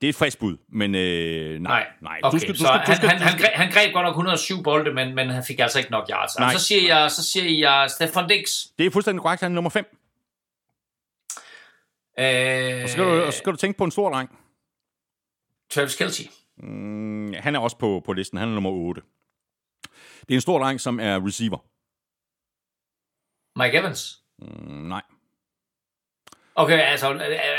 Det er et frisk bud, men nej. Okay, han greb godt nok 107 bolde, men han fik altså ikke nok yards. Altså, så siger jeg Stefan Diggs. Det er fuldstændig korrekt, han er nummer 5. Og så skal du tænke på en stor dreng. Travis Kelce. Han er også på listen, han er nummer 8. Det er en stor dreng, som er receiver. Mike Evans? Nej. Okay, altså,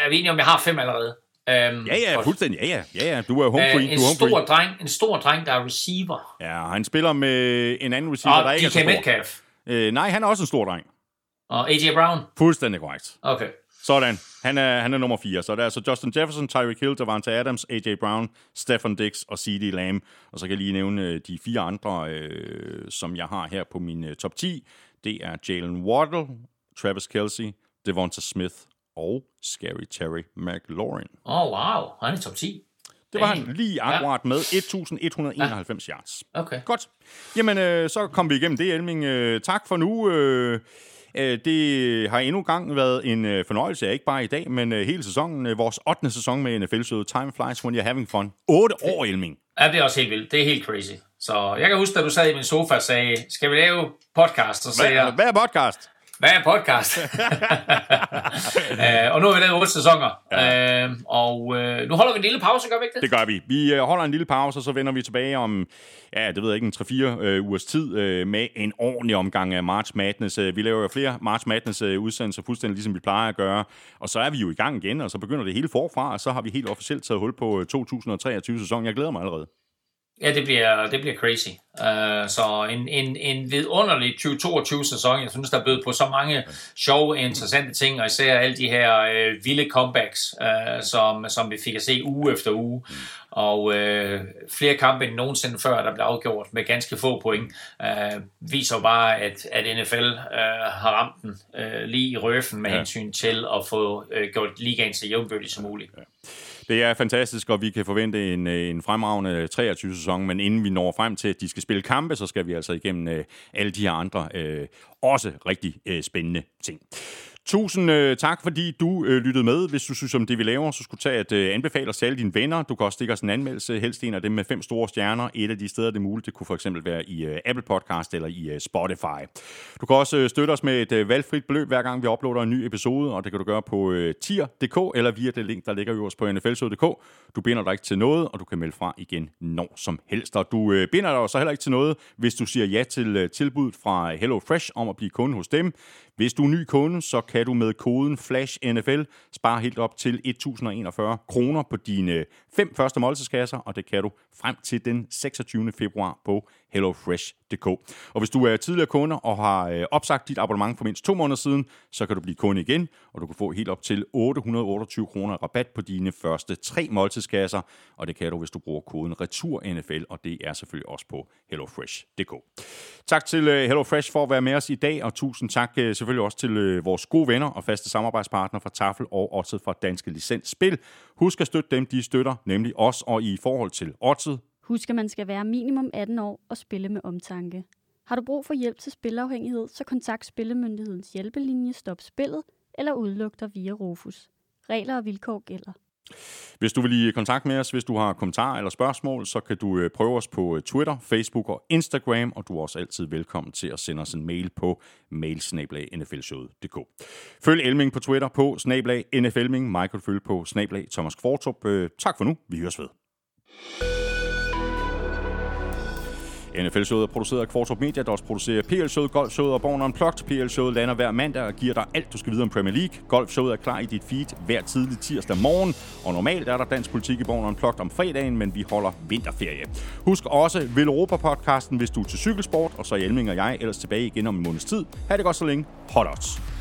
er vi enige om, jeg har 5 allerede? Ja, fuldstændig. Ja. Du er Humphrey. En stor dreng, der er receiver. Ja, han spiller med en anden receiver, der ikke er så stor. Metcalf. Nej, han er også en stor dreng. Og A.J. Brown? Fuldstændig korrekt. Okay. Sådan. Han er nummer 4. Så der er så Justin Jefferson, Tyreek Hill, Davante Adams, A.J. Brown, Stefan Diggs og CeeDee Lamb. Og så kan jeg lige nævne de 4 andre, som jeg har her på min top 10. Det er Jalen Waddle, Travis Kelce, Devonta Smith og Scary Terry McLaurin. Wow. Han er top 10. Det var han lige akkurat med 1.191 yards. Okay. Godt. Jamen, så kom vi igennem det, Elming. Tak for nu. Det har endnu gang været en fornøjelse, ikke bare i dag, men hele sæsonen. Vores 8. sæson med NFL-showet Time Flies When You're Having Fun. 8 år, Elming. Ja, det er også helt vildt. Det er helt crazy. Så jeg kan huske, da du sad i min sofa og sagde, skal vi lave podcast? Så sagde jeg, hvad er podcast? Hvad er podcast? Og nu har vi lavet 8 sæsoner, ja. Nu holder vi en lille pause, gør vi ikke det? Det gør vi. Vi holder en lille pause, og så vender vi tilbage om, ja, det ved jeg ikke, en 3-4 ugers tid med en ordentlig omgang af March Madness. Vi laver jo flere March Madness-udsendelser, fuldstændig ligesom vi plejer at gøre. Og så er vi jo i gang igen, og så begynder det hele forfra, og så har vi helt officielt taget hul på 2023-sæsonen. Jeg glæder mig allerede. Ja, det bliver crazy. Så en vidunderlig 2022-sæson. Jeg synes, der bød på så mange sjove, interessante ting, og især alle de her vilde comebacks, som vi fik at se uge efter uge. Og flere kampe end nogensinde før, der blev afgjort med ganske få point, viser jo bare, at NFL har ramt den lige i røffen med hensyn til at få gjort ligaen så jævnbyrdig som muligt. Det er fantastisk, og vi kan forvente en fremragende 23-sæson, men inden vi når frem til, at de skal spille kampe, så skal vi altså igennem alle de her andre, også rigtig spændende ting. Tusind tak, fordi du lyttede med. Hvis du synes om det, vi laver, så skulle tage at anbefale os til alle dine venner. Du kan også stikke os en anmeldelse, helst en af dem med 5 store stjerner. Et af de steder, det er muligt. Det kunne for eksempel være i Apple Podcast eller i Spotify. Du kan også støtte os med et valgfrit beløb, hver gang vi uploader en ny episode, og det kan du gøre på tier.dk eller via det link, der ligger øverst på nflshow.dk. Du binder dig ikke til noget, og du kan melde fra igen når som helst. Og du binder dig så heller ikke til noget, hvis du siger ja til tilbuddet fra HelloFresh om at blive kunde hos dem. Hvis du er ny kunde, så kan du med koden FLASHNFL spare helt op til 1.041 kroner på dine 5 første måltidskasser, og det kan du frem til den 26. februar på HelloFresh.dk. Og hvis du er tidligere kunde og har opsagt dit abonnement for mindst 2 måneder siden, så kan du blive kunde igen, og du kan få helt op til 828 kroner rabat på dine første 3 måltidskasser, og det kan du, hvis du bruger koden RETURNFL, og det er selvfølgelig også på HelloFresh.dk. Tak til HelloFresh for at være med os i dag, og tusind tak selvfølgelig også til vores gode venner og faste samarbejdspartnere fra Tafel og Odset fra Danske Licens Spil. Husk at støtte dem, de støtter, nemlig os, og i forhold til Odset. Husk, at man skal være minimum 18 år og spille med omtanke. Har du brug for hjælp til spilafhængighed, så kontakt Spillemyndighedens hjælpelinje Stop Spillet eller udluk dig via Rufus. Regler og vilkår gælder. Hvis du vil i kontakt med os, hvis du har kommentarer eller spørgsmål, så kan du prøve os på Twitter, Facebook og Instagram, og du er også altid velkommen til at sende os en mail på mail@nflshowet.dk. Følg Elming på Twitter på @nflming, mig kan du følge på @Thomas Kvortrup. Tak for nu, vi høres ved. NFL-showet er produceret af Kvortrup Media, der også producerer PL-showet, Golf-showet og Born Unplugged. PL-showet lander hver mandag og giver dig alt, du skal vide om Premier League. Golf-showet er klar i dit feed hver tidlig tirsdag morgen. Og normalt er der dansk politik i Born Unplugged om fredagen, men vi holder vinterferie. Husk også Veloropa-podcasten, hvis du er til cykelsport, og så er Elming og jeg ellers tilbage igen om en måneds tid. Ha' det godt så længe. Hot odds.